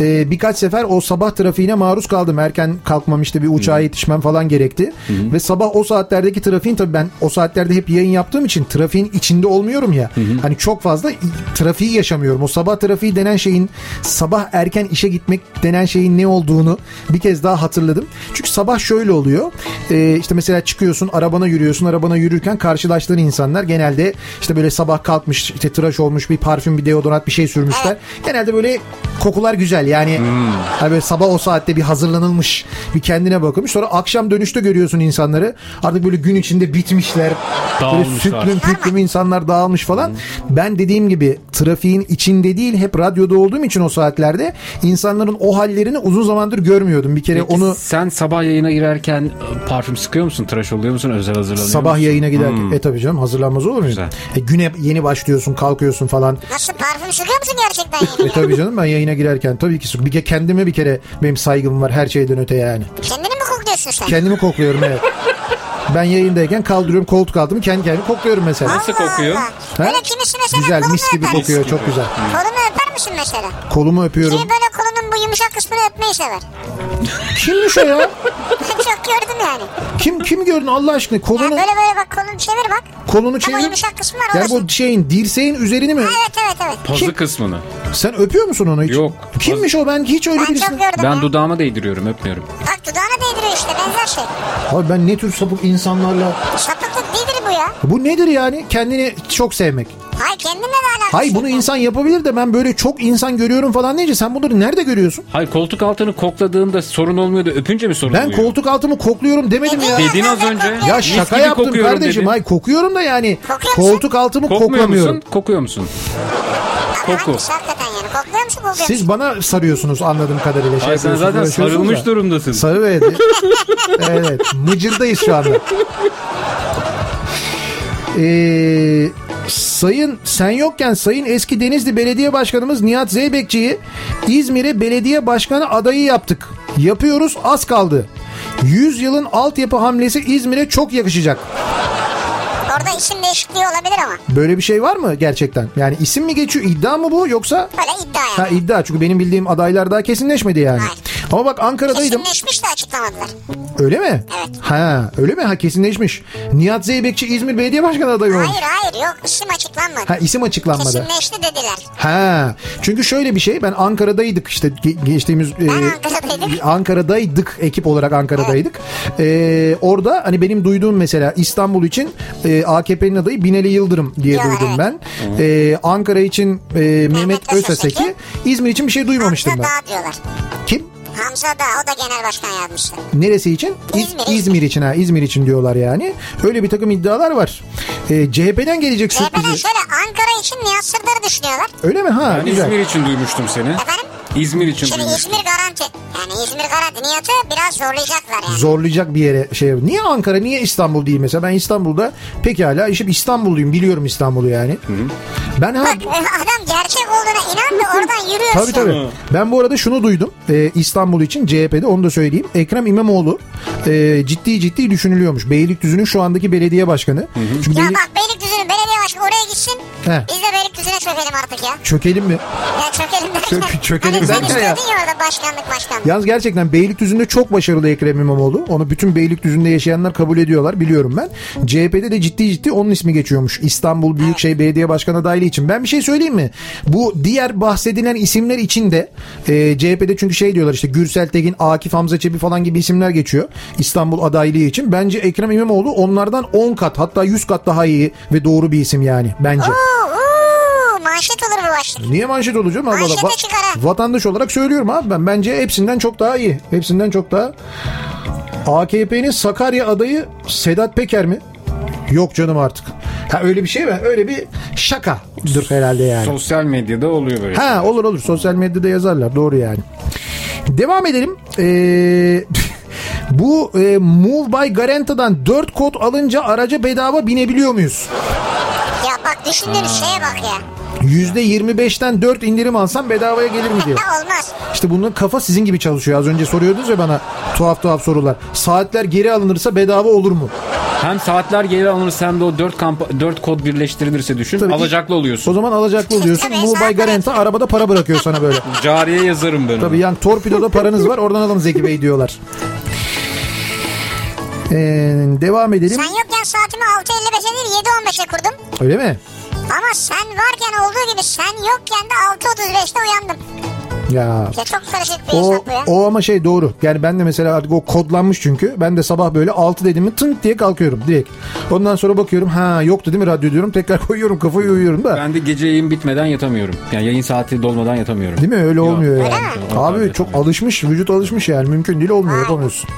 birkaç sefer o sabah trafiğine maruz kaldım. Erken kalkmam, işte bir uçağa yetişmem falan gerekti. Hı-hı. Ve sabah o saatlerdeki trafiğin, tabii ben o saatlerde hep yayın yaptığım için trafiğin içinde olmuyorum ya. Hı-hı. Hani çok fazla trafiği yaşamıyorum. O sabah trafiği denen şeyin, sabah erken işe gitmek denen şeyin ne olduğunu bir kez daha hatırladım. Çünkü sabah şöyle oluyor. İşte mesela çıkıyorsun, arabana yürüyorsun. Arabana yürürken karşılaştığın insanlar genelde işte böyle sabah kalkmış, işte tıraş olmuş, bir parfüm, bir deodorant, bir şey sürmüşler. Genelde böyle kokular güzel yani. Hani böyle sabah o saatte bir hazırlanılmış, bir kendine bakılmış. Sonra akşam dönüşte görüyorsun insanları. Artık böyle gün içinde bitmişler. Böyle sütlüm insanlar dağılmış falan. Ben dediğim gibi trafiğin içinde değil, hep radyoda olduğum için o saatlerde insanların o hallerini uzun zamandır görmüyordum. Bir kere peki onu... Sen sabah yayına girerken parfüm sıkıyor musun? Tıraş oluyor musun? Özel hazırlanıyor musun? Sabah yayına giderken. Tabii canım, hazırlanmaz olur muyum? Güne yeni başlıyorsun, kalkıyorsun falan. Nasıl parfüm sıkıyor musun gerçekten yayına? Tabii canım, ben yayına girerken tabii ki sık. Bir kere kendime, bir kere benim saygım var her şeyden öte yani. Kendini mi kokluyorsun sen? Kendimi kokluyorum, evet. Ben yayındayken kaldırıyorum koltuk altımı, kendi kendimi kokluyorum mesela. Nasıl kokuyor? Böyle kimisi mesela güzel, kolunu mis gibi öper. Kokuyor, mis çok gibi. Güzel. Kolunu öper misin mesela? Kolumu öpüyorum. Kimi böyle kolunun bu yumuşak kısmını öpmeyi sever. Kimmiş o ya? Çok gördüm yani. Kim gördün Allah aşkına? Kolunu... Ya böyle bak, kolunu çevir bak. Kolunu çevir. Ama yumuşak kısmı var. Yani bu şeyin, dirseğin üzerini mi? Evet. Pazı kısmını. Sen öpüyor musun onu hiç? Yok. Kimmiş o? Ben hiç öyle birisini... Ben dudağıma değdiriyorum, öpmüyorum. Bak dudağına değdiriyor işte, benzer şey. Abi ben ne tür sapık insanlarla... Sapıklık nedir bu ya? Bu nedir yani? Kendini çok sevmek. Hayır, kendinle de alakası. Hayır, bunu insan yapabilir de ben böyle çok insan görüyorum falan deyince sen bunları nerede görüyorsun? Hayır, koltuk altını kokladığında sorun olmuyor da öpünce mi sorun oluyor? Ben koltuk altımı kokluyorum demedim ya. Dedin az önce. Ya şaka yaptım kardeşim. Dedin. Hayır, kokuyorum da yani. Koltuk altımı koklamıyorum. Kokuyor musun? Koku. Siz bana sarıyorsunuz anladığım kadarıyla. Şey, sen zaten sarılmış da durumdasın. Sarı. Evet. Mıcırdayız şu anda. Sayın, sen yokken Sayın eski Denizli Belediye Başkanımız Nihat Zeybekçi'yi İzmir'e belediye başkanı adayı yaptık. Yapıyoruz, az kaldı. 100 yılın altyapı hamlesi İzmir'e çok yakışacak. Orada isim değişikliği olabilir ama. Böyle bir şey var mı gerçekten? Yani isim mi geçiyor, iddia mı bu yoksa? Öyle iddia yani. Ha, iddia, çünkü benim bildiğim adaylar daha kesinleşmedi yani. Hayır. Ama bak Ankara'daydım. Kesinleşmiş de açıklamadılar. Öyle mi? Evet. Ha, öyle mi? Ha, kesinleşmiş. Nihat Zeybekçi İzmir Belediye Başkanı adayı olmuş. Hayır yok, isim açıklanmadı. Ha, isim açıklanmadı. Kesinleşti dediler. Ha, çünkü şöyle bir şey, ben Ankara'daydık işte geçtiğimiz... Ankara'daydık, ekip olarak Ankara'daydık. Evet. Orada hani benim duyduğum mesela İstanbul için AKP'nin adayı Binali Yıldırım diye duydum ben. Evet. Ankara için Mehmet Özaseki, İzmir için bir şey duymamıştım ben. Kim? Hamza da, o da genel başkan yardımcısı. Neresi için? İzmir için. Ha, İzmir için diyorlar yani. Öyle bir takım iddialar var. CHP'den gelecek sürpriz. CHP'den şöyle Ankara için Nihat Sırdar'ı düşünüyorlar. Öyle mi? Ha, ben güzel. İzmir için duymuştum seni. Efendim? İzmir için. Şimdi İzmir garanti. Yani İzmir garanti. Nihat'ı biraz zorlayacaklar yani. Zorlayacak bir yere şey. Niye Ankara, niye İstanbul değil mesela? Ben İstanbul'da pekala işim, İstanbulluyum. Biliyorum İstanbul'u yani. Hı-hı. Ben bak adam gerçek olduğuna inan da oradan yürüyorsun. Tabii tabii. Hı. Ben bu arada şunu duydum. İstanbul için CHP'de, onu da söyleyeyim. Ekrem İmamoğlu ciddi düşünülüyormuş. Beylikdüzü'nün şu andaki belediye başkanı. Hı-hı. Çünkü ya bak Beylikdüzü'nün belediye başkanı oraya gitsin. He. Biz de Beylikdüzü'ne çökelim artık ya. Çökelim mi? Ya çökelim derken. Çökelim derken hani ya. Başkanlık. Yalnız gerçekten Beylikdüzü'nde çok başarılı Ekrem İmamoğlu. Onu bütün Beylikdüzü'nde yaşayanlar kabul ediyorlar. Biliyorum ben. CHP'de de ciddi onun ismi geçiyormuş. İstanbul Büyükşehir Belediye Başkanı adaylığı için. Ben bir şey söyleyeyim mi? Bu diğer bahsedilen isimler için de CHP'de çünkü şey diyorlar işte, Gürsel Tekin, Akif Hamza Çebi falan gibi isimler geçiyor İstanbul adaylığı için. Bence Ekrem İmamoğlu onlardan 10 kat hatta 100 kat daha iyi ve doğru bir isim yani bence. Manşet olur bu başlık. Niye manşet olacağım? Manşete çıkar ha. Vatandaş olarak söylüyorum abi ben. Bence hepsinden çok daha iyi. Hepsinden çok daha. AKP'nin Sakarya adayı Sedat Peker mi? Yok canım artık. Ha öyle bir şey mi? Öyle bir şakadır herhalde yani. Sosyal medyada oluyor böyle. Ha şeyler. Olur. Sosyal medyada yazarlar. Doğru yani. Devam edelim. Bu Moov by Garenta'dan 4 kod alınca araca bedava binebiliyor muyuz? Ya bak düşündüğünüz şeye bak ya. %25'ten 4 indirim alsam bedavaya gelir mi diyor. Olmaz. İşte bunun kafa sizin gibi çalışıyor. Az önce soruyordunuz ya bana tuhaf sorular. Saatler geri alınırsa bedava olur mu? Hem saatler geri alınırsa hem de o 4 kod birleştirilirse düşün. Tabii alacaklı oluyorsun. O zaman alacaklı oluyorsun. Moov by Garenta arabada para bırakıyor sana böyle. Cariye yazarım ben. Tabii yani torpidoda paranız var, oradan alın Zeki Bey diyorlar. Devam edelim. Sen yokken saatimi 6.55'e değil 7.15'e kurdum. Öyle mi? Ama sen varken olduğu gibi, sen yokken de 6.35'te uyandım. Ya çok karışık bir hesap bu ya. O ama şey doğru. Yani ben de mesela artık o kodlanmış çünkü. Ben de sabah böyle 6 dedim mi tınk diye kalkıyorum direkt. Ondan sonra bakıyorum ha yoktu değil mi radyo diyorum. Tekrar koyuyorum kafayı, uyuyorum da. Ben de gece yayın bitmeden yatamıyorum. Yani yayın saati dolmadan yatamıyorum. Değil mi? Öyle yok, olmuyor öyle yani. Abi çok alışmış. Vücut alışmış yani. Mümkün değil, olmuyor. Yapamıyorsun.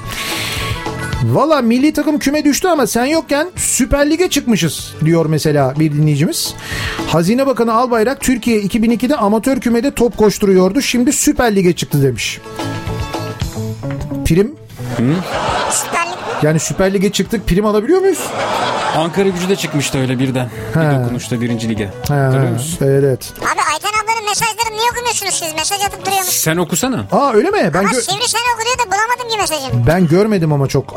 Valla milli takım küme düştü ama sen yokken Süper Lig'e çıkmışız diyor mesela bir dinleyicimiz. Hazine Bakanı Albayrak Türkiye 2002'de amatör kümede top koşturuyordu. Şimdi Süper Lig'e çıktı demiş. Prim? Yani Süper Lig'e çıktık, prim alabiliyor muyuz? Ankara Gücü de çıkmıştı öyle birden. Bir dokunuşta 1. Lig'e. Hatırlıyor musun? Evet. Abi Ayten ablanın mesajlarını niye okumuyorsunuz siz? Mesaj atıp duruyormuş. Sen okusana. Aa öyle mi? Ben ama Sivrisinek okuyor da bulamadım ki mesajını. Ben görmedim ama çok.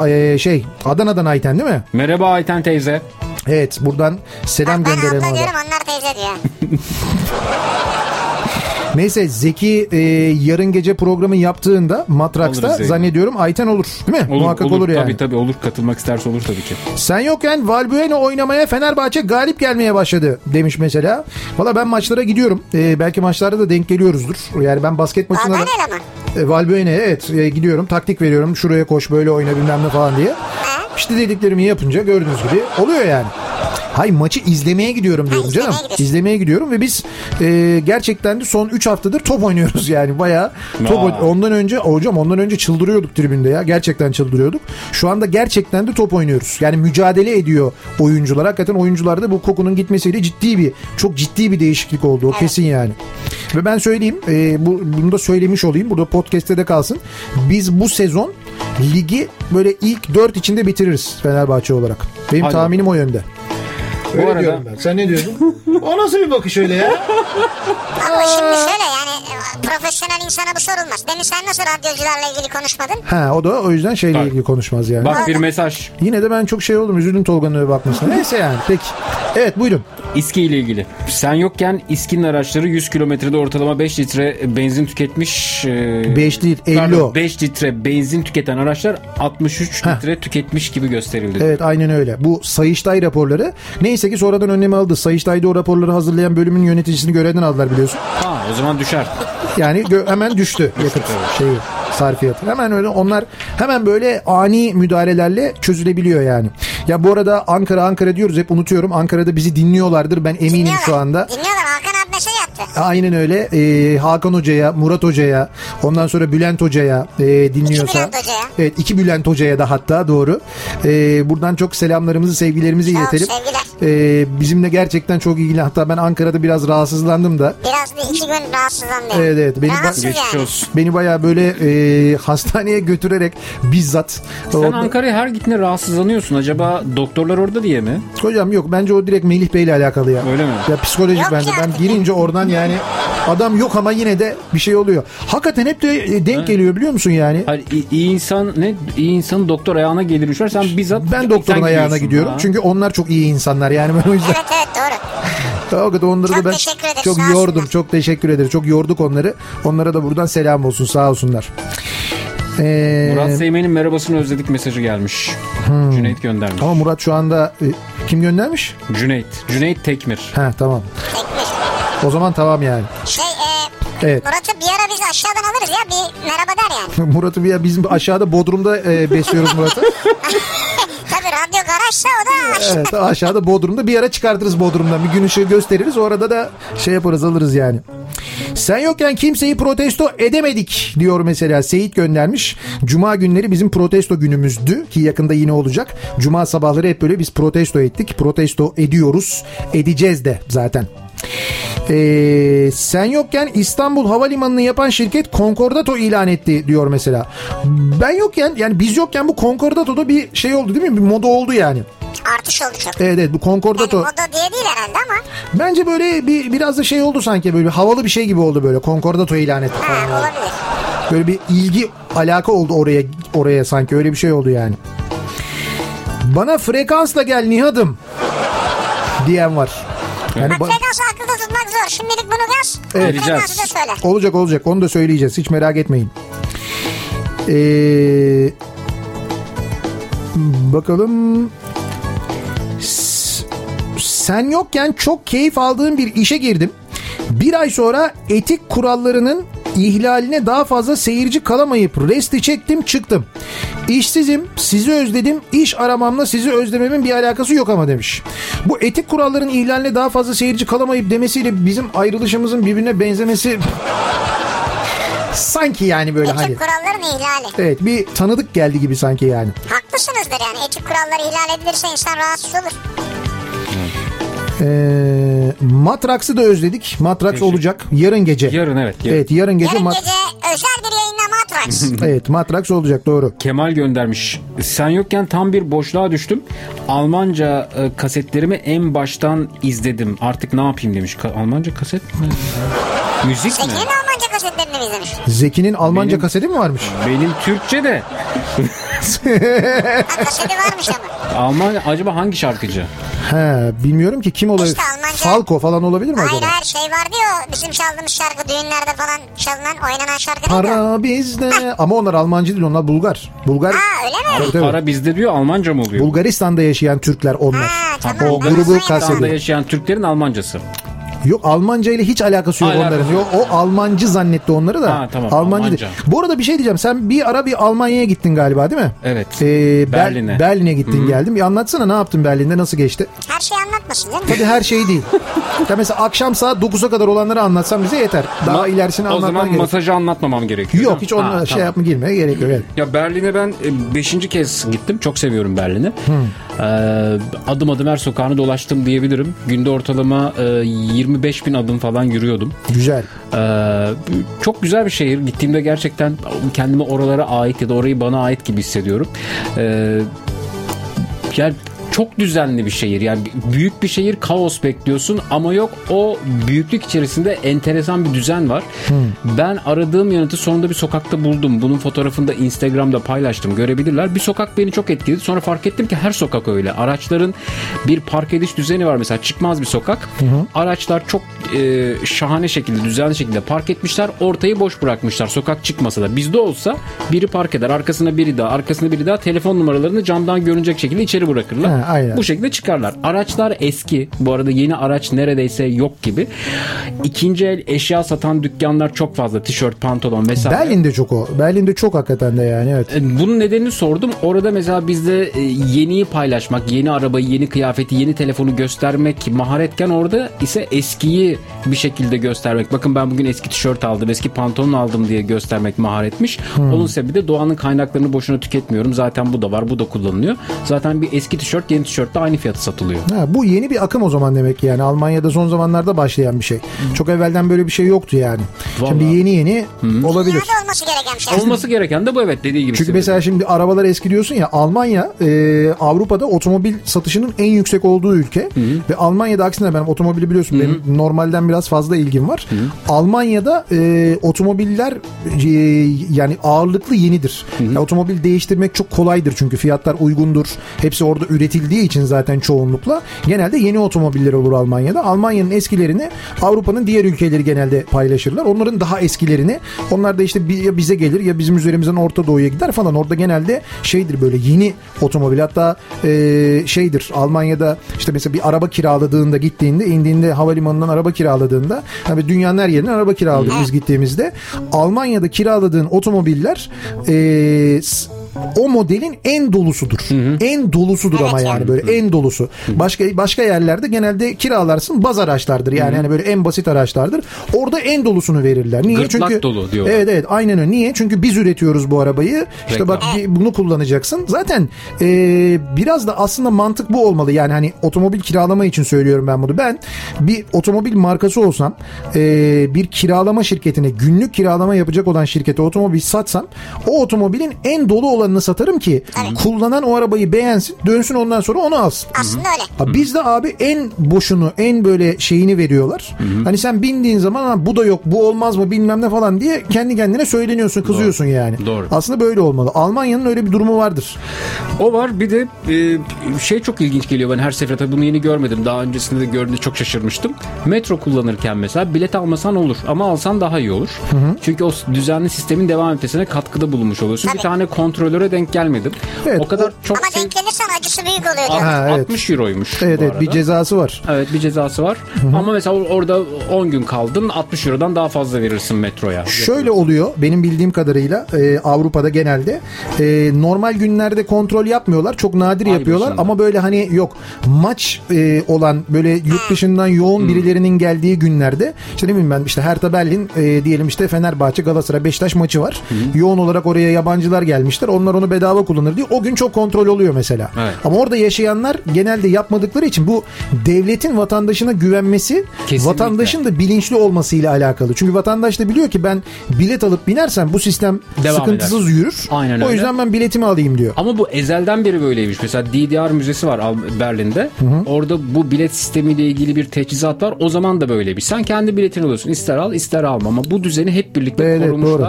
Adana'dan Ayten değil mi? Merhaba Ayten teyze. Evet, buradan selam gönderelim. Ben abla diyorum, onlar teyze diyor. Neyse Zeki yarın gece programı yaptığında Matraks'ta zannediyorum Ayten olur değil mi? Olur, muhakkak olur yani. Tabii olur, katılmak isterse olur tabii ki. Sen yokken Valbuena oynamaya Fenerbahçe galip gelmeye başladı demiş mesela. Valla ben maçlara gidiyorum. Belki maçlarda da denk geliyoruzdur. Yani ben basket maçına da... Valbuena'ya evet gidiyorum, taktik veriyorum. Şuraya koş, böyle oyna bilmem ne falan diye. İşte dediklerimi yapınca gördüğünüz gibi oluyor yani. Hayır, maçı izlemeye gidiyorum diyorum canım. İzlemeye gidiyorum ve biz gerçekten de son 3 haftadır top oynuyoruz yani bayağı. Ondan önce çıldırıyorduk tribünde ya. Gerçekten çıldırıyorduk. Şu anda gerçekten de top oynuyoruz. Yani mücadele ediyor oyuncular. Hakikaten oyuncularda bu kokunun gitmesiyle çok ciddi bir değişiklik oldu. O kesin yani. Ve ben söyleyeyim. Bunu da söylemiş olayım. Burada podcast'te de kalsın. Biz bu sezon ligi böyle ilk 4 içinde bitiririz Fenerbahçe olarak. Benim tahminim o yönde. Öyle bu arada... diyorum ben. Sen ne diyordun? O nasıl bir bakış öyle ya? Ama şimdi şöyle yani profesyonel insana bu sorulmaz. Demin sen nasıl radyocularla ilgili konuşmadın? Ha o da o yüzden şeyle ilgili konuşmaz yani. Bak bir mesaj. Yine de ben çok şey oldum, üzüldüm Tolga'nın öyle bakmasına. Neyse yani peki. Evet buyurun. İSKİ ile ilgili. Sen yokken İSKİ'nin araçları 100 kilometrede ortalama 5 litre benzin tüketmiş. 5 değil 50. 5 litre benzin tüketen araçlar 63 litre tüketmiş gibi gösterildi. Evet aynen öyle. Bu Sayıştay raporları. Neyse ki sonradan önlem aldı. Sayıştay'da o raporları hazırlayan bölümün yöneticisini görevden aldılar biliyorsun. Ha o zaman düşer. Yani hemen düştü. Sarfiyatı. Hemen öyle, onlar hemen böyle ani müdahalelerle çözülebiliyor yani. Ya bu arada Ankara diyoruz, hep unutuyorum. Ankara'da bizi dinliyorlardır, ben eminim şu anda. Dinliyorlar. Hakan abi mesaj attı gitti. Aynen öyle. Hakan Hoca'ya, Murat Hoca'ya, ondan sonra Bülent Hoca'ya dinliyorsa. İki Bülent Hoca'ya. Evet, iki Bülent Hoca'ya da hatta doğru. Buradan çok selamlarımızı, sevgilerimizi iletelim. Sevgiler. Bizimle gerçekten çok ilgili. Hatta ben Ankara'da biraz rahatsızlandım da. Biraz da iki gün rahatsızlandım. Evet evet. Beni bayağı böyle hastaneye götürerek bizzat. Sen Ankara'ya her gittiğinde rahatsızlanıyorsun. Acaba doktorlar orada diye mi? Hocam yok. Bence o direkt Melih Bey'le alakalı ya. Öyle mi? Ya psikolojik bende. Ben girince oradan yani adam yok ama yine de bir şey oluyor. Hakikaten hep de denk geliyor biliyor musun yani? Hayır, iyi insan ne? İyi insanın doktor ayağına gelirmişler. Sen bizzat ben doktorun ayağına gidiyorum. Ha. Çünkü onlar çok iyi insanlar yani ben o yüzden. Evet evet doğru. O kadar onları çok da ben çok yordum. Çok teşekkür ederim. Çok yorduk onları. Onlara da buradan selam olsun. Sağ olsunlar. Murat Seymen'in merhabasını özledik mesajı gelmiş. Cüneyt göndermiş. Ama Murat şu anda kim göndermiş? Cüneyt Tekmir. Ha tamam. Tekmir. O zaman tamam yani. Evet. Murat'ı bir ara biz aşağıdan alırız ya, bir merhaba der yani. Murat'ı bir ara biz aşağıda Bodrum'da besliyoruz Murat'ı. Tabii radyo garajsa o da. Evet, aşağıda Bodrum'da bir ara çıkartırız Bodrum'dan. Bir gün ışığı gösteririz. Orada da şey yaparız, alırız yani. Sen yokken kimseyi protesto edemedik diyor mesela Seyit göndermiş. Cuma günleri bizim protesto günümüzdü ki yakında yine olacak. Cuma sabahları hep böyle biz protesto ettik. Protesto ediyoruz. Edeceğiz de zaten. Sen yokken İstanbul Havalimanı'nı yapan şirket konkordato ilan etti diyor mesela. Ben yokken yani biz yokken bu konkordatoda bir şey oldu değil mi? Bir moda oldu yani. Artış oldu çok. Evet evet bu konkordato. Yani moda diye değil herhalde ama. Bence böyle biraz da şey oldu sanki böyle havalı bir şey gibi oldu böyle konkordato ilan etti. Ha, olabilir. Böyle bir ilgi alaka oldu oraya sanki öyle bir şey oldu yani. Bana frekansla gel Nihat'ım diyen var. Yani frekansı aklında tutmak zor. Şimdilik bunu yaz. Evet, frekansı da söyle. Olacak. Onu da söyleyeceğiz. Hiç merak etmeyin. Bakalım. Sen yokken çok keyif aldığım bir işe girdim. Bir ay sonra etik kurallarının ihlaline daha fazla seyirci kalamayıp resti çektim çıktım. İşsizim, sizi özledim, iş aramamla sizi özlememin bir alakası yok ama demiş. Bu etik kuralların ihlaline daha fazla seyirci kalamayıp demesiyle bizim ayrılışımızın birbirine benzemesi sanki yani böyle etik hani. Etik kuralların ihlali. Evet bir tanıdık geldi gibi sanki yani. Haklısınızdır yani etik kuralları ihlal edilirse insan rahatsız olur. Matraks'ı da özledik. Matraks olacak yarın gece. Yarın. Evet yarın gece. Yarın gece özel bir yayınla Matraks. Evet Matraks olacak doğru. Kemal göndermiş. Sen yokken tam bir boşluğa düştüm. Almanca kasetlerimi en baştan izledim. Artık ne yapayım demiş. Almanca kaset mi? Müzik mi? Zeki'nin Almanca kasetlerini mi izlemiş? Zeki'nin Almanca kaseti mi varmış? Benim Türkçe de. Kaseti varmış ama. Almanya acaba hangi şarkıcı? He bilmiyorum ki kim olabilir? İşte Almanca. Falco falan olabilir mi acaba? Hayır her şey var diyor. Bizim çaldığımız şarkı düğünlerde falan çalınan oynanan şarkı. Para bizde. Ama onlar Almanca değil onlar Bulgar. Bulgar. Aa öyle mi? Para bizde diyor Almanca mı oluyor? Bulgaristan'da yaşayan Türkler onlar. Ha, tamam. O grubu Bulgaristan'da yaşayan Türklerin Almancası. Yok Almanca ile hiç alakası yok onların. Yok, o Almancı zannetti onları da. Ha, tamam, Almanca. Bu arada bir şey diyeceğim. Sen bir ara bir Almanya'ya gittin galiba değil mi? Evet. Berlin'e. Berlin'e gittin geldim. Bir anlatsana ne yaptın Berlin'de nasıl geçti? Her şeyi anlatmasın değil mi? Tabii her şey değil. Ya mesela akşam saat 9'a kadar olanları anlatsam bize yeter. Daha ilerisini anlatman gerekiyor. O zaman masajı anlatmamam gerekiyor. Yok hiç onunla girmeye gerek yok. Evet. Ya Berlin'e ben 5. kez gittim. Çok seviyorum Berlin'i. Adım adım her sokağını dolaştım diyebilirim. Günde ortalama 25.000 adım falan yürüyordum. Güzel. Çok güzel bir şehir. Gittiğimde gerçekten kendimi oralara ait ya da orayı bana ait gibi hissediyorum. Yani çok düzenli bir şehir. Yani büyük bir şehir, kaos bekliyorsun ama yok o büyüklük içerisinde enteresan bir düzen var. Ben aradığım yanıtı sonunda bir sokakta buldum. Bunun fotoğrafını da Instagram'da paylaştım. Görebilirler. Bir sokak beni çok etkiledi. Sonra fark ettim ki her sokak öyle. Araçların bir park ediş düzeni var mesela. Çıkmaz bir sokak. Araçlar çok şahane şekilde, düzenli şekilde park etmişler. Ortayı boş bırakmışlar. Sokak çıkmasa da. Bizde olsa biri park eder. Arkasına biri daha. Telefon numaralarını camdan görünecek şekilde içeri bırakırlar. Aynen. Bu şekilde çıkarlar. Araçlar eski. Bu arada yeni araç neredeyse yok gibi. İkinci el eşya satan dükkanlar çok fazla. Tişört, pantolon vesaire. Berlin'de çok o. Berlin'de çok hakikaten de yani. Evet. Bunun nedenini sordum. Orada mesela bizde yeniyi paylaşmak, yeni arabayı, yeni kıyafeti, yeni telefonu göstermek maharetken orada ise eskiyi bir şekilde göstermek. Bakın ben bugün eski tişört aldım, eski pantolon aldım diye göstermek maharetmiş. Onun sebebi de doğanın kaynaklarını boşuna tüketmiyorum. Zaten bu da var, bu da kullanılıyor. Zaten bir eski tişört, yeni tişörtte aynı fiyatı satılıyor. Ha, bu yeni bir akım o zaman demek yani. Almanya'da son zamanlarda başlayan bir şey. Çok evvelden böyle bir şey yoktu yani. Vallahi. Şimdi yeni olabilir. Olması gereken şey. Olması gereken de bu, evet, dediği gibi. Çünkü sebebi. Mesela şimdi arabalar eski diyorsun ya, Almanya Avrupa'da otomobil satışının en yüksek olduğu ülke. Ve Almanya'da aksine, ben otomobili biliyorsun benim normalden biraz fazla ilgim var. Almanya'da otomobiller yani ağırlıklı yenidir. Yani otomobil değiştirmek çok kolaydır çünkü fiyatlar uygundur. Hepsi orada üretildiği için zaten çoğunlukla. Genelde yeni otomobiller olur Almanya'da. Almanya'nın eskilerini Avrupa'nın diğer ülkeleri genelde paylaşırlar. Onların daha eskilerini, onlar da işte ya bize gelir ya bizim üzerimizden Orta Doğu'ya gider falan. Orada genelde şeydir böyle yeni otomobil. Hatta şeydir Almanya'da işte mesela bir araba kiraladığında, gittiğinde, indiğinde havalimanından araba kiraladığında, hani dünyanın her yerine araba kiraladık biz gittiğimizde. Almanya'da kiraladığın otomobiller o modelin en dolusudur. En dolusudur, evet, ama yani böyle en dolusu. Başka yerlerde genelde kiralarsın, baz araçlardır yani. Yani böyle en basit araçlardır. Orada en dolusunu verirler. Niye? Gırtlak çünkü dolu diyorlar. Evet evet, aynen öyle. Niye? Çünkü biz üretiyoruz bu arabayı. İşte bak bunu kullanacaksın. Zaten biraz da aslında mantık bu olmalı. Yani hani otomobil kiralama için söylüyorum ben bunu. Ben bir otomobil markası olsam, bir kiralama şirketine, günlük kiralama yapacak olan şirkete otomobil satsam, o otomobilin en dolu olanını satarım ki kullanan o arabayı beğensin, dönsün, ondan sonra onu alsın. Aslında öyle. Bizde abi en boşunu, en böyle şeyini veriyorlar. Hani sen bindiğin zaman bu da yok, bu olmaz mı, bilmem ne falan diye kendi kendine söyleniyorsun, kızıyorsun. Doğru. Yani. Doğru. Aslında böyle olmalı. Almanya'nın öyle bir durumu vardır. O var. Bir de şey çok ilginç geliyor ben her sefer. Tabii bunu yeni görmedim. Daha öncesinde de gördüğümde çok şaşırmıştım. Metro kullanırken mesela bilet almasan olur ama alsan daha iyi olur. Çünkü o düzenli sistemin devam etmesine katkıda bulunmuş oluyorsun. Bir tane kontrolöre denk gelmedim. Evet, o kadar çok. Ama denk gelirsen acısı büyük oluyor. Aha, evet. 60 euroymuş. Evet, evet, bir cezası var. Evet, bir cezası var. Ama mesela orada 10 gün kaldın, 60 eurodan daha fazla verirsin metroya. Şöyle oluyor benim bildiğim kadarıyla Avrupa'da genelde normal günlerde kontrol yapmıyorlar. Çok nadir yapıyorlar ama böyle hani yok maç olan böyle yurt dışından yoğun birilerinin geldiği günlerde işte ne bileyim ben işte Hertha Berlin diyelim işte Fenerbahçe, Galatasaray, Beşiktaş maçı var. Yoğun olarak oraya yabancılar gelmişler. Onlar onu bedava kullanır diye. O gün çok kontrol oluyor mesela. Evet. Ama orada yaşayanlar genelde yapmadıkları için bu devletin vatandaşına güvenmesi, kesinlikle, vatandaşın da bilinçli olmasıyla alakalı. Çünkü vatandaş da biliyor ki ben bilet alıp binersem bu sistem devam sıkıntısız eder, yürür. Aynen, o yüzden ben biletimi alayım diyor. Ama bu ezelden beri böyleymiş. Mesela DDR müzesi var Berlin'de. Orada bu bilet sistemiyle ilgili bir teçhizat var. O zaman da böyleymiş. Sen kendi biletini alıyorsun. İster al, ister alma. Ama bu düzeni hep birlikte korumuşlar.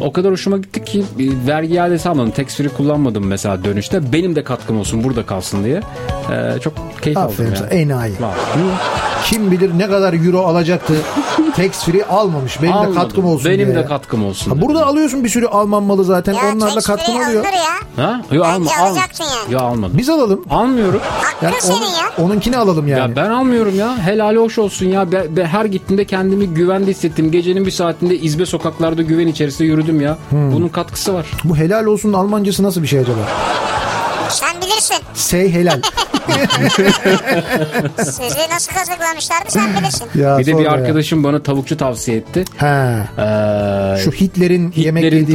Doğru. O kadar hoşuma gitti ki vergi iadesi almadım. Tax free kullanmadım mesela dönüşte. Benim de katkım olsun, burada kalsın diye. Çok keyif aldım yani. Enayi. Kim bilir ne kadar euro alacaktı. Tax free almamış. Benim de katkım olsun. Benim de katkım olsun. Ha, burada alıyorsun bir sürü Alman malı zaten. Ya, onlarla katkın oluyor. Ha? Yo, alacaksın yani. Ya almadım. Biz alalım. Almıyorum. Yani onunkini alalım yani. Ya ben almıyorum ya. Helali hoş olsun ya. Ben her gittiğimde kendimi güvende hissettim. Gecenin bir saatinde İzbe sokaklarda güven içerisinde yürüdüm ya. Bunun katkısı var. Bu helal olsun Almancası nasıl bir şey acaba? Sen bilirsin. Şey helal. Sizi nasıl kazıklamışlardı sen bilirsin. Ya, bir de bir arkadaşım bana tavukçu tavsiye etti. Şu Hitler'in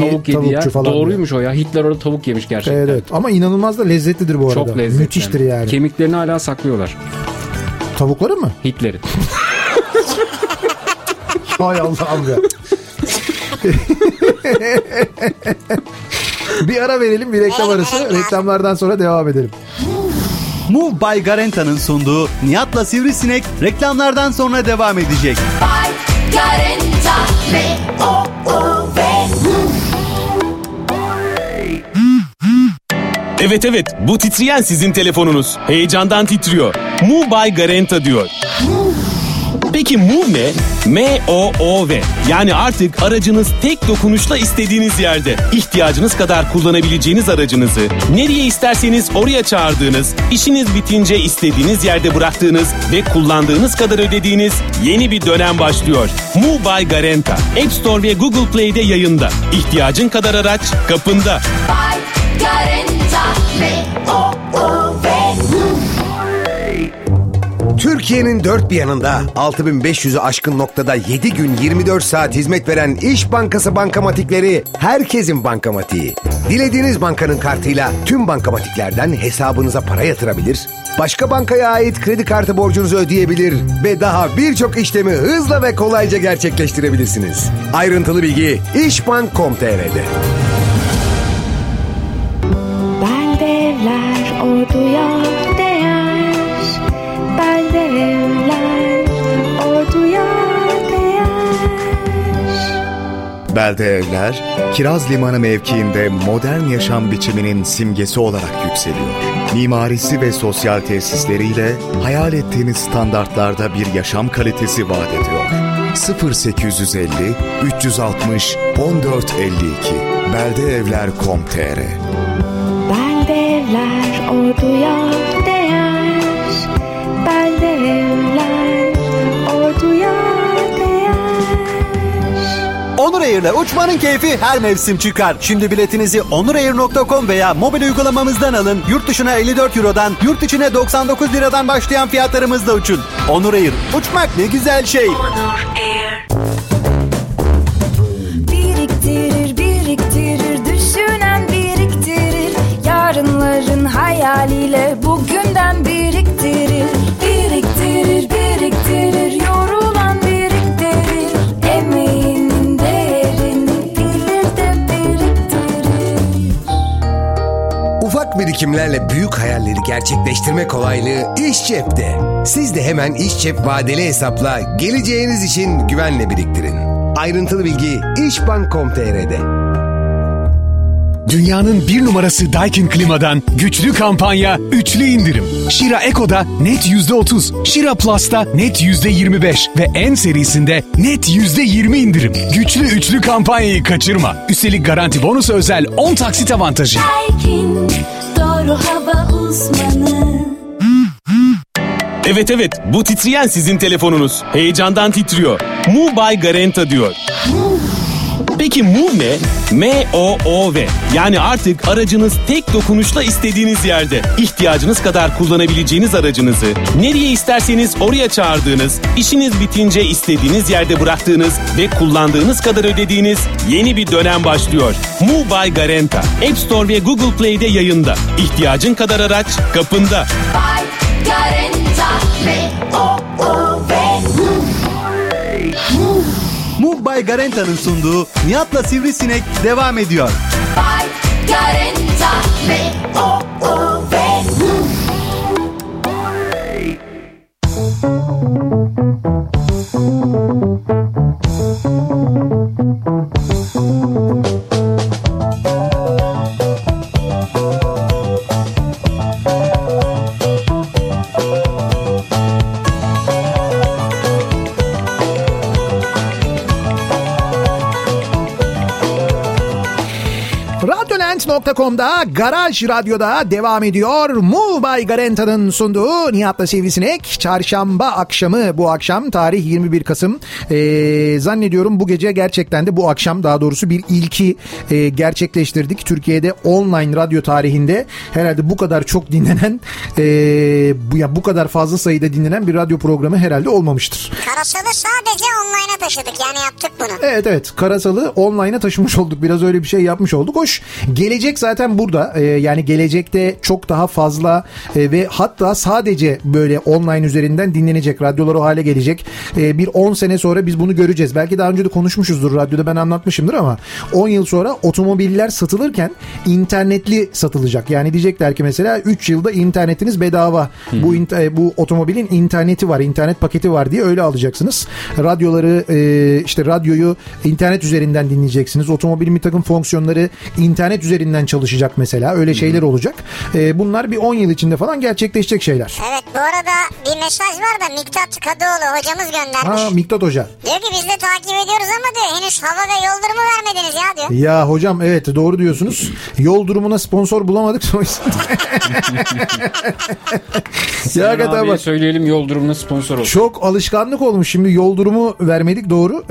tavuk yediği falan. Doğruymuş o ya. Hitler orada tavuk yemiş gerçekten. Evet. Ama inanılmaz da lezzetlidir bu arada. Çok lezzetli. Müthiştir yani. Kemiklerini hala saklıyorlar. Tavukları mı? Hitler'in. Hay Allah'ım ya. Bir ara verelim, bir reklam arası. Reklamlardan sonra devam edelim. Moov by Garenta'nın sunduğu Nihat'la Sivrisinek reklamlardan sonra devam edecek. By Garenta M-O-O-V. Evet, bu titreyen sizin telefonunuz. Heyecandan titriyor. Moov by Garenta diyor. Peki Moov ne? M-O-O-V. Yani artık aracınız tek dokunuşla istediğiniz yerde, ihtiyacınız kadar kullanabileceğiniz aracınızı, nereye isterseniz oraya çağırdığınız, işiniz bitince istediğiniz yerde bıraktığınız ve kullandığınız kadar ödediğiniz yeni bir dönem başlıyor. Moov by Garenta. App Store ve Google Play'de yayında. İhtiyacın kadar araç kapında. By Garenta. M-O-O-V. Türkiye'nin dört bir yanında 6500'ü aşkın noktada 7 gün 24 saat hizmet veren İş Bankası bankamatikleri herkesin bankamatiği. Dilediğiniz bankanın kartıyla tüm bankamatiklerden hesabınıza para yatırabilir, başka bankaya ait kredi kartı borcunuzu ödeyebilir ve daha birçok işlemi hızla ve kolayca gerçekleştirebilirsiniz. Ayrıntılı bilgi işbank.com.tr'de. Beldeler orduya Belde evler, Kiraz Limanı mevkiinde modern yaşam biçiminin simgesi olarak yükseliyor. Mimarisi ve sosyal tesisleriyle hayal ettiğiniz standartlarda bir yaşam kalitesi vaat ediyor. 0850 360 1452 beldeevler.com.tr. Belde evler orduya değer. Belde evler orduya. Onur Air'le uçmanın keyfi her mevsim çıkar. Şimdi biletinizi onurair.com veya mobil uygulamamızdan alın. Yurt dışına 54 Euro'dan, yurt içine 99 liradan başlayan fiyatlarımızla uçun. Onur Air, uçmak ne güzel şey. Onur Air. Biriktirir, biriktirir, düşünen biriktirir. Yarınların hayaliyle bugünden biriktirir. Biriktirir, biriktirir, yorulan biriktirir. Emeğin ufak birikimlerle büyük hayalleri gerçekleştirme kolaylığı İş Cep'te. Siz de hemen İş Cep vadeli hesapla geleceğiniz için güvenle biriktirin. Ayrıntılı bilgi işbank.com.tr'de. Dünyanın bir numarası Daikin Klima'dan güçlü kampanya, üçlü indirim. Shira Eco'da net %30, Shira Plus'ta net %25 ve N serisinde net %20 indirim. Güçlü üçlü kampanyayı kaçırma. Üstelik garanti bonusu özel 10 taksit avantajı. Daikin, doğru hava uzmanı. Evet evet, bu titreyen sizin telefonunuz. Heyecandan titriyor. Moov by Garenta diyor. Peki Moov ne? M-O-O-V. Yani artık aracınız tek dokunuşla istediğiniz yerde, ihtiyacınız kadar kullanabileceğiniz aracınızı, nereye isterseniz oraya çağırdığınız, işiniz bitince istediğiniz yerde bıraktığınız ve kullandığınız kadar ödediğiniz yeni bir dönem başlıyor. Moov by Garenta. App Store ve Google Play'de yayında. İhtiyacın kadar araç kapında. By Garenta. M-O-O-V. Moov by Garenta'nın sunduğu Nihat'la Sivrisinek devam ediyor. By Garenta. M-O-O-V. .com'da Garaj Radyo'da devam ediyor. Moov by Garenta'nın sunduğu Nihat'la Sivrisinek. Çarşamba akşamı, bu akşam tarih 21 Kasım. Zannediyorum bu gece gerçekten de bu akşam daha doğrusu bir ilki gerçekleştirdik. Türkiye'de online radyo tarihinde herhalde bu kadar çok dinlenen, bu kadar fazla sayıda dinlenen bir radyo programı herhalde olmamıştır. Karasalı sadece online'a taşıdık, yani yaptık bunu. Evet, Karasalı online'a taşımış olduk. Biraz öyle bir şey yapmış olduk. Hoş. Gelecek zaten burada, yani gelecekte çok daha fazla ve hatta sadece böyle online üzerinden dinlenecek radyolar o hale gelecek. Bir 10 sene sonra biz bunu göreceğiz. Belki daha önce de konuşmuşuzdur radyoda, ben anlatmışımdır ama 10 yıl sonra otomobiller satılırken internetli satılacak. Yani diyecekler ki mesela 3 yılda internetiniz bedava. Bu otomobilin interneti var, internet paketi var diye öyle alacaksınız. Radyoları, işte radyoyu internet üzerinden dinleyeceksiniz. Otomobilin bir takım fonksiyonları internet üzerinden üzerinden çalışacak mesela. Öyle şeyler olacak. Bunlar bir 10 yıl içinde falan gerçekleşecek şeyler. Evet, bu arada bir mesaj var da Miktat Kadıoğlu hocamız göndermiş. Ha, Miktat Hoca. Diyor ki biz de takip ediyoruz ama diyor henüz hava ve yol durumu vermediniz ya diyor. Ya hocam evet doğru diyorsunuz. Yol durumuna sponsor bulamadık. Ya kadar bak. Söyleyelim yol durumuna sponsor olsun. Çok alışkanlık olmuş şimdi yol durumu vermedik doğru.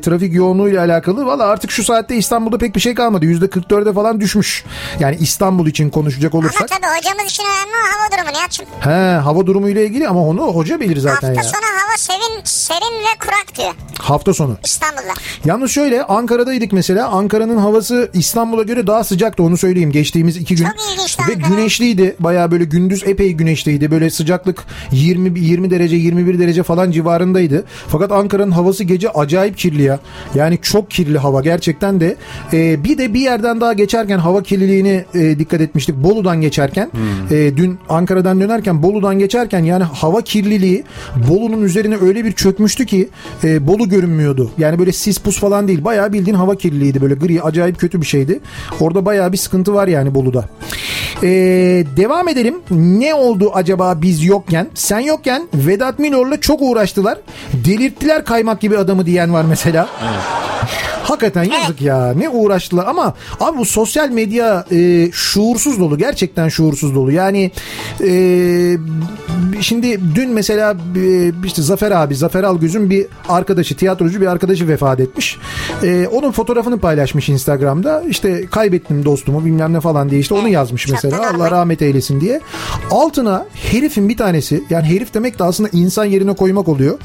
Trafik yoğunluğuyla alakalı. Valla artık şu saatte İstanbul'da pek bir şey kalmadı. %44'e falan düşmüş. Yani İstanbul için konuşacak olursak. Ama tabii hocamız için önemli hava durumu Nihat'cığım. He, hava durumuyla ilgili ama onu hoca bilir zaten hafta ya. Hafta sonu hava serin ve kurak diyor. Hafta sonu. İstanbul'da. Yalnız şöyle Ankara'daydık mesela. Ankara'nın havası İstanbul'a göre daha sıcaktı onu söyleyeyim. Geçtiğimiz 2 gün. Çok ilginçti Ankara. Ve güneşliydi. Bayağı böyle gündüz epey güneşliydi. Böyle sıcaklık 20 derece 21 derece falan civarındaydı. Fakat Ankara'nın havası gece acayip kirli ya. Yani çok kirli hava gerçekten de. Bir de bir yerden daha geçerken hava kirliliğine dikkat etmiştik. Bolu'dan geçerken. Dün Ankara'dan dönerken Bolu'dan geçerken yani hava kirliliği Bolu'nun üzerine öyle bir çökmüştü ki Bolu görünmüyordu. Yani böyle sis pus falan değil. Bayağı bildiğin hava kirliliğiydi. Böyle gri acayip kötü bir şeydi. Orada bayağı bir sıkıntı var yani Bolu'da. Devam edelim. Ne oldu acaba biz yokken? Sen yokken Vedat Milor'la çok uğraştılar. Delirttiler kaymak gibi adamı diyen var mesela. Hakikaten yazık ya. Ne uğraştılar ama abi bu sosyal medya şuursuz dolu. Gerçekten şuursuz dolu. Yani şimdi dün mesela işte Zafer Algöz'ün bir arkadaşı, tiyatrocu bir arkadaşı vefat etmiş. Onun fotoğrafını paylaşmış Instagram'da. İşte kaybettim dostumu bilmem ne falan diye işte onu yazmış mesela. Allah rahmet eylesin diye. Altına herifin bir tanesi, yani herif demek de aslında insan yerine koymak oluyor.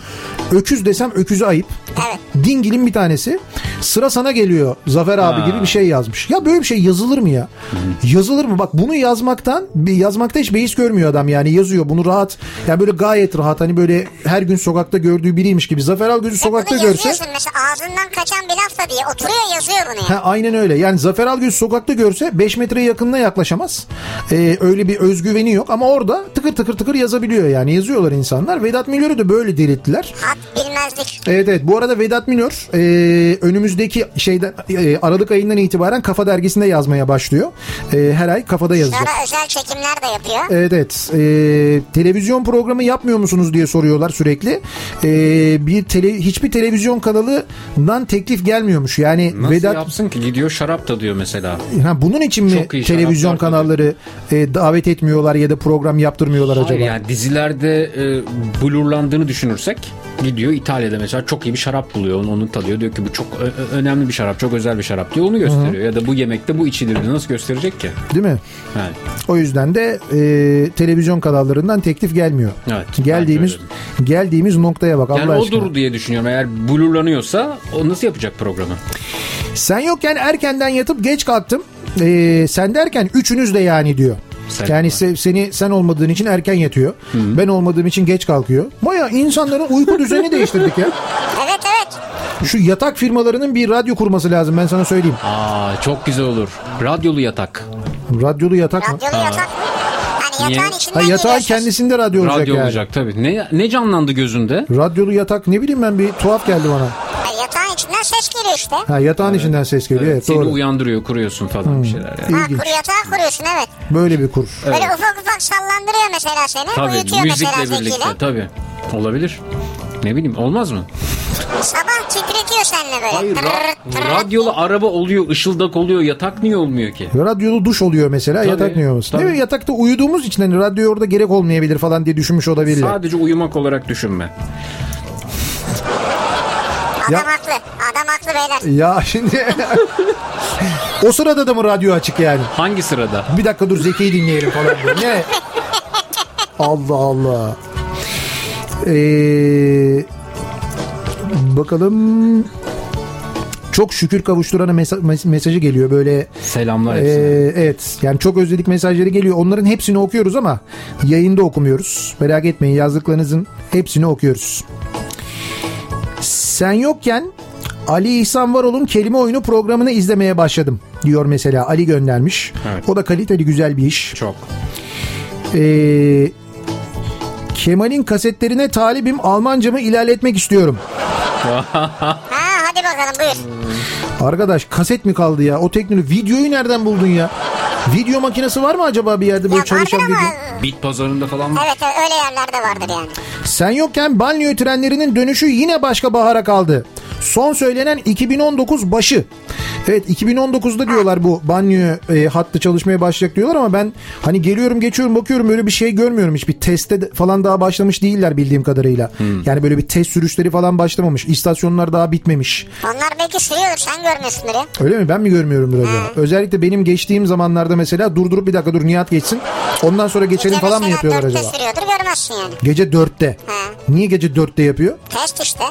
Öküz desem öküze ayıp. Evet. Dingil'in bir tanesi sıra sana geliyor Zafer abi gibi bir şey yazmış. Ya böyle bir şey yazılır mı ya? Yazılır mı? Bak bunu yazmakta hiç beis görmüyor adam yani yazıyor. Bunu rahat yani böyle gayet rahat hani böyle her gün sokakta gördüğü biriymiş gibi. Zafer Algöz'ü sokakta görse. Mesela ağzından kaçan bir lafla diye oturuyor yazıyor bunu ya. Ha, aynen öyle yani Zafer Algöz'ü sokakta görse 5 metreye yakınına yaklaşamaz. Öyle bir özgüveni yok ama orada tıkır tıkır yazabiliyor yani yazıyorlar insanlar. Vedat Milor'u da böyle delirttiler. Hat bilmezlik. Evet bu arada Vedat Milor önümüzdeki Aralık ayından itibaren Kafa Dergisi'nde yazmaya başlıyor. Her ay Kafa'da yazacak. Sonra özel çekimler de yapıyor. Evet. Televizyon programı yapmıyor musunuz diye soruyorlar sürekli. Hiçbir televizyon kanalından teklif gelmiyormuş. Yani nasıl Vedat yapsın ki? Gidiyor şarap tadıyor mesela. Ha, bunun için mi televizyon kanalları davet etmiyorlar ya da program yaptırmıyorlar? Hayır, acaba? Hayır yani dizilerde blurlandığını düşünürsek gidiyor İtalya'da mesela çok iyi bir şarap buluyor. Onu tadıyor. Diyor ki bu çok önemli bir şarap, çok özel bir şarap diye onu gösteriyor. Hı-hı. Ya da bu yemekte bu içilir. Nasıl gösterecek ki? Değil mi? Yani. O yüzden de televizyon kanallarından teklif gelmiyor. Evet, geldiğimiz noktaya bak. Yani Allah odur aşkına diye düşünüyorum. Eğer bulurlanıyorsa o nasıl yapacak programı? Sen yokken erkenden yatıp geç kalktım. Sen derken üçünüz de yani diyor. Yani sen olmadığın için erken yatıyor. Hı-hı. Ben olmadığım için geç kalkıyor. Bayağı insanların uyku düzenini değiştirdik ya. Evet. Şu yatak firmalarının bir radyo kurması lazım ben sana söyleyeyim. Aa çok güzel olur. Radyolu yatak mı? Yani yatağın içinden yatağın kendisinde radyo olacak. Radyo yani olacak tabii. Ne canlandı gözünde? Radyolu yatak ne bileyim ben bir tuhaf geldi bana. Yatağın içinden ses geliyor işte. Ha yatağın içinden ses geliyor. Evet, seni doğru. Uyandırıyor, kuruyorsun falan bir şeyler yani. Ha yatağı kuruyorsun evet. Böyle bir kur. Evet. Böyle ufak sallandırıyor mesela seni. Tabii müzikle birlikte tabii. Olabilir. Ne bileyim olmaz mı? Sabah titretiyor seninle böyle. Hayır, radyolu araba oluyor, ışıldak oluyor, yatak niye olmuyor ki? Radyolu duş oluyor mesela, tabii, yatak niye olmasın? Değil mi? Yatakta uyuduğumuz için hani radyo orada gerek olmayabilir falan diye düşünmüş olabilir. Sadece uyumak olarak düşünme. Adam haklı beyler. Ya şimdi o sırada da mı radyo açık yani? Hangi sırada? Bir dakika dur Zeki'yi dinleyelim falan diye. Ne? Allah Allah. Bakalım çok şükür kavuşturana mesajı geliyor böyle. Selamlar hepsine. Evet yani çok özledik mesajları geliyor. Onların hepsini okuyoruz ama yayında okumuyoruz. Merak etmeyin yazdıklarınızın hepsini okuyoruz. Sen yokken Ali İhsan Varol'un kelime oyunu programını izlemeye başladım diyor mesela. Ali göndermiş. Evet. O da kaliteli güzel bir iş. Çok. Kemal'in kasetlerine talibim, Almancamı ilerletmek istiyorum. Ha, hadi bakalım buyur. Arkadaş kaset mi kaldı ya? O teknoloji, videoyu nereden buldun ya? Video makinesi var mı acaba bir yerde böyle çalışan video? Bit pazarında falan var. Evet öyle yerlerde vardır yani. Sen yokken banliyö trenlerinin dönüşü yine başka bahara kaldı. Son söylenen 2019 başı. Evet 2019'da diyorlar bu banyo hattı çalışmaya başlayacak diyorlar ama ben hani geliyorum geçiyorum bakıyorum böyle bir şey görmüyorum. Hiçbir teste falan daha başlamış değiller bildiğim kadarıyla. Yani böyle bir test sürüşleri falan başlamamış. İstasyonlar daha bitmemiş. Onlar belki sürüyordur, sen görmüyorsundur ya. Öyle mi, ben mi görmüyorumdur acaba? Özellikle benim geçtiğim zamanlarda mesela durdurup bir dakika dur Nihat geçsin ondan sonra geçelim gece falan mı yapıyorlar acaba? Gece mesela 4'te sürüyordur, görmezsin yani. Gece 4'te. He. Niye gece 4'te yapıyor? Test işte.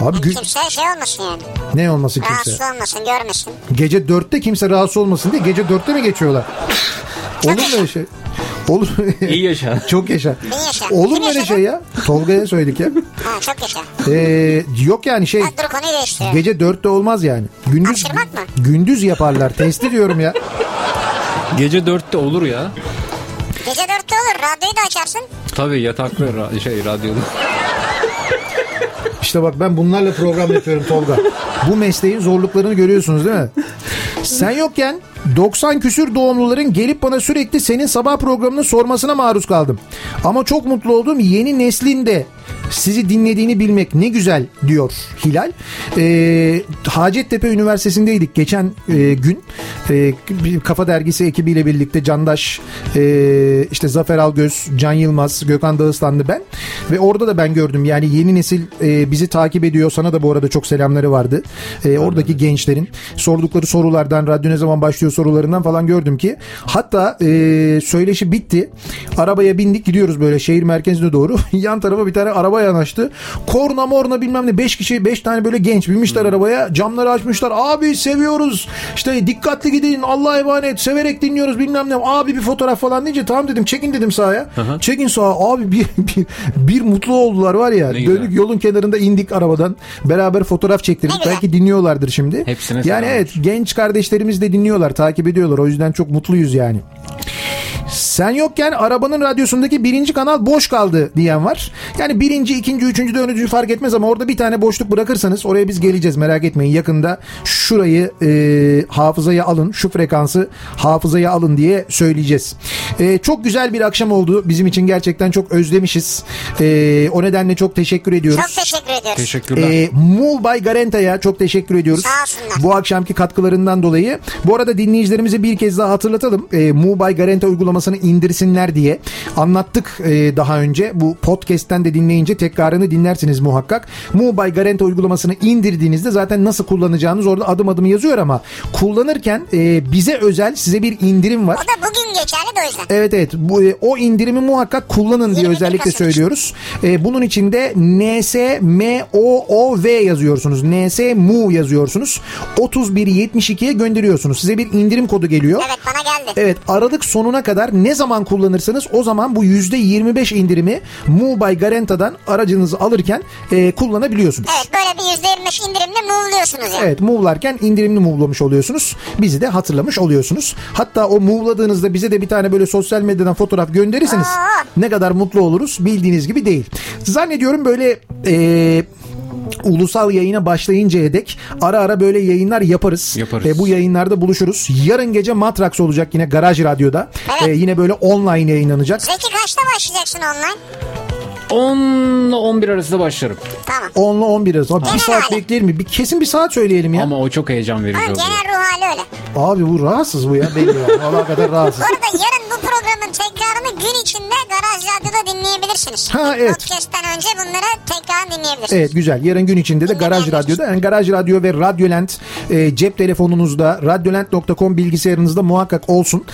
Abi kimse şey olmasın yani. Ne olmasın kimse? Rahatsız olmasın, görmesin. Gece 4'te kimse rahatsız olmasın diye gece 4'te mi geçiyorlar? Olur mu şey? Olur. İyi yaşa. Çok yaşa. Olur mu öyle şey ya? Tolga'ya söyledik ya. Ha, çok yaşa. Yok yani şey. Dur konuyu değiştir. Gece 4'te olmaz yani. Gündüz. Aşırmak mı? Gündüz yaparlar. Testi diyorum ya. Gece 4'te olur ya. Gece 4'te olur. Radyoyu da açarsın. Tabii yataklı radyolu. İşte bak ben bunlarla program yapıyorum Tolga. Bu mesleğin zorluklarını görüyorsunuz değil mi? Sen yokken 90 küsür doğumluların gelip bana sürekli senin sabah programını sormasına maruz kaldım. Ama çok mutlu olduğum yeni neslin de sizi dinlediğini bilmek ne güzel diyor Hilal. Hacettepe Üniversitesi'ndeydik geçen gün. Kafa Dergisi ekibiyle birlikte Candaş, işte Zafer Algöz, Can Yılmaz, Gökhan Dağıstanlı, ben. Ve orada da ben gördüm. Yani yeni nesil bizi takip ediyor. Sana da bu arada çok selamları vardı. Oradaki gençlerin sordukları sorulardan, radyo ne zaman başlıyor sorularından falan gördüm ki. Hatta söyleşi bitti. Arabaya bindik, gidiyoruz böyle şehir merkezine doğru. Yan tarafa bir tane araba yanaştı. Korna morna bilmem ne, 5 tane böyle genç binmişler arabaya. Camları açmışlar. Abi seviyoruz. İşte dikkatli gidin. Allah'a emanet. Severek dinliyoruz bilmem ne. Abi bir fotoğraf falan deyince tamam dedim. Çekin dedim sahaya. Aha. Çekin sağa. Abi bir mutlu oldular var ya. Dönük yolun kenarında indik arabadan. Beraber fotoğraf çektirdik. Belki dinliyorlardır şimdi. Hepsine yani evet. Genç kardeşlerimiz de dinliyorlar. Takip ediyorlar. O yüzden çok mutluyuz yani. Sen yokken arabanın radyosundaki 1. kanal boş kaldı diyen var. Yani 1. 2. 3. 4. fark etmez ama orada bir tane boşluk bırakırsanız oraya biz geleceğiz, merak etmeyin. Yakında şurayı hafızaya alın, şu frekansı hafızaya alın diye söyleyeceğiz. Çok güzel bir akşam oldu bizim için, gerçekten çok özlemişiz. O nedenle çok teşekkür ediyoruz. Çok teşekkür ediyoruz. Teşekkürler. Moov by Garenta'ya çok teşekkür ediyoruz. Sağ olsunlar. Bu akşamki katkılarından dolayı. Bu arada dinleyicilerimizi bir kez daha hatırlatalım. Moov by Garenta uygulamasını indirsinler diye anlattık daha önce. Bu podcast'ten de dinleyince tekrarını dinlersiniz muhakkak. Moov by Garenta uygulamasını indirdiğinizde zaten nasıl kullanacağınız orada adım adım yazıyor ama kullanırken bize özel size bir indirim var. O da bugün geçerli de o yüzden. Evet bu, o indirimi muhakkak kullanın diye özellikle söylüyoruz. Bunun için de NSMOOV yazıyorsunuz. NSMOOV yazıyorsunuz. 3172'ye gönderiyorsunuz. Size bir indirim kodu geliyor. Evet bana geldi. Evet Aralık sonuna kadar ne zaman kullanırsanız o zaman bu %25 indirimi Moov by Garenta'dan aracınızı alırken kullanabiliyorsunuz. Evet böyle bir %25 indirimle move'luyorsunuz yani. Evet move'larken indirimli move'lamış oluyorsunuz. Bizi de hatırlamış oluyorsunuz. Hatta o move'ladığınızda bize de bir tane böyle sosyal medyadan fotoğraf gönderirseniz ne kadar mutlu oluruz bildiğiniz gibi değil. Zannediyorum böyle ulusal yayına başlayıncaya dek ara ara böyle yayınlar yaparız. Bu yayınlarda buluşuruz. Yarın gece Matrax olacak yine Garaj Radyo'da. Evet. Yine böyle online yayınlanacak. Zeki kaçta başlayacaksın online? 10'la 11 arasında başlarım. Tamam. 10'la 11 arasında. Bir saat bekler mi? Kesin bir saat söyleyelim ya. Ama o çok heyecan verici oluyor. Genel ruh hali öyle. Abi bu rahatsız bu ya. Belli ya. Vallahi kadar rahatsız. Orada yarın bu programın tekrarını gün içinde Garaj Radyo'da dinleyebilirsiniz. Ha evet. Podcast'ten önce bunları tekrar dinleyebilirsiniz. Evet güzel. Yarın gün içinde de Garaj Radyo'da. Yani Garaj Radyo ve Radyolent cep telefonunuzda, radyolent.com bilgisayarınızda muhakkak olsun.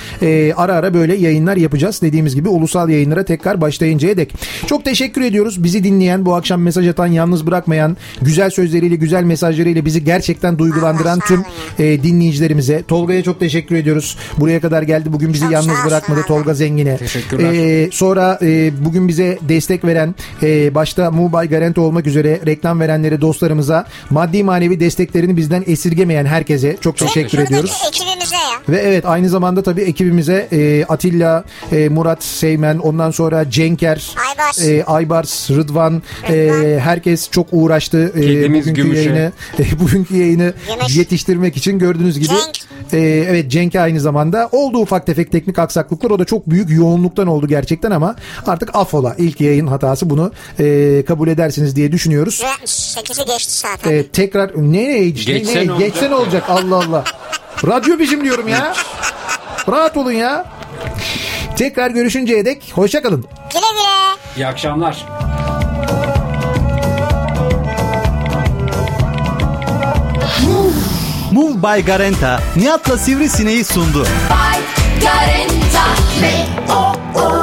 Ara ara böyle yayınlar yapacağız. Dediğimiz gibi ulusal yayınlara tekrar başlayıncaya dek. Çok teşekkür ediyoruz. Bizi dinleyen, bu akşam mesaj atan, yalnız bırakmayan, güzel sözleriyle, güzel mesajlarıyla bizi gerçekten duygulandıran tüm dinleyicilerimize. Tolga'ya çok teşekkür ediyoruz. Buraya kadar geldi. Bugün bizi yalnız bırakmadı. Tolga Zengin'e. Teşekkürler. Sonra bugün bize destek veren, başta Moov by Garenta olmak üzere reklam verenlere, dostlarımıza, maddi manevi desteklerini bizden esirgemeyen herkese çok teşekkür ediyoruz. Ekibimize, bize ya. Ve evet, aynı zamanda tabii ekibimize Atilla, Murat Seymen, ondan sonra Cenker, Aybars, Rıdvan. Herkes çok uğraştı bugünkü yayını yetiştirmek için, gördüğünüz gibi. Evet, Cenk aynı zamanda oldu ufak tefek teknik aksaklıklar, o da çok büyük yoğunluktan oldu gerçekten, ama artık affola, ilk yayın hatası, bunu kabul edersiniz diye düşünüyoruz. 8'i geçti zaten. Tekrar geçsen olacak Allah Allah. Radyo bizim diyorum ya. Rahat olun ya. Tekrar görüşünceye dek hoşça kalın. Güle güle. İyi akşamlar. Moov by Garenta, Nihat'la Sivrisineği sundu. By Garenta.